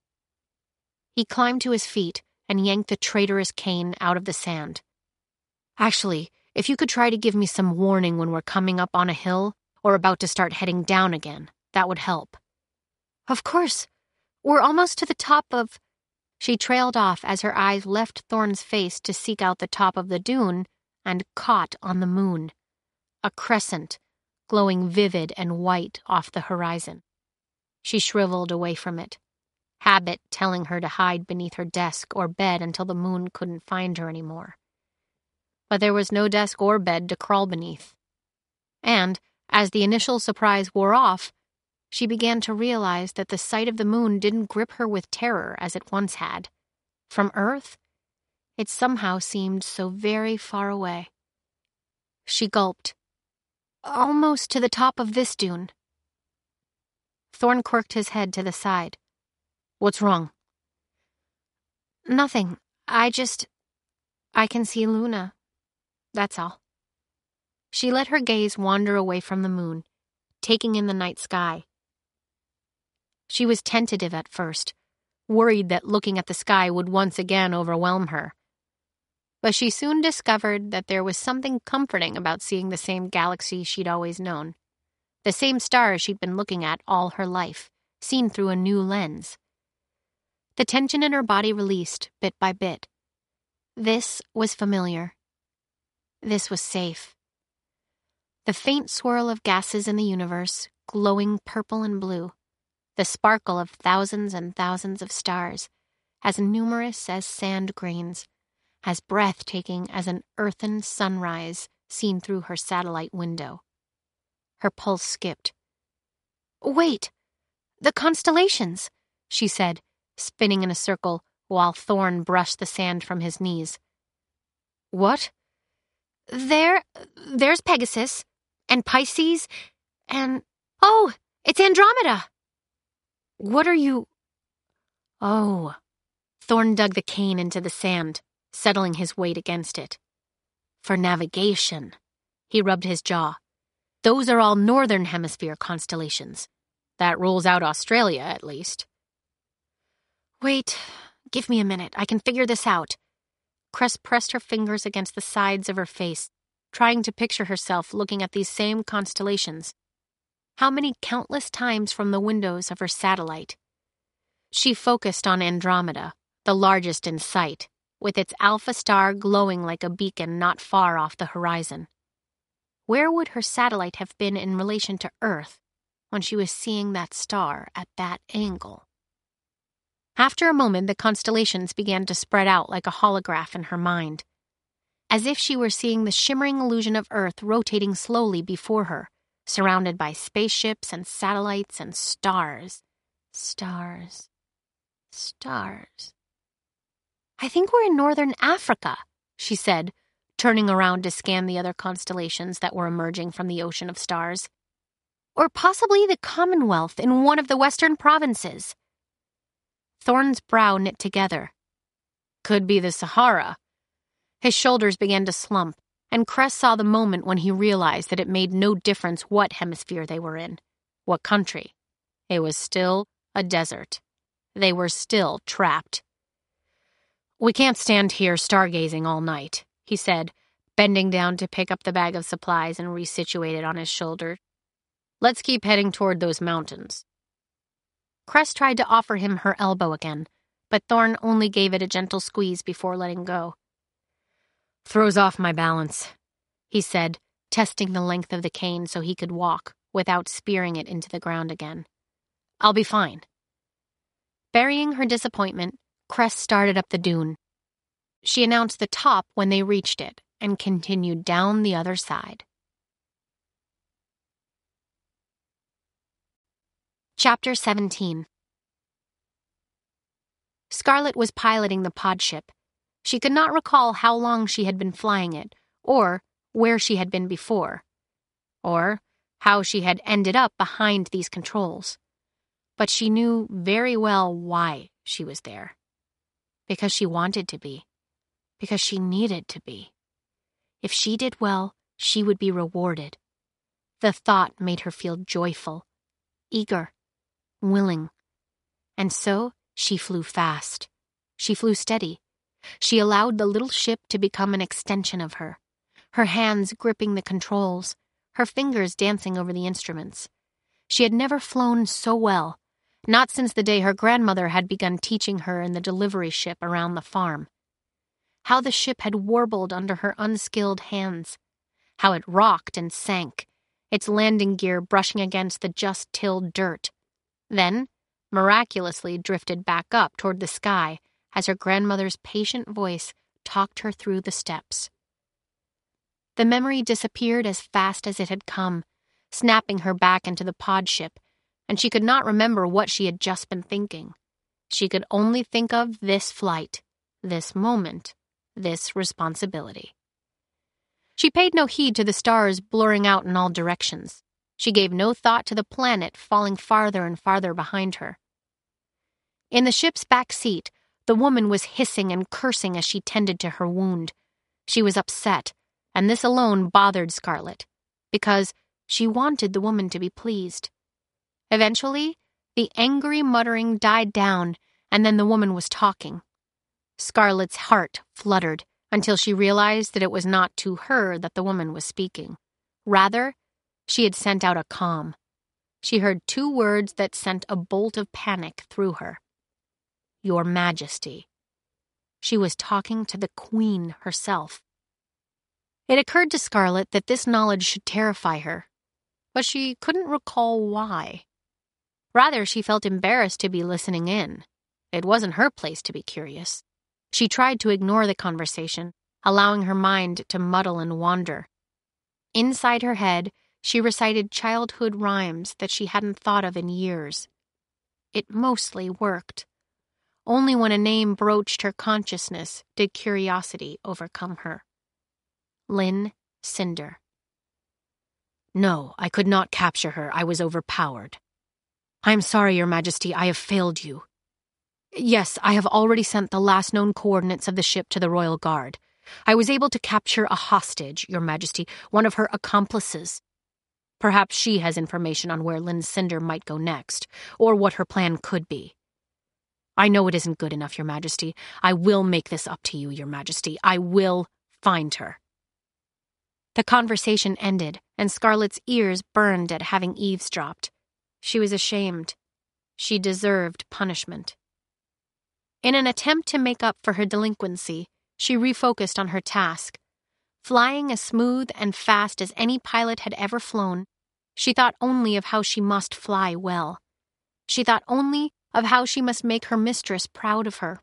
He climbed to his feet and yanked the traitorous cane out of the sand. "Actually, if you could try to give me some warning when we're coming up on a hill or about to start heading down again, that would help." "Of course. We're almost to the top of—" She trailed off as her eyes left Thorne's face to seek out the top of the dune and caught on the moon, a crescent glowing vivid and white off the horizon. She shriveled away from it, habit telling her to hide beneath her desk or bed until the moon couldn't find her anymore. But there was no desk or bed to crawl beneath. And, as the initial surprise wore off, she began to realize that the sight of the moon didn't grip her with terror as it once had. From Earth, it somehow seemed so very far away. She gulped. "Almost to the top of this dune." Thorne quirked his head to the side. "What's wrong?" "Nothing. I can see Luna. That's all." She let her gaze wander away from the moon, taking in the night sky. She was tentative at first, worried that looking at the sky would once again overwhelm her. But she soon discovered that there was something comforting about seeing the same galaxy she'd always known, the same stars she'd been looking at all her life, seen through a new lens. The tension in her body released bit by bit. This was familiar. This was safe. The faint swirl of gases in the universe, glowing purple and blue, the sparkle of thousands and thousands of stars, as numerous as sand grains, as breathtaking as an earthen sunrise seen through her satellite window. Her pulse skipped. "Wait! The constellations!" she said, spinning in a circle while Thorne brushed the sand from his knees. "What?" There's Pegasus, and Pisces, and— "Oh, it's Andromeda!" "What are you—" "Oh." Thorne dug the cane into the sand, settling his weight against it. "For navigation," he rubbed his jaw. "Those are all Northern Hemisphere constellations. That rules out Australia, at least." "Wait, give me a minute. I can figure this out." Cress pressed her fingers against the sides of her face, trying to picture herself looking at these same constellations. How many countless times from the windows of her satellite? She focused on Andromeda, the largest in sight, with its alpha star glowing like a beacon not far off the horizon. Where would her satellite have been in relation to Earth when she was seeing that star at that angle? After a moment, the constellations began to spread out like a holograph in her mind, as if she were seeing the shimmering illusion of Earth rotating slowly before her, surrounded by spaceships and satellites and stars. Stars. Stars. I think we're in northern Africa, she said, turning around to scan the other constellations that were emerging from the ocean of stars. Or possibly the Commonwealth in one of the western provinces. Thorne's brow knit together. Could be the Sahara. His shoulders began to slump, and Cress saw the moment when he realized that it made no difference what hemisphere they were in, what country. It was still a desert. They were still trapped. We can't stand here stargazing all night, he said, bending down to pick up the bag of supplies and resituate it on his shoulder. Let's keep heading toward those mountains. Cress tried to offer him her elbow again, but Thorne only gave it a gentle squeeze before letting go. Throws off my balance, he said, testing the length of the cane so he could walk without spearing it into the ground again. I'll be fine. Burying her disappointment, Cress started up the dune. She announced the top when they reached it and continued down the other side. Chapter 17. Scarlet was piloting the pod ship. She could not recall how long she had been flying it, or where she had been before, or how she had ended up behind these controls. But she knew very well why she was there. Because she wanted to be. Because she needed to be. If she did well, she would be rewarded. The thought made her feel joyful, eager, willing. And so she flew fast. She flew steady. She allowed the little ship to become an extension of her, her hands gripping the controls, her fingers dancing over the instruments. She had never flown so well, not since the day her grandmother had begun teaching her in the delivery ship around the farm. How the ship had warbled under her unskilled hands, how it rocked and sank, its landing gear brushing against the just-tilled dirt, then miraculously drifted back up toward the sky as her grandmother's patient voice talked her through the steps. The memory disappeared as fast as it had come, snapping her back into the pod ship, and she could not remember what she had just been thinking. She could only think of this flight, this moment, this responsibility. She paid no heed to the stars blurring out in all directions. She gave no thought to the planet falling farther and farther behind her. In the ship's back seat, the woman was hissing and cursing as she tended to her wound. She was upset, and this alone bothered Scarlet, because she wanted the woman to be pleased. Eventually, the angry muttering died down, and then the woman was talking. Scarlet's heart fluttered until she realized that it was not to her that the woman was speaking. Rather, she had sent out a comm. She heard two words that sent a bolt of panic through her. Your Majesty. She was talking to the Queen herself. It occurred to Scarlet that this knowledge should terrify her, but she couldn't recall why. Rather, she felt embarrassed to be listening in. It wasn't her place to be curious. She tried to ignore the conversation, allowing her mind to muddle and wander. Inside her head, she recited childhood rhymes that she hadn't thought of in years. It mostly worked. Only when a name broached her consciousness did curiosity overcome her. Lynn Cinder. No, I could not capture her. I was overpowered. I am sorry, Your Majesty, I have failed you. Yes, I have already sent the last known coordinates of the ship to the Royal Guard. I was able to capture a hostage, Your Majesty, one of her accomplices. Perhaps she has information on where Lynn Cinder might go next, or what her plan could be. I know it isn't good enough, Your Majesty. I will make this up to you, Your Majesty. I will find her. The conversation ended, and Scarlet's ears burned at having eavesdropped. She was ashamed. She deserved punishment. In an attempt to make up for her delinquency, she refocused on her task. Flying as smooth and fast as any pilot had ever flown, she thought only of how she must fly well. She thought only of how she must make her mistress proud of her.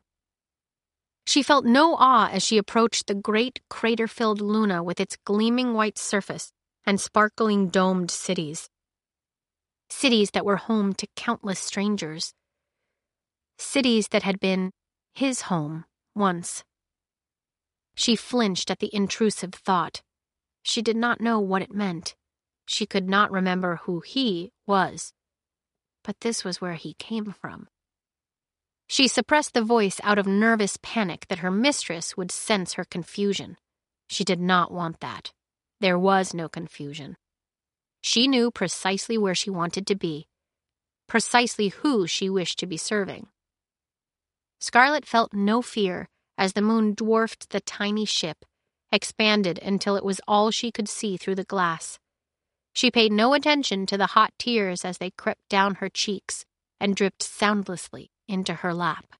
She felt no awe as she approached the great crater-filled Luna with its gleaming white surface and sparkling domed cities. Cities that were home to countless strangers. cities that had been his home once. She flinched at the intrusive thought. She did not know what it meant. She could not remember who he was. But this was where he came from. She suppressed the voice out of nervous panic that her mistress would sense her confusion. She did not want that. There was no confusion. She knew precisely where she wanted to be, precisely who she wished to be serving. Scarlet felt no fear as the moon dwarfed the tiny ship, expanded until it was all she could see through the glass. She paid no attention to the hot tears as they crept down her cheeks and dripped soundlessly into her lap.